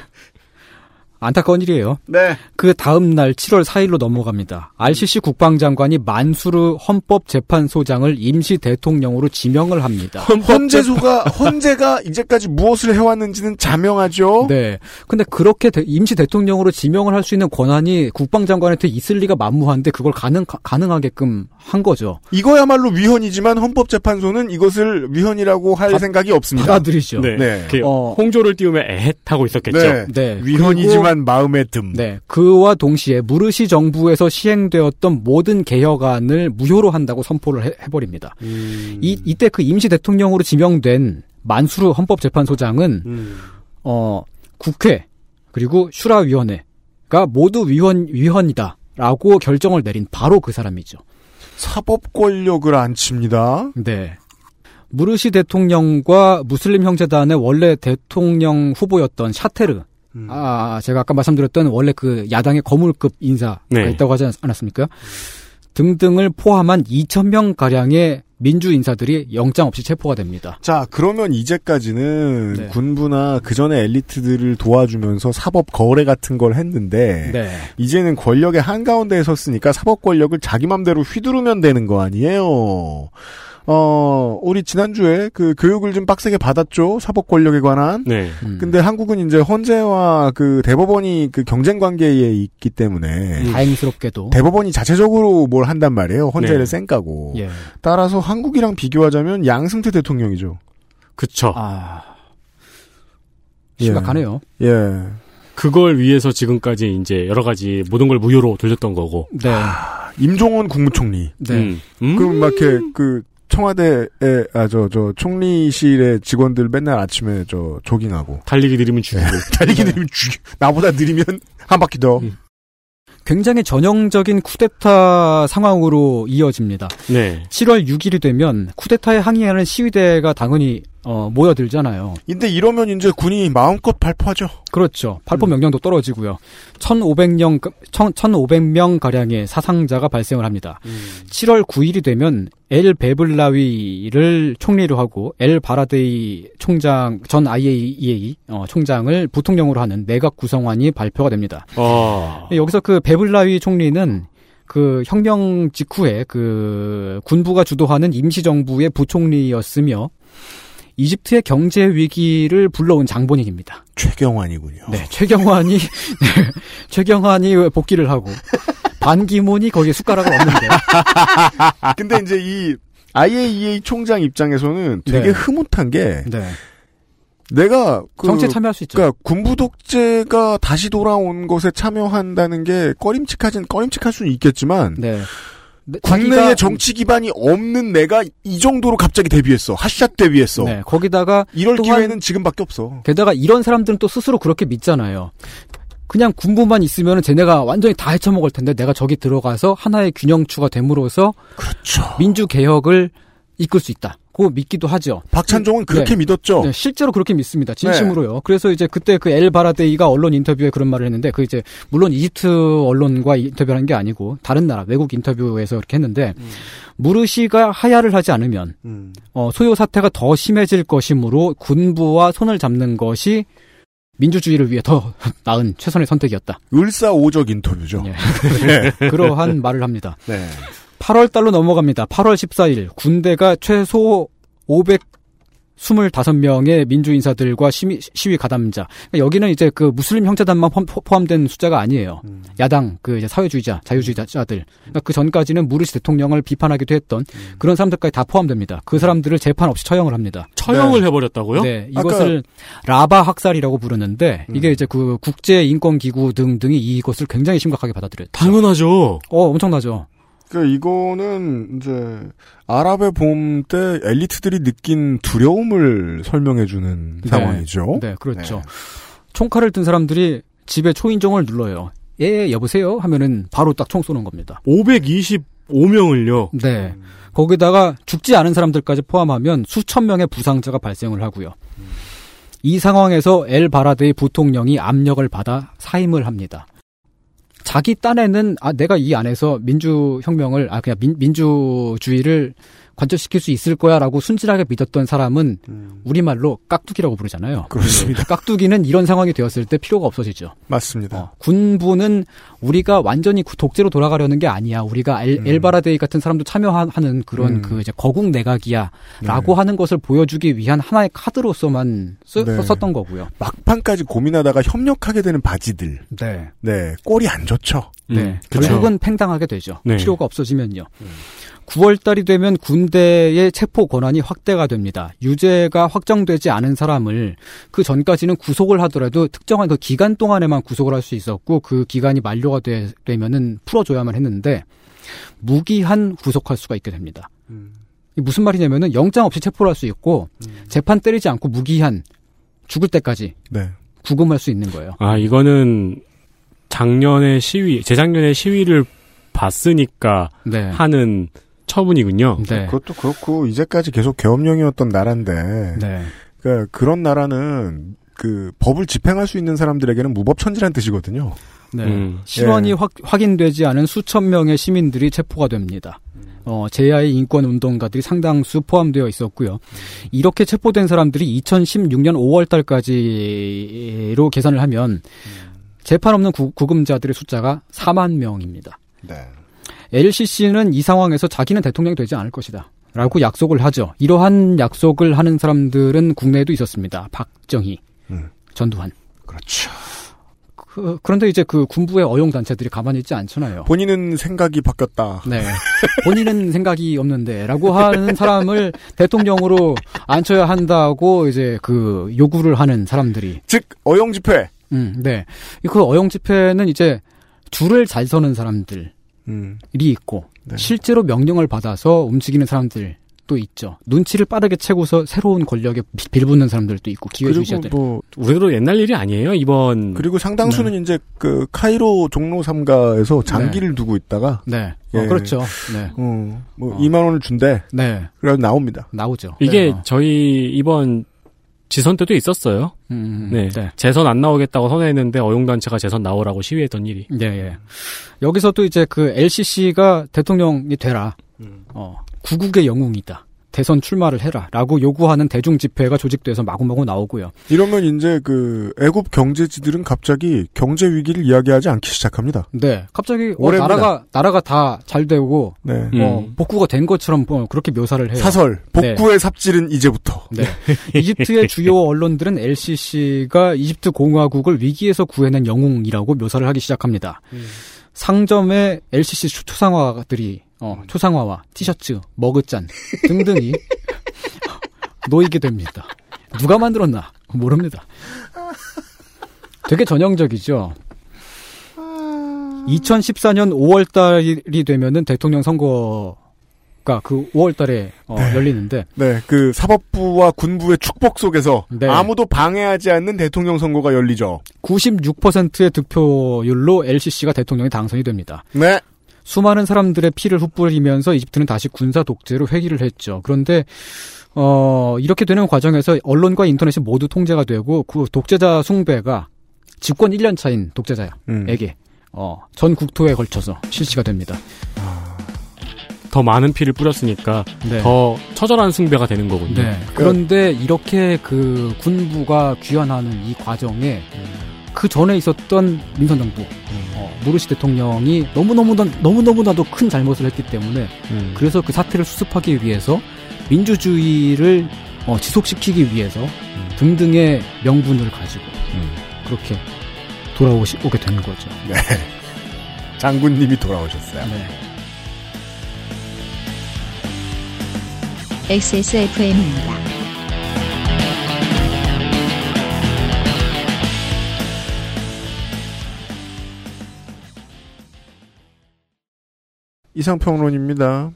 안타까운 일이에요. 네. 그 다음 날 7월 4일로 넘어갑니다. RCC 국방장관이 만수르 헌법재판소장을 임시 대통령으로 지명을 합니다. 헌재가 이제까지 무엇을 해왔는지는 자명하죠. 네. 근데 그렇게 임시 대통령으로 지명을 할 수 있는 권한이 국방장관한테 있을 리가 만무한데 그걸 가능하게끔 한 거죠. 이거야말로 위헌이지만 헌법재판소는 이것을 위헌이라고 할 생각이 없습니다. 받아들이죠. 네. 네. 홍조를 띄우면 에헷 하고 있었겠죠. 네. 네. 위헌이지만 마음의 듬. 네, 그와 동시에 무르시 정부에서 시행되었던 모든 개혁안을 무효로 한다고 선포를 해버립니다. 이때 그 임시 대통령으로 지명된 만수르 헌법재판소장은 국회 그리고 슈라위원회가 모두 위헌이다라고 결정을 내린 바로 그 사람이죠. 사법 권력을 안 칩니다. 네. 무르시 대통령과 무슬림 형제단의 원래 대통령 후보였던 샤테르. 제가 아까 말씀드렸던 원래 그 야당의 거물급 인사가 네. 있다고 하지 않았습니까? 등등을 포함한 2,000명 가량의 민주 인사들이 영장 없이 체포가 됩니다. 자, 그러면 이제까지는 네. 군부나 그 전에 엘리트들을 도와주면서 사법 거래 같은 걸 했는데 네. 이제는 권력의 한가운데에 섰으니까 사법 권력을 자기 맘대로 휘두르면 되는 거 아니에요? 우리 지난주에 그 교육을 좀 빡세게 받았죠. 사법 권력에 관한. 네. 근데 한국은 이제 헌재와 그 대법원이 그 경쟁 관계에 있기 때문에. 다행스럽게도. 대법원이 자체적으로 뭘 한단 말이에요. 헌재를 쌩까고. 네. 예. 따라서 한국이랑 비교하자면 양승태 대통령이죠. 그쵸. 아. 심각하네요. 예. 그걸 위해서 지금까지 이제 여러 가지 모든 걸 무효로 돌렸던 거고. 네. 아, 임종원 국무총리. 네. 그럼 막 이렇게 그 청와대에 총리실의 직원들 맨날 아침에 조깅하고 달리기 느리면 죽이고 달리기 느리면 죽이고 나보다 느리면 한 바퀴 더. 굉장히 전형적인 쿠데타 상황으로 이어집니다. 네. 7월 6일이 되면 쿠데타에 항의하는 시위대가 당연히 모여들잖아요. 근데 이러면 이제 군이 마음껏 발포하죠. 그렇죠. 발포 명령도 떨어지고요. 1,500명 가량의 사상자가 발생을 합니다. 7월 9일이 되면 엘 베블라위를 총리로 하고 엘 바라데이 총장 전 IAEA 총장을 부통령으로 하는 내각 구성안이 발표가 됩니다. 여기서 그 베블라위 총리는 그 혁명 직후에 그 군부가 주도하는 임시정부의 부총리였으며 이집트의 경제 위기를 불러온 장본인입니다. 최경환이군요. 네, 최경환이 최경환이 복귀를 하고 반기문이 거기에 숟가락을 얹는데. 근데 이제 이 IAEA 총장 입장에서는 되게 흐뭇한 게 내가 정치에 참여할 수 있죠. 그러니까 군부 독재가 다시 돌아온 것에 참여한다는 게 꺼림칙할 수는 있겠지만. 네. 국내에 정치 기반이 없는 내가 이 정도로 갑자기 데뷔했어. 핫샷 데뷔했어. 네, 거기다가 이럴 기회는 지금밖에 없어. 게다가 이런 사람들은 또 스스로 그렇게 믿잖아요. 그냥 군부만 있으면 쟤네가 완전히 다 헤쳐먹을 텐데 내가 저기 들어가서 하나의 균형추가 됨으로써 그렇죠. 민주개혁을 이끌 수 있다. 그거 믿기도 하죠. 박찬종은 그렇게 믿었죠. 네, 실제로 그렇게 믿습니다. 진심으로요. 그래서 이제 그때 그 엘 바라데이가 언론 인터뷰에 그런 말을 했는데 그 이제 물론 이집트 언론과 인터뷰한 게 아니고 다른 나라 외국 인터뷰에서 이렇게 했는데 무르시가 하야를 하지 않으면 소요 사태가 더 심해질 것이므로 군부와 손을 잡는 것이 민주주의를 위해 더 나은 최선의 선택이었다. 을사오적 인터뷰죠. 네. 그러한 말을 합니다. 네. 8월 달로 넘어갑니다. 8월 14일 군대가 최소 525명의 민주인사들과 시위 가담자. 그러니까 여기는 이제 그 무슬림 형제단만 포함된 숫자가 아니에요. 야당 그 이제 사회주의자, 자유주의자들. 그러니까 그 전까지는 무르시 대통령을 비판하기도 했던 그런 사람들까지 다 포함됩니다. 그 사람들을 재판 없이 처형을 합니다. 처형을 해버렸다고요? 네, 이것을 라바 학살이라고 부르는데 이게 이제 그 국제 인권 기구 등등이 이것을 굉장히 심각하게 받아들였죠. 당연하죠. 엄청나죠. 그러니까 이거는 이제 아랍의 봄 때 엘리트들이 느낀 두려움을 설명해주는 상황이죠. 네, 그렇죠. 네. 총칼을 든 사람들이 집에 초인종을 눌러요. 예, 여보세요? 하면은 바로 딱 총 쏘는 겁니다. 525명을요? 네. 거기다가 죽지 않은 사람들까지 포함하면 수천 명의 부상자가 발생을 하고요. 이 상황에서 엘 바라데이 부통령이 압력을 받아 사임을 합니다. 자기 딴에는 내가 이 안에서 민주혁명을 그냥 민주주의를 관철시킬 수 있을 거야라고 순진하게 믿었던 사람은 우리말로 깍두기라고 부르잖아요. 그렇습니다. 깍두기는 이런 상황이 되었을 때 필요가 없어지죠. 맞습니다. 군부는 우리가 완전히 독재로 돌아가려는 게 아니야. 우리가 엘바라데이 같은 사람도 참여하는 그런 그 이제 거국 내각이야라고 하는 것을 보여주기 위한 하나의 카드로서만 썼던 거고요. 막판까지 고민하다가 협력하게 되는 바지들. 네. 꼴이 안 좋죠. 네. 결국은 팽당하게 되죠. 필요가 없어지면요. 9월 달이 되면 군대의 체포 권한이 확대가 됩니다. 유죄가 확정되지 않은 사람을 그 전까지는 구속을 하더라도 특정한 그 기간 동안에만 구속을 할 수 있었고 그 기간이 만료가 되면은 풀어줘야만 했는데 무기한 구속할 수가 있게 됩니다. 무슨 말이냐면은 영장 없이 체포를 할 수 있고 재판 때리지 않고 무기한 죽을 때까지 구금할 수 있는 거예요. 아, 이거는 재작년에 시위를 봤으니까 하는 처분이군요. 네. 그것도 그렇고 이제까지 계속 계엄령이었던 나라인데 그러니까 그런 나라는 그 법을 집행할 수 있는 사람들에게는 무법천지란 뜻이거든요. 네. 실원이 확인되지 않은 수천 명의 시민들이 체포가 됩니다. 제야의 인권운동가들이 상당수 포함되어 있었고요. 이렇게 체포된 사람들이 2016년 5월 달까지로 계산을 하면 재판 없는 구금자들의 숫자가 4만 명입니다. 네. LCC는 이 상황에서 자기는 대통령이 되지 않을 것이다 라고 약속을 하죠. 이러한 약속을 하는 사람들은 국내에도 있었습니다. 박정희, 전두환. 그렇죠. 그런데 이제 그 군부의 어용단체들이 가만히 있지 않잖아요. 본인은 생각이 바뀌었다. 네. 본인은 생각이 없는데 라고 하는 사람을 대통령으로 앉혀야 한다고 이제 그 요구를 하는 사람들이. 즉, 어용집회. 네. 그 어용집회는 이제 줄을 잘 서는 사람들. 있고 네. 실제로 명령을 받아서 움직이는 사람들도 있죠. 눈치를 빠르게 채고서 새로운 권력에 빌붙는 사람들도 있고 기회 주시들. 그리고 뭐 우리도 옛날 일이 아니에요. 이번 그리고 상당수는 네. 이제 그 카이로 종로 3가에서 장기를 네. 두고 있다가 네. 예. 그렇죠. 네. 뭐 2만 원을 준대. 네. 그래서 나옵니다. 나오죠. 이게 네. 저희 이번 지선 때도 있었어요. 네. 네. 재선 안 나오겠다고 선언했는데 어용단체가 재선 나오라고 시위했던 일이. 네, 예. 여기서 또 이제 그 LCC가 대통령이 되라. 구국의 영웅이다. 대선 출마를 해라. 라고 요구하는 대중 집회가 조직돼서 마구마구 나오고요. 이러면 이제 그 애국 경제지들은 갑자기 경제 위기를 이야기하지 않기 시작합니다. 네. 갑자기 나라가 다 잘 되고 네. 복구가 된 것처럼 그렇게 묘사를 해요. 사설. 복구의 네. 삽질은 이제부터. 네. 이집트의 주요 언론들은 LCC가 이집트 공화국을 위기에서 구해낸 영웅이라고 묘사를 하기 시작합니다. 상점에 LCC 초상화들이 초상화와 티셔츠, 머그잔 등등이 놓이게 됩니다. 누가 만들었나? 모릅니다. 되게 전형적이죠. 2014년 5월 달이 되면은 대통령 선거가 그 5월 달에 네. 열리는데 네, 그 사법부와 군부의 축복 속에서 네. 아무도 방해하지 않는 대통령 선거가 열리죠. 96%의 득표율로 LCC가 대통령에 당선이 됩니다. 네. 수많은 사람들의 피를 흩뿌리면서 이집트는 다시 군사 독재로 회귀를 했죠. 그런데 이렇게 되는 과정에서 언론과 인터넷이 모두 통제가 되고 그 독재자 숭배가 집권 1년 차인 독재자에게 전 국토에 걸쳐서 실시가 됩니다. 더 많은 피를 뿌렸으니까 네. 더 처절한 숭배가 되는 거군요. 네. 그런데 이렇게 그 군부가 귀환하는 이 과정에 그 전에 있었던 민선 정부 모르시 대통령이 너무너무나도 큰 잘못을 했기 때문에 그래서 그 사태를 수습하기 위해서 민주주의를 지속시키기 위해서 등등의 명분을 가지고 그렇게 돌아오게 되는 거죠. 네, 장군님이 돌아오셨어요. 네. XSFM입니다. 이상평론입니다.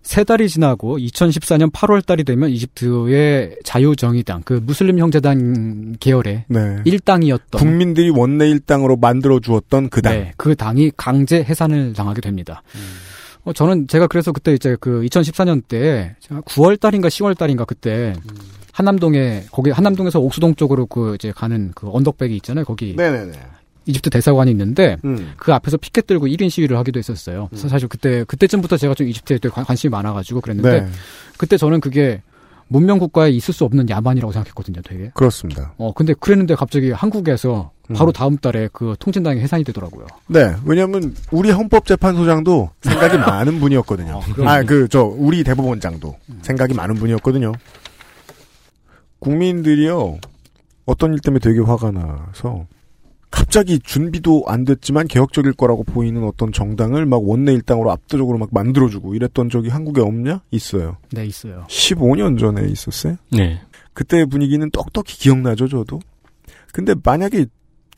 세 달이 지나고 2014년 8월 달이 되면 이집트의 자유정의당, 그 무슬림 형제단 계열의 네. 일당이었던 국민들이 원내 일당으로 만들어주었던 그 당. 네, 그 당이 강제 해산을 당하게 됩니다. 저는 제가 그래서 그때 이제 그 2014년 때 9월 달인가 10월 달인가 그때 한남동에서 옥수동 쪽으로 그 이제 가는 그 언덕백이 있잖아요. 거기. 네네네. 이집트 대사관이 있는데 그 앞에서 피켓 들고 1인 시위를 하기도 했었어요. 사실 그때쯤부터 제가 좀 이집트에 관심이 많아가지고 그랬는데 네. 그때 저는 그게 문명 국가에 있을 수 없는 야만이라고 생각했거든요, 되게. 그렇습니다. 근데 그랬는데 갑자기 한국에서 바로 다음 달에 그 통진당이 해산이 되더라고요. 네, 왜냐하면 우리 헌법재판소장도 생각이 많은 분이었거든요. 우리 대법원장도 생각이 많은 분이었거든요. 국민들이요 어떤 일 때문에 되게 화가 나서. 갑자기 준비도 안 됐지만 개혁적일 거라고 보이는 어떤 정당을 막 원내 일당으로 압도적으로 막 만들어주고 이랬던 적이 한국에 없냐? 있어요. 네, 있어요. 15년 전에 있었어요? 네. 그때 분위기는 똑똑히 기억나죠, 저도. 근데 만약에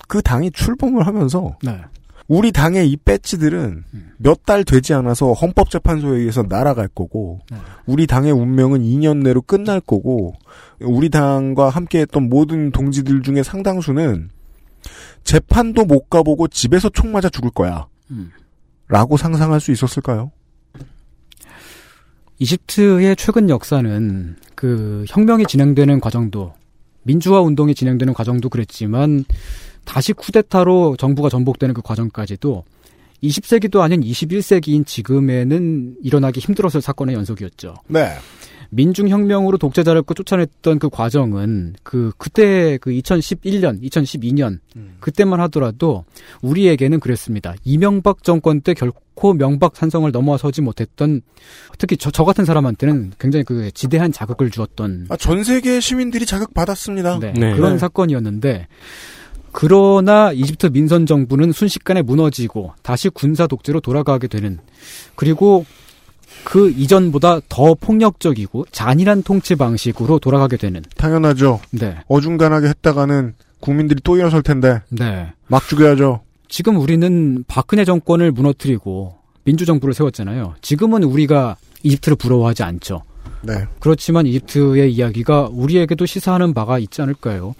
그 당이 출범을 하면서 네. 우리 당의 이 배지들은 몇 달 되지 않아서 헌법재판소에 의해서 날아갈 거고 네. 우리 당의 운명은 2년 내로 끝날 거고 우리 당과 함께했던 모든 동지들 중에 상당수는 재판도 못 가보고 집에서 총 맞아 죽을 거야 라고 상상할 수 있었을까요? 이집트의 최근 역사는 그 혁명이 진행되는 과정도 민주화 운동이 진행되는 과정도 그랬지만 다시 쿠데타로 정부가 전복되는 그 과정까지도 20세기도 아닌 21세기인 지금에는 일어나기 힘들었을 사건의 연속이었죠. 네. 민중혁명으로 독재자를 쫓아냈던 그 과정은 그때 그 2011년, 2012년 그때만 하더라도 우리에게는 그랬습니다. 이명박 정권 때 결코 명박 산성을 넘어서지 못했던 특히 저 같은 사람한테는 굉장히 그 지대한 자극을 주었던 전 세계 시민들이 자극받았습니다. 네, 네. 그런 사건이었는데 그러나 이집트 민선 정부는 순식간에 무너지고 다시 군사 독재로 돌아가게 되는 그리고 그 이전보다 더 폭력적이고 잔인한 통치 방식으로 돌아가게 되는. 당연하죠. 네. 어중간하게 했다가는 국민들이 또 일어설 텐데. 네. 막 죽여야죠. 지금 우리는 박근혜 정권을 무너뜨리고 민주정부를 세웠잖아요. 지금은 우리가 이집트를 부러워하지 않죠. 네. 그렇지만 이집트의 이야기가 우리에게도 시사하는 바가 있지 않을까요?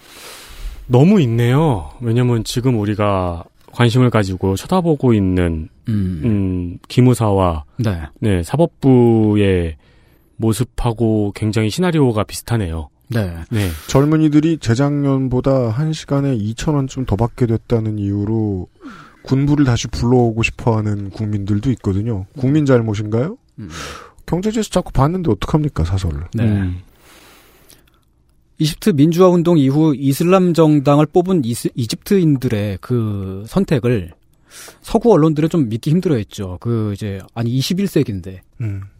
너무 있네요. 왜냐면 지금 우리가 관심을 가지고 쳐다보고 있는 기무사와 네. 네, 사법부의 모습하고 굉장히 시나리오가 비슷하네요. 네. 네. 젊은이들이 재작년보다 한 시간에 2,000원쯤 더 받게 됐다는 이유로 군부를 다시 불러오고 싶어하는 국민들도 있거든요. 국민 잘못인가요? 경제지에서 자꾸 봤는데 어떡합니까, 사설을. 네. 이집트 민주화 운동 이후 이슬람 정당을 뽑은 이집트인들의 그 선택을 서구 언론들은 좀 믿기 힘들어했죠. 그 이제 아니 21세기인데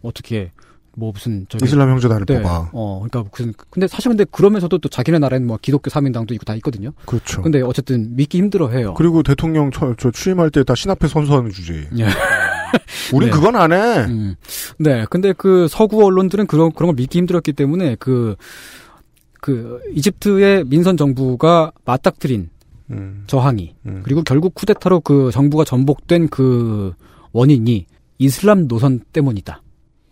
어떻게 뭐 무슨 저기 이슬람 형제단을 네, 뽑아. 그러니까 무슨 근데 사실 근데 그러면서도 또 자기네 나라에는 뭐 기독교 3인당도 있고 다 있거든요. 그렇죠. 근데 어쨌든 믿기 힘들어해요. 그리고 대통령 저 취임할 때 다 신 앞에 선서하는 주제. 예. 우린 네. 그건 안 해. 네. 근데 그 서구 언론들은 그런 걸 믿기 힘들었기 때문에 그 이집트의 민선 정부가 맞닥뜨린 저항이 그리고 결국 쿠데타로 그 정부가 전복된 그 원인이 이슬람 노선 때문이다.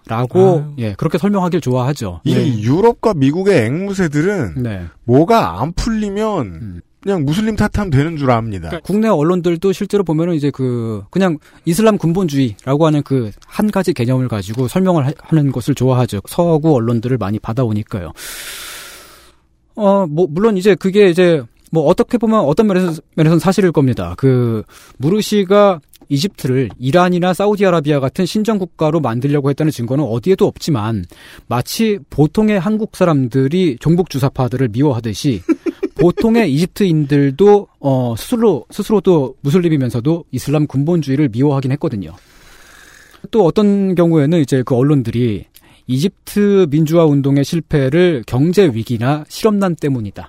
라고 아유. 예 그렇게 설명하길 좋아하죠. 이 네. 유럽과 미국의 앵무새들은 네. 뭐가 안 풀리면 그냥 무슬림 탓하면 되는 줄 압니다. 그러니까 국내 언론들도 실제로 보면은 이제 그 그냥 이슬람 근본주의라고 하는 그 한 가지 개념을 가지고 설명을 하는 것을 좋아하죠. 서구 언론들을 많이 받아오니까요. 뭐 물론 이제 그게 이제 뭐 어떻게 보면 어떤 면에서는 사실일 겁니다. 그 무르시가 이집트를 이란이나 사우디아라비아 같은 신정국가로 만들려고 했다는 증거는 어디에도 없지만 마치 보통의 한국 사람들이 종북주사파들을 미워하듯이 보통의 이집트인들도 스스로도 무슬림이면서도 이슬람 근본주의를 미워하긴 했거든요. 또 어떤 경우에는 이제 그 언론들이 이집트 민주화 운동의 실패를 경제 위기나 실업난 때문이다.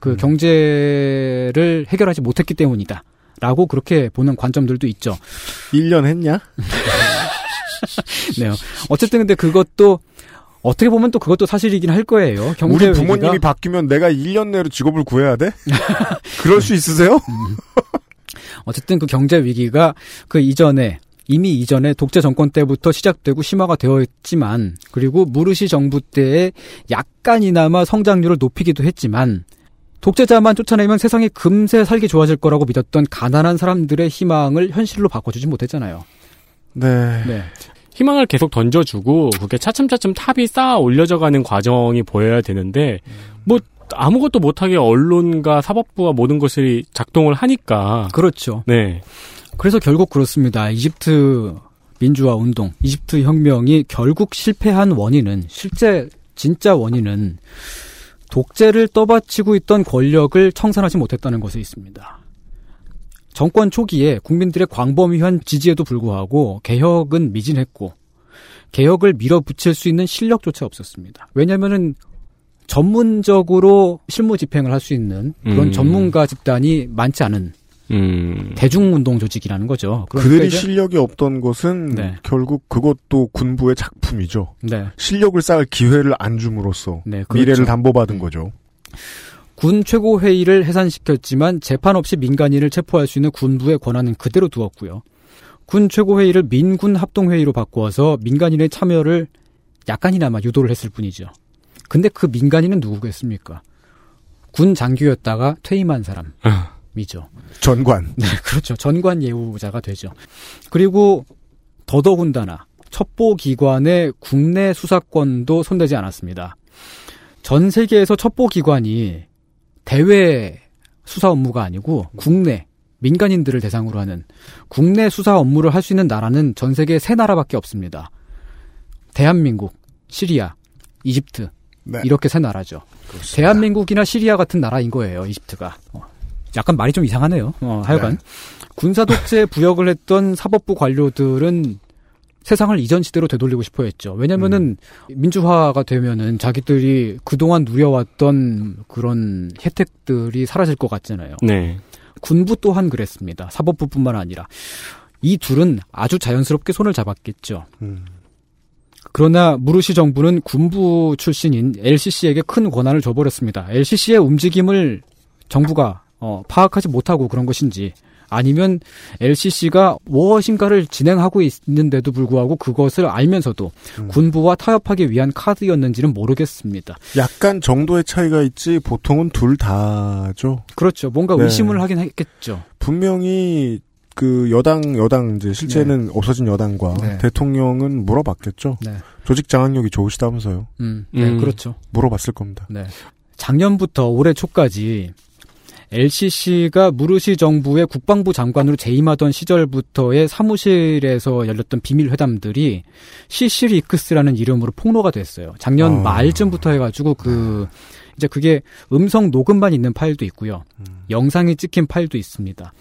그 경제를 해결하지 못했기 때문이다. 라고 그렇게 보는 관점들도 있죠. 1년 했냐? 네. 어쨌든 근데 그것도 어떻게 보면 또 그것도 사실이긴 할 거예요. 경제 우리 부모님이 위기가... 바뀌면 내가 1년 내로 직업을 구해야 돼? 그럴 수 있으세요? 어쨌든 그 경제 위기가 그 이전에 이미 이전에 독재 정권 때부터 시작되고 심화가 되어 있지만 그리고 무르시 정부 때에 약간이나마 성장률을 높이기도 했지만 독재자만 쫓아내면 세상이 금세 살기 좋아질 거라고 믿었던 가난한 사람들의 희망을 현실로 바꿔주지 못했잖아요. 네. 네. 희망을 계속 던져주고 그게 차츰차츰 탑이 쌓아 올려져가는 과정이 보여야 되는데 뭐 아무것도 못하게 언론과 사법부와 모든 것이 작동을 하니까. 그렇죠. 네. 그래서 결국 그렇습니다. 이집트 민주화 운동, 이집트 혁명이 결국 실패한 원인은 실제 진짜 원인은 독재를 떠받치고 있던 권력을 청산하지 못했다는 것에 있습니다. 정권 초기에 국민들의 광범위한 지지에도 불구하고 개혁은 미진했고 개혁을 밀어붙일 수 있는 실력조차 없었습니다. 왜냐하면은 전문적으로 실무 집행을 할 수 있는 그런 전문가 집단이 많지 않은 대중운동 조직이라는 거죠. 그들이 실력이 없던 것은 네. 결국 그것도 군부의 작품이죠. 네. 실력을 쌓을 기회를 안 줌으로써 네, 그렇죠. 미래를 담보받은 거죠. 군 최고회의를 해산시켰지만 재판 없이 민간인을 체포할 수 있는 군부의 권한은 그대로 두었고요. 군 최고회의를 민군 합동회의로 바꾸어서 민간인의 참여를 약간이나마 유도를 했을 뿐이죠. 근데 그 민간인은 누구겠습니까? 군 장교였다가 퇴임한 사람. 이죠. 전관. 네, 그렇죠. 전관 예우자가 되죠. 그리고 더더군다나 첩보기관의 국내 수사권도 손대지 않았습니다. 전 세계에서 첩보기관이 대외 수사 업무가 아니고 국내 민간인들을 대상으로 하는 국내 수사 업무를 할 수 있는 나라는 전 세계 3나라밖에 없습니다. 대한민국, 시리아, 이집트 네. 이렇게 3나라죠. 그렇습니다. 대한민국이나 시리아 같은 나라인 거예요. 이집트가. 약간 말이 좀 이상하네요. 하여간 네. 군사독재에 부역을 했던 사법부 관료들은 세상을 이전 시대로 되돌리고 싶어 했죠. 왜냐면은 민주화가 되면은 자기들이 그동안 누려왔던 그런 혜택들이 사라질 것 같잖아요. 네. 군부 또한 그랬습니다. 사법부뿐만 아니라. 이 둘은 아주 자연스럽게 손을 잡았겠죠. 그러나 무르시 정부는 군부 출신인 LCC에게 큰 권한을 줘버렸습니다. LCC의 움직임을 정부가 파악하지 못하고 그런 것인지 아니면 LCC가 무엇인가를 진행하고 있는데도 불구하고 그것을 알면서도 군부와 타협하기 위한 카드였는지는 모르겠습니다. 약간 정도의 차이가 있지 보통은 둘 다죠. 그렇죠. 뭔가 의심을 하긴 했겠죠. 분명히 그 여당 이제 실제는 없어진 여당과 대통령은 물어봤겠죠. 조직 장악력이 좋으시다면서요. 그렇죠. 물어봤을 겁니다. 작년부터 올해 초까지 LCC가 무르시 정부의 국방부 장관으로 재임하던 시절부터의 사무실에서 열렸던 비밀회담들이 시시리크스라는 이름으로 폭로가 됐어요. 작년 말쯤부터 해가지고 이제 그게 음성 녹음만 있는 파일도 있고요. 영상이 찍힌 파일도 있습니다.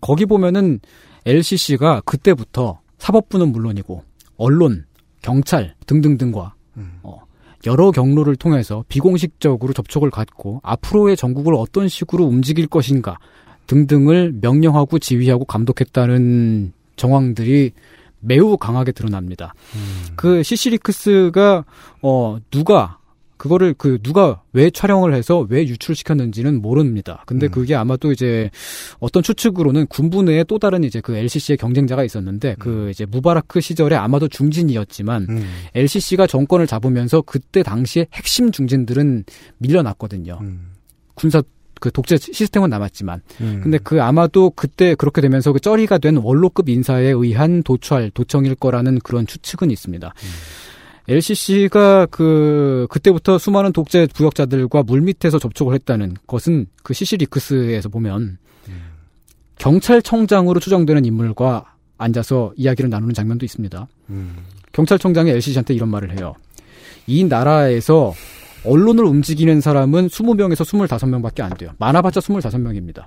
거기 보면은 LCC가 그때부터 사법부는 물론이고, 언론, 경찰 등등등과, 여러 경로를 통해서 비공식적으로 접촉을 갖고 앞으로의 전국을 어떤 식으로 움직일 것인가 등등을 명령하고 지휘하고 감독했다는 정황들이 매우 강하게 드러납니다. 그 시시리크스가 누가 왜 촬영을 해서 왜 유출시켰는지는 모릅니다. 근데 그게 아마도 이제 어떤 추측으로는 군부 내에 또 다른 이제 그 LCC의 경쟁자가 있었는데 그 이제 무바라크 시절에 아마도 중진이었지만 LCC가 정권을 잡으면서 그때 당시에 핵심 중진들은 밀려났거든요. 군사 그 독재 시스템은 남았지만. 근데 그 아마도 그때 그렇게 되면서 그 쩌리가 된 원로급 인사에 의한 도청일 거라는 그런 추측은 있습니다. LCC가 그때부터 수많은 독재 부역자들과 물밑에서 접촉을 했다는 것은 그 시시리크스에서 보면 경찰청장으로 추정되는 인물과 앉아서 이야기를 나누는 장면도 있습니다. 경찰청장이 LCC한테 이런 말을 해요. 이 나라에서 언론을 움직이는 사람은 20명에서 25명밖에 안 돼요. 많아봤자 25명입니다.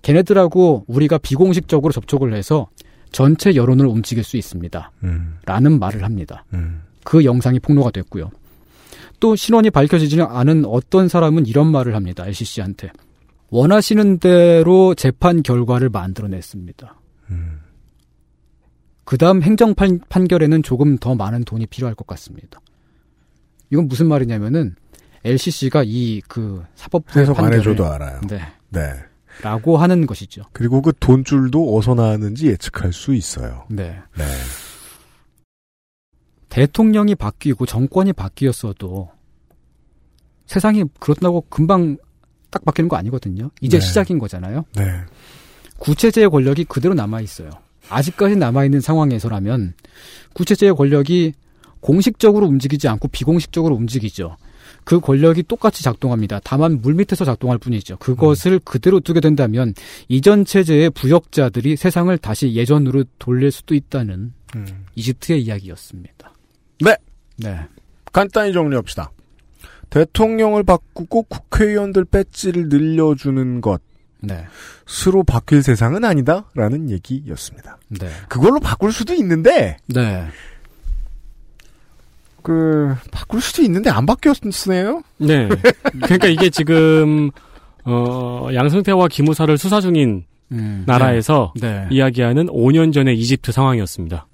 걔네들하고 우리가 비공식적으로 접촉을 해서 전체 여론을 움직일 수 있습니다. 라는 말을 합니다. 그 영상이 폭로가 됐고요. 또 신원이 밝혀지지 않은 어떤 사람은 이런 말을 합니다. LCC한테. 원하시는 대로 재판 결과를 만들어냈습니다. 그 다음 행정 판결에는 조금 더 많은 돈이 필요할 것 같습니다. 이건 무슨 말이냐면은 LCC가 사법부의 해석 안 해줘도 알아요. 네. 라고 하는 것이죠. 그리고 그 돈줄도 어디서 나왔는지 예측할 수 있어요. 네. 대통령이 바뀌고 정권이 바뀌었어도 세상이 그렇다고 금방 딱 바뀌는 거 아니거든요. 이제 시작인 거잖아요. 구체제의 권력이 그대로 남아있어요. 아직까지 남아있는 상황에서라면 구체제의 권력이 공식적으로 움직이지 않고 비공식적으로 움직이죠. 그 권력이 똑같이 작동합니다. 다만 물밑에서 작동할 뿐이죠. 그것을 그대로 두게 된다면 이전 체제의 부역자들이 세상을 다시 예전으로 돌릴 수도 있다는 이집트의 이야기였습니다. 네. 간단히 정리합시다. 대통령을 바꾸고 국회의원들 배지를 늘려주는 것. 스로 바뀔 세상은 아니다라는 얘기였습니다. 그걸로 바꿀 수도 있는데. 바꿀 수도 있는데 안 바뀌었네요? 그러니까 이게 지금, 양승태와 기무사를 수사 중인 나라에서 이야기하는 5년 전의 이집트 상황이었습니다.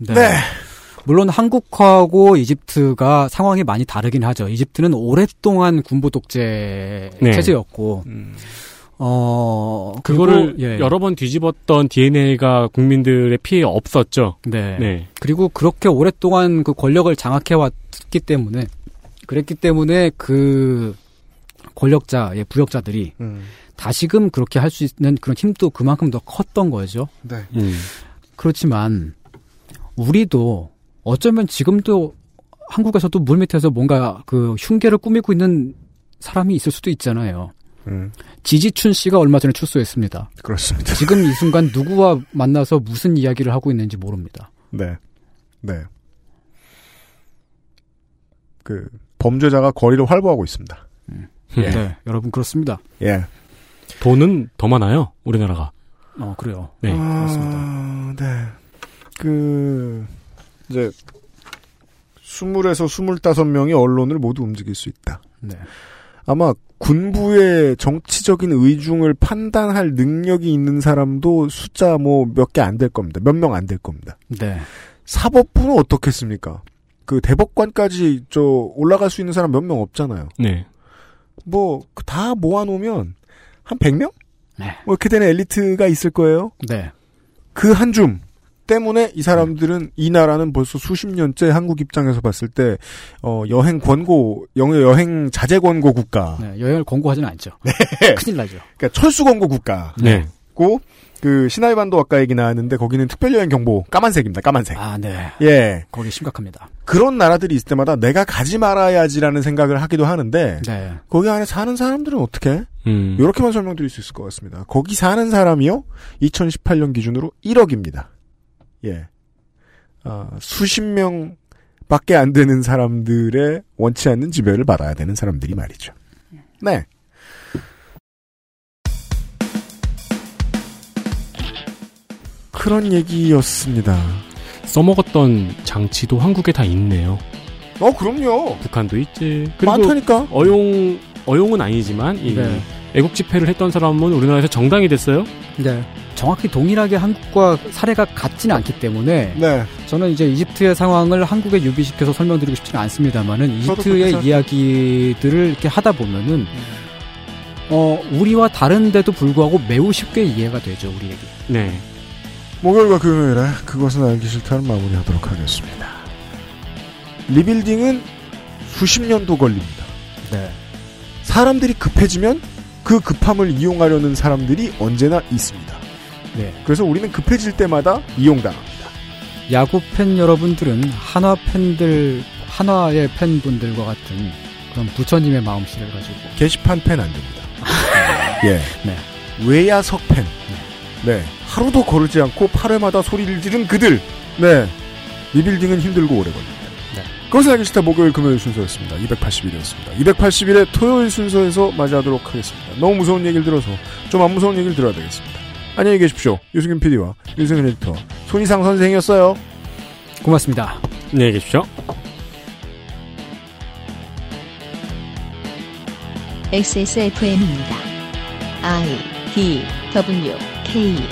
물론 한국하고 이집트가 상황이 많이 다르긴 하죠. 이집트는 오랫동안 군부 독재 체제였고, 그거를 여러 번 뒤집었던 DNA가 국민들의 피해에 없었죠. 그리고 그렇게 오랫동안 그 권력을 장악해왔기 때문에, 그 권력자의 부역자들이 다시금 그렇게 할 수 있는 그런 힘도 그만큼 더 컸던 거죠. 그렇지만 우리도 어쩌면 지금도 한국에서도 물밑에서 뭔가 그 흉계를 꾸미고 있는 사람이 있을 수도 있잖아요. 지지춘 씨가 얼마 전에 출소했습니다. 그렇습니다. 지금 이 순간 누구와 만나서 무슨 이야기를 하고 있는지 모릅니다. 그 범죄자가 거리를 활보하고 있습니다. 여러분 그렇습니다. 돈은 더 많아요, 우리나라가. 그래요. 그렇습니다. 그 이제 20에서 25명이 언론을 모두 움직일 수 있다. 아마 군부의 정치적인 의중을 판단할 능력이 있는 사람도 숫자 몇 개 안 될 겁니다. 몇 명 안 될 겁니다. 사법부는 어떻겠습니까? 그 대법관까지 올라갈 수 있는 사람 몇 명 없잖아요. 다 모아놓으면 한 100명? 네. 뭐 이렇게 되는 엘리트가 있을 거예요. 네. 그 한 줌 때문에 이 사람들은 이 나라는 벌써 수십 년째 한국 입장에서 봤을 때 여행 권고, 여행 자제 권고 국가. 네, 여행을 권고하지는 않죠. 네. 큰일 나죠. 그러니까 철수 권고 국가. 네. 고 그 시나이 반도 아까 얘기 나왔는데 거기는 특별여행 경보 까만색입니다. 까만색. 아, 네. 예. 거기 심각합니다. 그런 나라들이 있을 때마다 내가 가지 말아야지라는 생각을 하기도 하는데 네. 거기 안에 사는 사람들은 어떻게? 이렇게만 설명드릴 수 있을 것 같습니다. 거기 사는 사람이요. 2018년 기준으로 1억입니다. 예. 아, 수십 명밖에 안 되는 사람들의 원치 않는 지배를 받아야 되는 사람들이 말이죠. 네. 그런 얘기였습니다. 써먹었던 장치도 한국에 다 있네요. 그럼요. 북한도 있지. 그리고 많다니까. 어용은 아니지만 이 네. 애국 집회를 했던 사람은 우리나라에서 정당이 됐어요. 네. 정확히 동일하게 한국과 사례가 같지는 않기 때문에 네. 저는 이제 이집트의 상황을 한국에 유비시켜서 설명드리고 싶지는 않습니다만은 이집트의 이야기들을 이렇게 하다 보면은 우리와 다른데도 불구하고 매우 쉽게 이해가 되죠, 우리에게. 네. 목요일과 금요일에 그것은 알기 싫다는 마무리하도록 하겠습니다. 리빌딩은 수십 년도 걸립니다. 네. 사람들이 급해지면 그 급함을 이용하려는 사람들이 언제나 있습니다. 네. 그래서 우리는 급해질 때마다 이용당합니다. 야구 팬 여러분들은 한화의 팬분들과 같은 그런 부처님의 마음씨를 가지고 게시판 팬 안 됩니다. 예. 네. 외야석 팬. 네. 하루도 거르지 않고 8회마다 소리를 지른 그들. 네. 리빌딩은 힘들고 오래 걸립니다. 네. 그것은 알기 싫다 목요일 금요일 순서였습니다. 281이었습니다. 281의 토요일 순서에서 맞이하도록 하겠습니다. 너무 무서운 얘기를 들어서 좀 안 무서운 얘기를 들어야 되겠습니다. 안녕히 계십시오. 유승균 PD와 윤승현 에디터 손희상 선생이었어요. 고맙습니다. 안녕히 계십시오. XSFM입니다. I, D, W, K